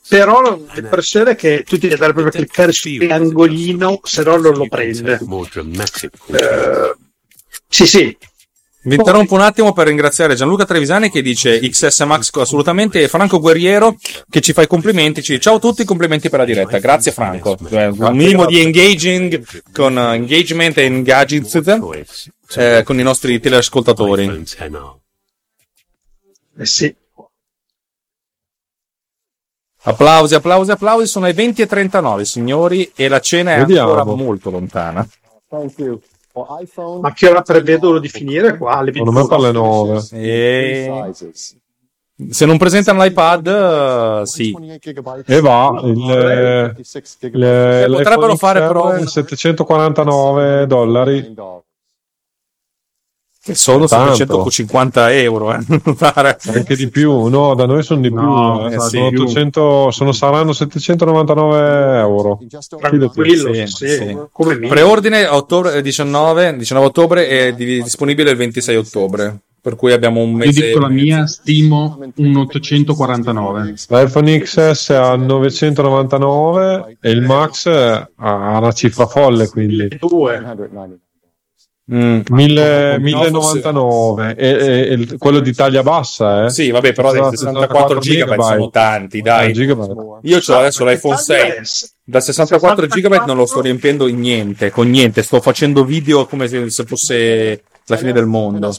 però l'impressione è che tu devi andare proprio a cliccare sul triangolino, se no non lo prende. Sì. Vi interrompo un attimo per ringraziare Gianluca Trevisani che dice XS Max assolutamente, e Franco Guerriero che ci fa i complimenti, ci dice ciao a tutti, complimenti per la diretta. Grazie Franco, un minimo di engagement e engagement con i nostri teleascoltatori. Sì. Applausi, sono le 20:39 signori e la cena è ancora molto lontana. Thank you. Ma che ora prevedono di finire qua? Secondo me per le 9. E... se non presentano l'iPad, sì. E va. Potrebbero fare però $749. Che sono €750, anche di più. No, da noi sono di più, saranno €799. Tranquillo, sì. Come preordine a ottobre, 19 ottobre, è disponibile il 26 ottobre, per cui abbiamo un mese. Io dico la mia, stimo un €849. L'iPhone XS a $999 e il Max ha una cifra folle, quindi 1099 e quello di taglia bassa, eh? Sì, vabbè, però 64 GB sono tanti, dai. Io c'ho adesso l'iPhone 6 da 64 GB, non lo sto riempendo in niente, con niente, sto facendo video come se fosse la fine del mondo.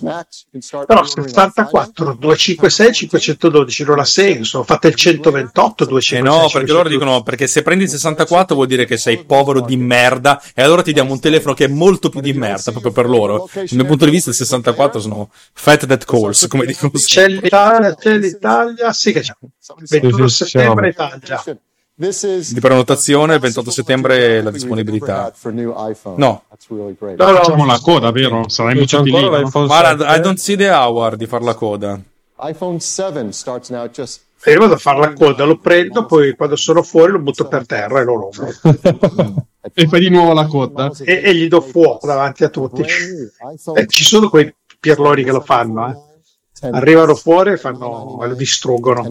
Però 64, 256, 512 non ha senso, fate il 128, 256. No, perché loro dicono, perché se prendi il 64 vuol dire che sei povero di merda, e allora ti diamo un telefono che è molto più di merda, proprio per loro. Dal mio punto di vista il 64 sono fat that calls, come dicono. C'è l'Italia, sì che c'è. 21 settembre Italia. Di prenotazione il 28 settembre la disponibilità. No, facciamo la coda, vero? Saremmo ancora l'iPhone 7. Ma I don't see the hour di far la coda. iPhone 7 starts now just. Io vado a fare la coda, lo prendo, poi quando sono fuori lo butto per terra e lo rompo. E fai di nuovo la coda e gli do fuoco davanti a tutti. Ci sono quei pirloni che lo fanno, eh. Arrivano fuori e fanno, lo distruggono.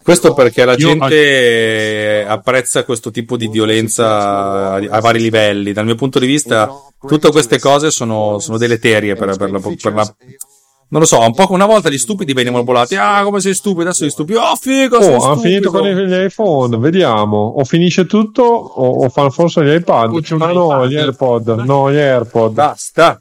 Questo perché la gente apprezza questo tipo di violenza a vari livelli. Dal mio punto di vista tutte queste cose sono deleterie per la Non lo so, un po' come una volta gli stupidi venivano volati. Ah, come sei stupido, adesso gli stupidi. Oh, figo, oh, sei stupido. Finito con gli iPhone, vediamo. O finisce tutto, o fanno forse gli iPad. Ah no, gli AirPod. No, gli AirPod. Basta.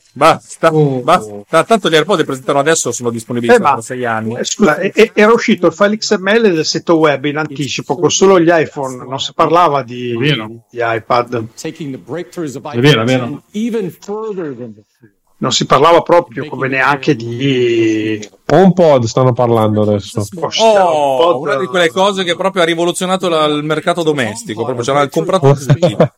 Tanto gli AirPod li presentano adesso, sono disponibili da 6 anni. Scusa, era uscito il file XML del sito web in anticipo con solo gli iPhone. Non si parlava di iPad. È vero. Non si parlava proprio come neanche di HomePod, stanno parlando adesso. Oh, una di quelle cose che proprio ha rivoluzionato il mercato domestico, proprio c'era il compratore.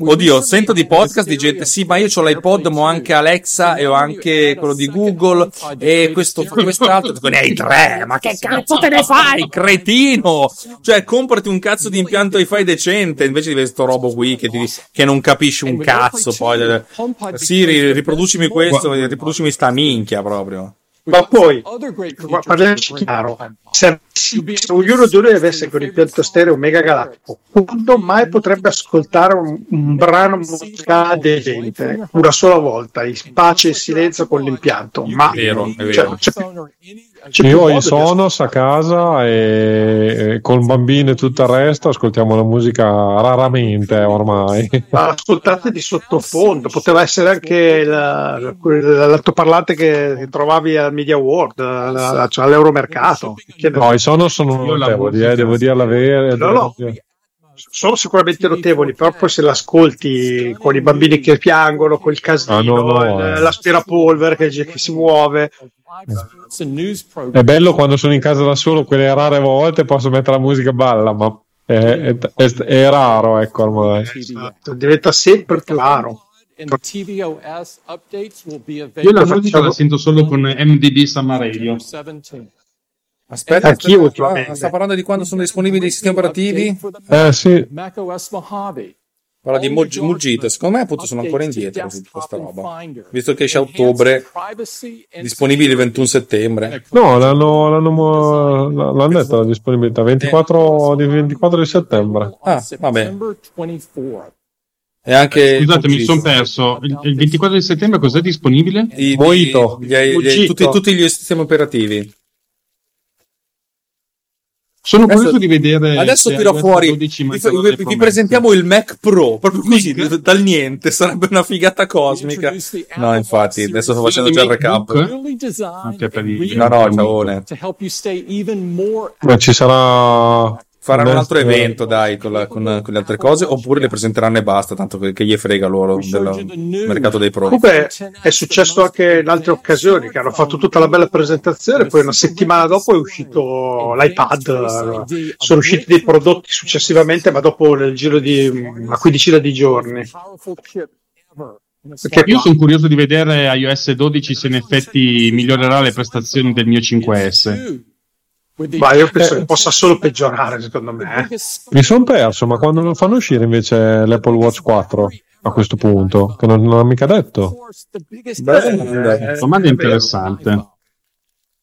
Oddio, sento di podcast di gente, sì, ma io c'ho l'iPod, ma ho anche Alexa e ho anche quello di Google e quest'altro. Dico, ne hai 3, ma che cazzo te ne fai, cretino? Cioè, comprati un cazzo di impianto Wi-Fi decente, invece di questo robo qui che non capisci un cazzo, poi. Sì, riproducimi questo, riproducimi sta minchia proprio. Ma poi, parliamoci chiaro, se ognuno di noi avesse con l'impianto stereo mega galattico, quando mai potrebbe ascoltare un brano musicale decente? Una sola volta, in pace e silenzio con l'impianto. Ma è vero. Cioè, io ho i Sonos a casa e col bambino e tutto il resto ascoltiamo la musica raramente ormai. Ma ascoltate di sottofondo, poteva essere anche l'altoparlante che trovavi al Media World, cioè all'Euromercato. No, i Sonos sono notevoli, devo dire la verità. No. Sono sicuramente notevoli, però poi se l'ascolti con i bambini che piangono, col casino, l'aspirapolvere che si muove. È bello quando sono in casa da solo, quelle rare volte posso mettere la musica balla, ma è raro, ecco ormai. Esatto, diventa sempre raro. Io la faccio, la sento solo con MDB Summer Radio. Aspetta, sta parlando di quando sono disponibili i sistemi operativi? Sì. Parla di Muggita, secondo me appunto sono ancora indietro su questa roba, visto che esce a ottobre, disponibile il 21 settembre. No, l'hanno detto la disponibilità, 24 di settembre. Ah, vabbè. E anche scusate, mi sono perso. Il 24 di settembre cos'è disponibile? Mojito. Tutti gli sistemi operativi. Sono curioso di vedere. Adesso tiro fuori. Vi presentiamo il Mac Pro. Proprio così, dal niente. Sarebbe una figata cosmica. No, infatti, adesso sto facendo già il recap. Ma ci sarà. Faranno un altro evento, dai, con le altre cose, oppure le presenteranno e basta, tanto che gli frega loro del mercato dei prodotti. Comunque è successo anche in altre occasioni, che hanno fatto tutta la bella presentazione, poi una settimana dopo è uscito l'iPad, sono usciti dei prodotti successivamente, ma dopo nel giro di una quindicina di giorni. Perché io sono curioso di vedere iOS 12 se in effetti migliorerà le prestazioni del mio 5S. Ma io penso che possa solo peggiorare, secondo me. Mi sono perso, ma quando lo fanno uscire invece l'Apple Watch 4 a questo punto? Che non ha mica detto. Beh, domanda interessante.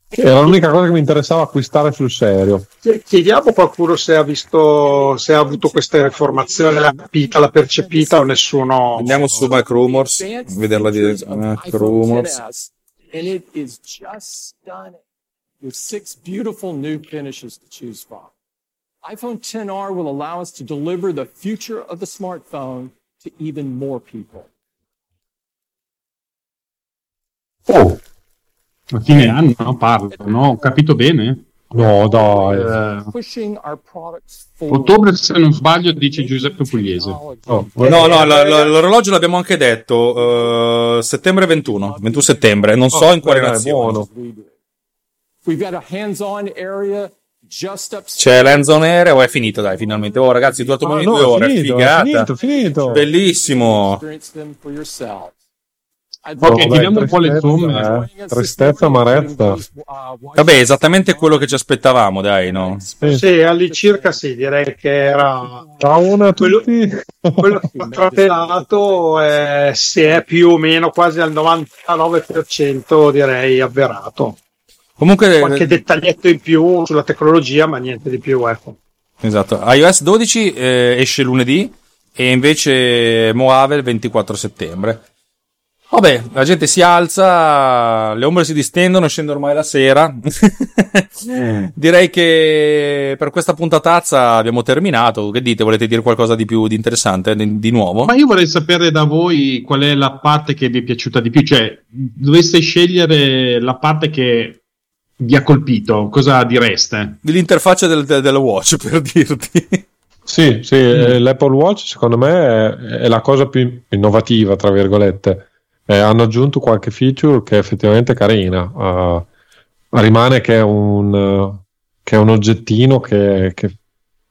Era l'unica cosa che mi interessava acquistare sul serio. Chiediamo a qualcuno se ha visto, se ha avuto questa informazione, l'ha capita, l'ha percepita o nessuno. Andiamo su Mac Rumors, vederla di Mac Rumors. With 6 beautiful new finishes to choose from. iPhone XR will allow us to deliver the future of the smartphone to even more people. Oh, a fine anno parlano, ho capito bene? No, dai. Ottobre, se non sbaglio, dice Giuseppe Pugliese. Oh. No, l'orologio l'abbiamo anche detto, settembre 21 settembre, non so in quale nazione. We've got a hands-on area just upstairs. C'è l'hands-on area o è finito, dai, finalmente. Oh, ragazzi, durato meno di 2 ore, figata. Finito. Bellissimo. Ok, vediamo un po' le somme. Tristezza, amarezza. Vabbè, esattamente quello che ci aspettavamo, dai, no? Sì, all'incirca sì, direi che era quello che ho trattelato, si è più o meno quasi al 99%, direi, avverato. Comunque qualche dettaglietto in più sulla tecnologia, ma niente di più, ecco. Esatto. iOS 12 esce lunedì e invece Mojave il 24 settembre. Vabbè, la gente si alza, le ombre si distendono, scende ormai la sera. Direi che per questa puntatazza abbiamo terminato. Che dite? Volete dire qualcosa di più, di interessante, di nuovo? Ma io vorrei sapere da voi qual è la parte che vi è piaciuta di più. Cioè, doveste scegliere la parte che vi ha colpito, cosa direste? Dell'interfaccia del watch, per dirti. Sì, sì, l'Apple Watch secondo me è la cosa più innovativa, tra virgolette. Hanno aggiunto qualche feature che è effettivamente carina. Rimane che è un oggettino che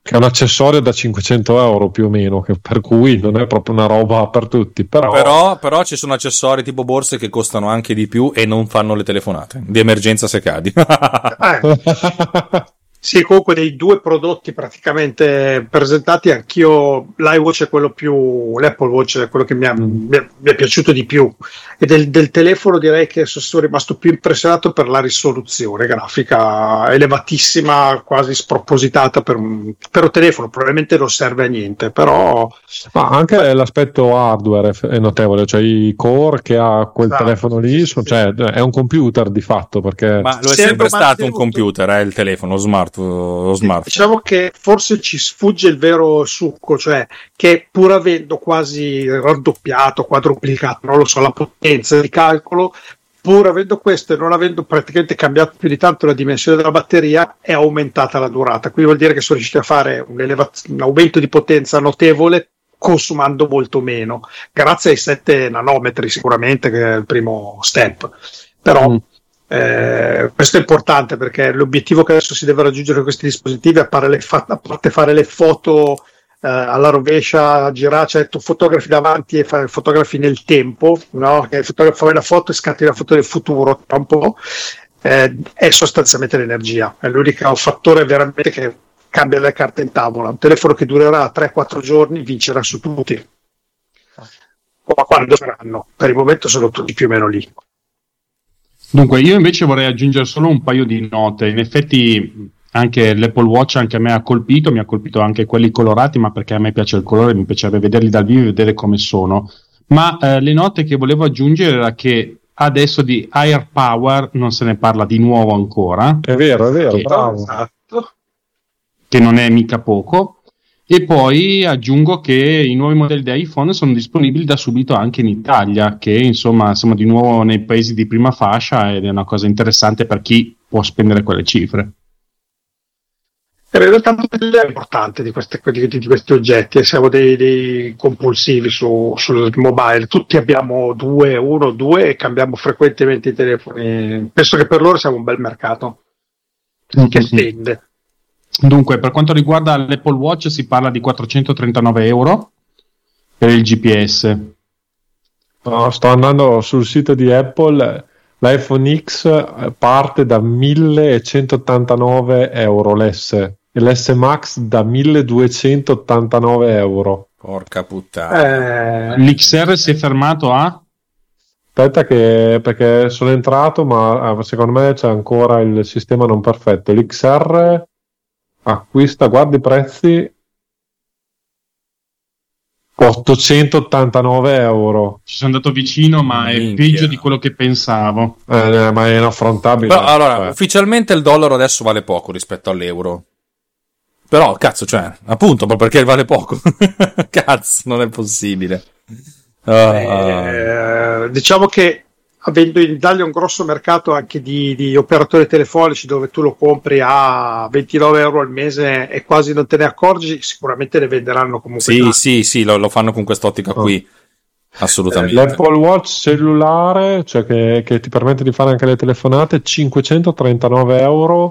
è un accessorio da €500 più o meno, che per cui non è proprio una roba per tutti, però ci sono accessori tipo borse che costano anche di più e non fanno le telefonate di emergenza se cadi. Sì, comunque dei due prodotti praticamente presentati, anch'io l'iWatch è quello più, l'Apple Watch è quello che mi è piaciuto di più, e del telefono direi che sono rimasto più impressionato per la risoluzione grafica elevatissima, quasi spropositata per un telefono, probabilmente non serve a niente, però... Ma anche l'aspetto hardware è notevole, cioè i core che ha quel telefono lì, cioè è un computer di fatto, perché... Ma lo è sempre stato un computer, il telefono smart. Diciamo che forse ci sfugge il vero succo, cioè che pur avendo quasi raddoppiato, quadruplicato, non lo so, la potenza di calcolo, pur avendo questo e non avendo praticamente cambiato più di tanto la dimensione della batteria, è aumentata la durata, quindi vuol dire che sono riusciti a fare un aumento di potenza notevole consumando molto meno, grazie ai 7 nanometri sicuramente, che è il primo step, però questo è importante, perché l'obiettivo che adesso si deve raggiungere con questi dispositivi, a parte fare le foto alla rovescia, girare, cioè tu fotografi davanti e fare fotografi nel tempo, no? Che fai una foto e scatti la foto del futuro tra un po', è sostanzialmente l'energia, è l'unico fattore veramente che cambia le carte in tavola. Un telefono che durerà 3-4 giorni vincerà su tutti, ma quando saranno? Per il momento sono tutti più o meno lì. Dunque, io invece vorrei aggiungere solo un paio di note. In effetti anche l'Apple Watch anche a me ha colpito, mi ha colpito anche quelli colorati, ma perché a me piace il colore, mi piacerebbe vederli dal vivo e vedere come sono. Ma le note che volevo aggiungere era che adesso di Air Power non se ne parla di nuovo ancora. È vero, bravo. Esatto. Che non è mica poco. E poi aggiungo che i nuovi modelli di iPhone sono disponibili da subito anche in Italia, che insomma siamo di nuovo nei paesi di prima fascia, ed è una cosa interessante per chi può spendere quelle cifre. In realtà è importante di questi oggetti, e siamo dei compulsivi sul mobile, tutti abbiamo uno, due e cambiamo frequentemente i telefoni, penso che per loro siamo un bel mercato che stende. Dunque, per quanto riguarda l'Apple Watch si parla di €439 per il GPS. No, sto andando sul sito di Apple, l'iPhone X parte da €1.189, l'S, e l'S Max da €1.289. Porca puttana. L'XR si è fermato a? Aspetta che, perché sono entrato, ma secondo me c'è ancora il sistema non perfetto. L'XR... acquista, guarda i prezzi, €889. Ci sono andato vicino, ma minchia, è peggio di quello che pensavo, ma è inaffrontabile. Però, allora, ufficialmente il dollaro adesso vale poco rispetto all'euro, però cazzo, cioè, appunto, ma perché vale poco? Cazzo, non è possibile. Diciamo che avendo in Italia un grosso mercato anche di operatori telefonici, dove tu lo compri a €29 al mese e quasi non te ne accorgi, sicuramente ne venderanno comunque. Sì, tanti. sì, lo fanno con quest'ottica qui, assolutamente. L'Apple Watch cellulare, cioè che ti permette di fare anche le telefonate, €539,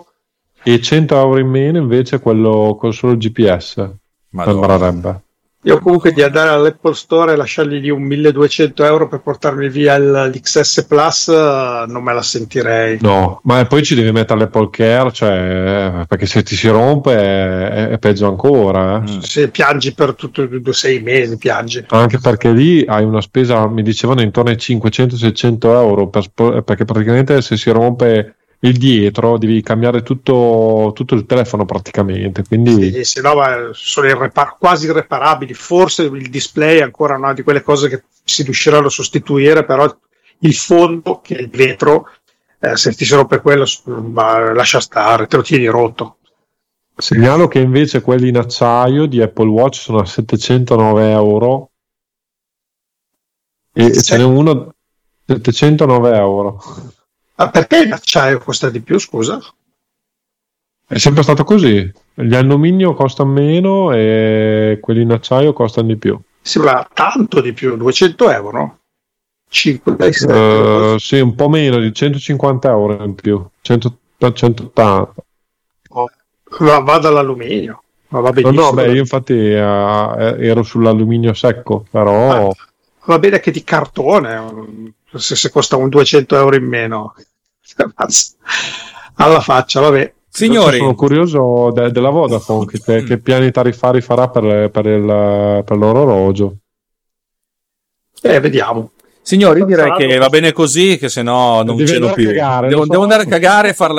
e €100 in meno invece quello con solo GPS. Sembrerebbe. Io comunque di andare all'Apple Store e lasciargli lì un €1.200 per portarmi via l'XS Plus non me la sentirei. No, ma poi ci devi mettere l'Apple Care, cioè, perché se ti si rompe è peggio ancora. Se piangi per tutto 6 mesi, piangi. Anche perché lì hai una spesa, mi dicevano, intorno ai €500-600, perché praticamente se si rompe il dietro, devi cambiare tutto il telefono praticamente, quindi sì, se no sono quasi irreparabili. Forse il display è ancora una di quelle cose che si riusciranno a sostituire, però il fondo, che è il vetro, se ti si rompe quello, lascia stare, te lo tieni rotto. Segnalo che invece quelli in acciaio di Apple Watch sono a €709 e ce n'è uno €709. Ma perché l'acciaio costa di più, scusa? È sempre stato così. Gli alluminio costano meno e quelli in acciaio costano di più. Sembra tanto di più, €200? 5, 6, sì, un po' meno, di €150 in più, 180. Oh. Vado all'alluminio, ma va benissimo. No, beh, io infatti ero sull'alluminio secco, però va bene che di cartone, se costa un €200 in meno, alla faccia, vabbè. Signori, sono curioso della Vodafone che piani tariffari farà per l'orologio. Vediamo. Signori, io direi che va bene così, che se no non ce l'ho più. Devo andare a cagare, far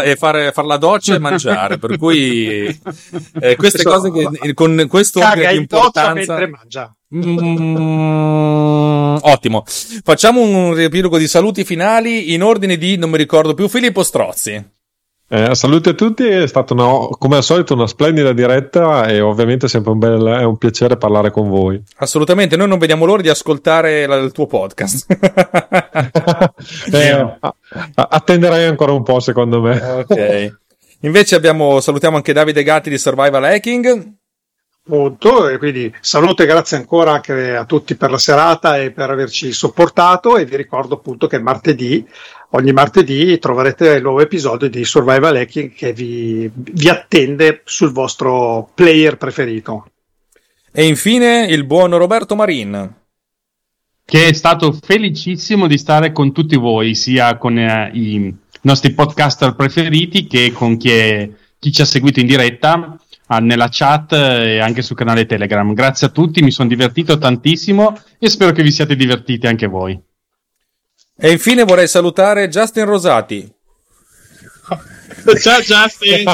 la doccia e mangiare, per cui queste cose che con questo ordine di importanza. Ottimo. Facciamo un riepilogo di saluti finali in ordine di non mi ricordo più. Filippo Strozzi. Saluti a tutti, è stata come al solito una splendida diretta e ovviamente sempre è un piacere parlare con voi. Assolutamente, noi non vediamo l'ora di ascoltare il tuo podcast. Attenderai ancora un po', secondo me. Ok. Invece salutiamo anche Davide Gatti di Survival Hacking. E quindi saluto e grazie ancora anche a tutti per la serata e per averci sopportato, e vi ricordo appunto che ogni martedì troverete il nuovo episodio di Survival Hacking che vi attende sul vostro player preferito. E infine il buon Roberto Marini, che è stato felicissimo di stare con tutti voi, sia con i nostri podcaster preferiti che con chi ci ha seguito in diretta nella chat e anche sul canale Telegram. Grazie a tutti, mi sono divertito tantissimo e spero che vi siate divertiti anche voi. E infine vorrei salutare Justin Rosati. Ciao Justin.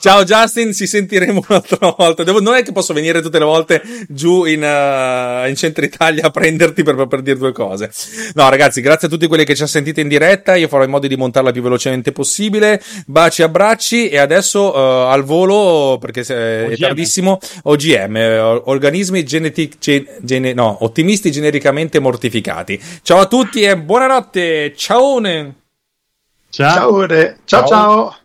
Ciao Justin, ci sentiremo un'altra volta. Non è che posso venire tutte le volte giù in Centro Italia a prenderti per dire due cose. No ragazzi, grazie a tutti quelli che ci ha sentito in diretta, io farò in modo di montarla più velocemente possibile. Baci, abbracci, e adesso al volo, perché è tardissimo, OGM, organismi ottimisti genericamente mortificati. Ciao a tutti e buonanotte. Ciaone. Ciao. Ciao.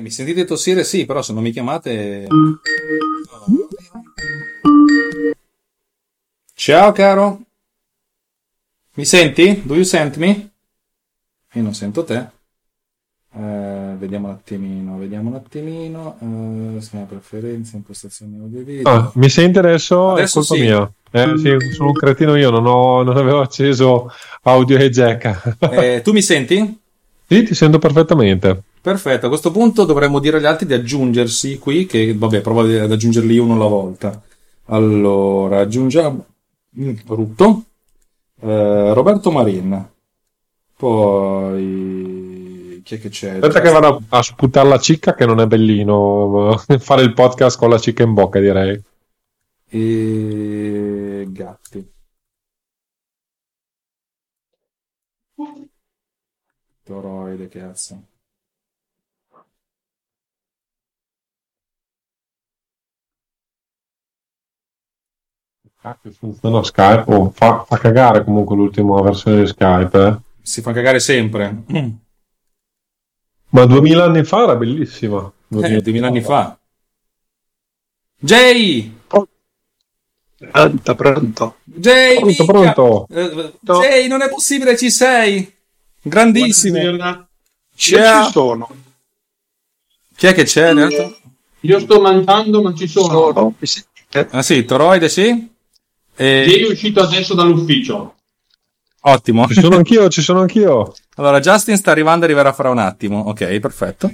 Mi sentite tossire? Sì, però se non mi chiamate. Ciao caro. Mi senti? Do you send me? Io non sento te. Vediamo un attimino. Preferenze, impostazioni audio video. Mi senti adesso? È colpa mia. Sì, sono un cretino io, non avevo acceso audio e jack. Tu mi senti? Sì, ti sento perfettamente. Perfetto, a questo punto dovremmo dire agli altri di aggiungersi qui, che vabbè, provo ad aggiungerli uno alla volta. Allora, aggiungiamo brutto Roberto Marin, poi chi è che c'è? Aspetta che vado a sputare la cicca, che non è bellino fare il podcast con la cicca in bocca, direi. E Gatti. Toroide, cazzo. Funziona Skype, fa cagare comunque l'ultima versione di Skype, eh? Si fa cagare sempre. Ma 2000 anni fa era bellissima. 2000 anni fa. Jay! Pronto. Jay! Pronto. Jay, non è possibile, ci sei! Grandissimo! Ciao. Ci sono. Chi è che c'è? Io sto mangiando, ma ci sono. Ah sì, Toroide, sì? Sei uscito adesso dall'ufficio. Ottimo. Ci sono anch'io. Allora, Justin sta arrivando, arriverà fra un attimo. Ok, perfetto.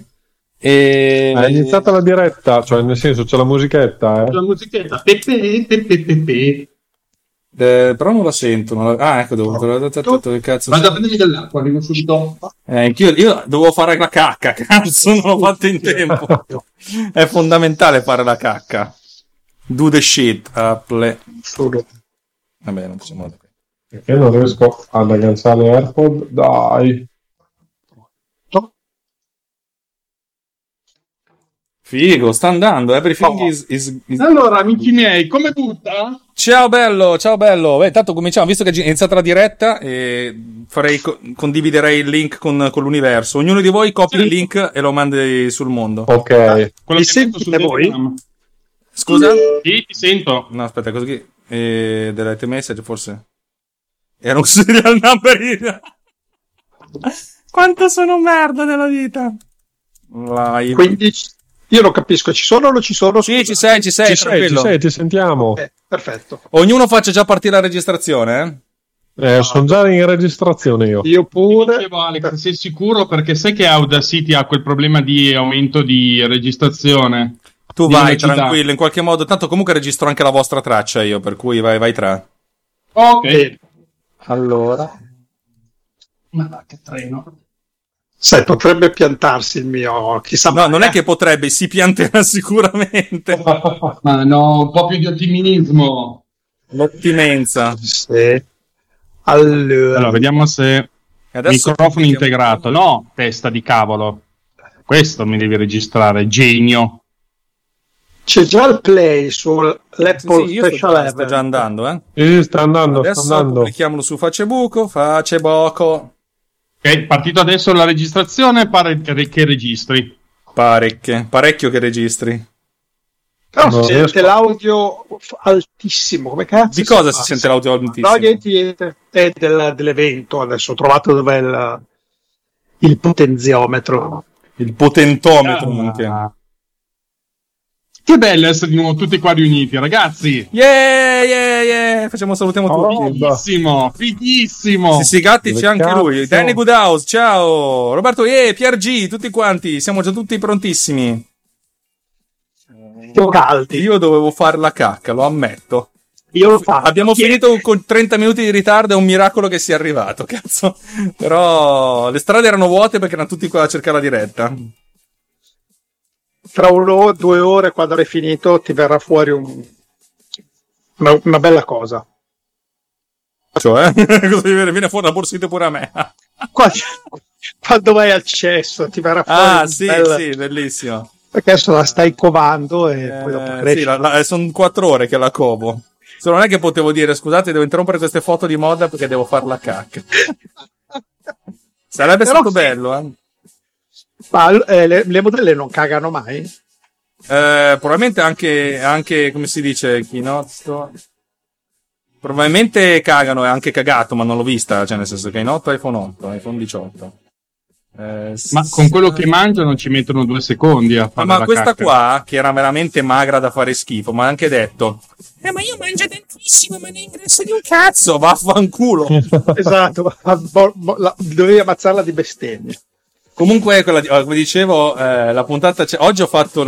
E... È iniziata la diretta, cioè nel senso c'è la musichetta. C'è la musichetta. Però non la sentono. Ah, ecco, devo. Che cazzo. Vado a prendermi dell'acqua, arrivo subito. Io dovevo fare la cacca, cazzo, non l'ho fatto in tempo. È fondamentale fare la cacca. Do the shit, Apple. Vabbè, non possiamo andare. Perché non riesco ad agganciare AirPod? Dai. Figo, sta andando. Everything is... Allora, amici miei, come butta? Ciao bello. Intanto cominciamo, visto che è iniziata la diretta, condividerei il link con l'universo. Ognuno di voi copia il link e lo mandi sul mondo. Ok. Quello che sentite voi? Scusa? Sì, ti sento. No, aspetta, così. Delete message, forse? Era un serial number. Quanto sono merda nella vita. Live. 15... Io lo capisco, ci sono o non ci sono? Sì, ci sei, tranquillo. Ci sei, ti sentiamo. Perfetto. Ognuno faccia già partire la registrazione, eh? Sono già in registrazione io. Io pure. Dicevo, Alex, sei sicuro? Perché sai che Audacity ha quel problema di aumento di registrazione? Tu di vai, velocità. Tranquillo, in qualche modo. Tanto comunque registro anche la vostra traccia io, per cui vai tra. Ok. Allora. Ma va, che treno. Sai, potrebbe piantarsi il mio, chissà. No, non è che potrebbe, si pianterà sicuramente. Ma no, un po' più di ottimismo. L'ottimenza. Sì. Allora, vediamo se microfono integrato. No, testa di cavolo. Questo mi devi registrare, genio. C'è già il play sull'Apple Special App. Sta già andando, eh? Sì, sta andando. Clicchiamolo su Facebooco. Ok, partito adesso la registrazione, pare che registri. Parecchio che registri. Però si sente l'audio altissimo, come cazzo? Di cosa si sente l'audio altissimo? No, niente, è dell'evento adesso, ho trovato dov'è il potenziometro. Il potentometro, anche. Che bello essere di nuovo tutti qua riuniti, ragazzi! Yeah! Salutiamo tutti. Fighissimo! Sì, Gatti, c'è anche lui. Danny Goodhouse, ciao! Roberto, PRG, tutti quanti, siamo già tutti prontissimi. Siamo caldi. Io dovevo fare la cacca, lo ammetto. Io lo faccio. Abbiamo finito con 30 minuti di ritardo, è un miracolo che sia arrivato, cazzo. Però le strade erano vuote perché erano tutti qua a cercare la diretta. Tra 1 o 2 ore, quando avrai finito, ti verrà fuori una bella cosa. Cioè, cosa viene fuori la borsetta pure a me? Quando vai al cesso, ti verrà fuori. Ah, sì, bella... sì, bellissimo. Perché adesso la stai covando e poi dopo cresci. Sì, sono 4 ore che la covo. Se non è che potevo dire, scusate, devo interrompere queste foto di moda perché devo far la cacca. Sarebbe stato bello, eh. Ma le modelle non cagano mai? Probabilmente anche come si dice, Keynote. Probabilmente cagano, è anche cagato, ma non l'ho vista, cioè nel senso che Keynote iPhone 8, iPhone 18. Ma con quello che mangiano ci mettono 2 secondi a fare ma la questa cacca. Qua, che era veramente magra da fare schifo, ma ha anche detto ma io mangio tantissimo, ma ne ingresso di un cazzo, vaffanculo. Esatto, dovevi ammazzarla di bestemmie. Comunque, come dicevo, la puntata oggi ho fatto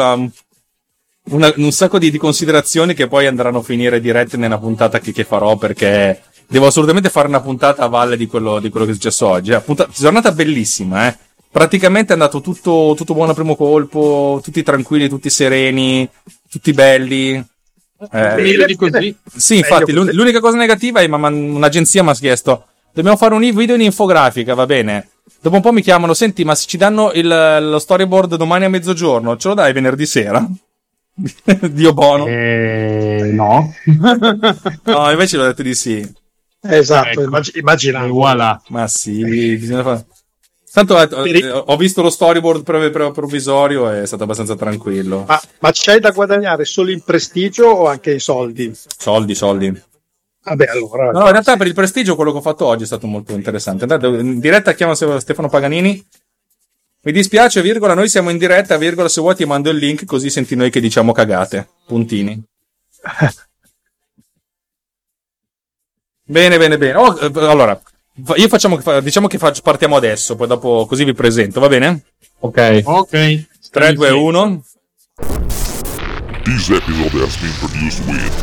un sacco di considerazioni che poi andranno a finire dirette nella puntata che farò, perché devo assolutamente fare una puntata a valle di quello che è successo oggi. Giornata bellissima, eh. Praticamente è andato tutto buono a primo colpo, tutti tranquilli, tutti sereni, tutti belli. Sì, infatti, l'unica cosa negativa è che un'agenzia mi ha chiesto dobbiamo fare un video in infografica, va bene. Dopo un po' mi chiamano, senti, ma se ci danno lo storyboard domani a mezzogiorno, ce lo dai venerdì sera? Dio bono. No. No, invece l'ho detto di sì. Esatto, ecco. Immaginavo. Voilà. Ma sì, bisogna fare... Tanto ho visto lo storyboard provvisorio e è stato abbastanza tranquillo. Ma c'hai da guadagnare solo in prestigio o anche in soldi? Soldi. Vabbè, allora. No, in realtà per il prestigio quello che ho fatto oggi è stato molto interessante. Andate in diretta, chiamo Stefano Paganini. Mi dispiace, virgola, noi siamo in diretta, virgola, se vuoi ti mando il link così senti noi che diciamo cagate. Puntini. Bene. Oh, allora, partiamo adesso, poi dopo così vi presento, va bene? Ok. 3, 2, 1. This episode has been produced with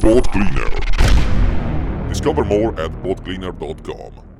Pod Cleaner. Discover more at podcleaner.com.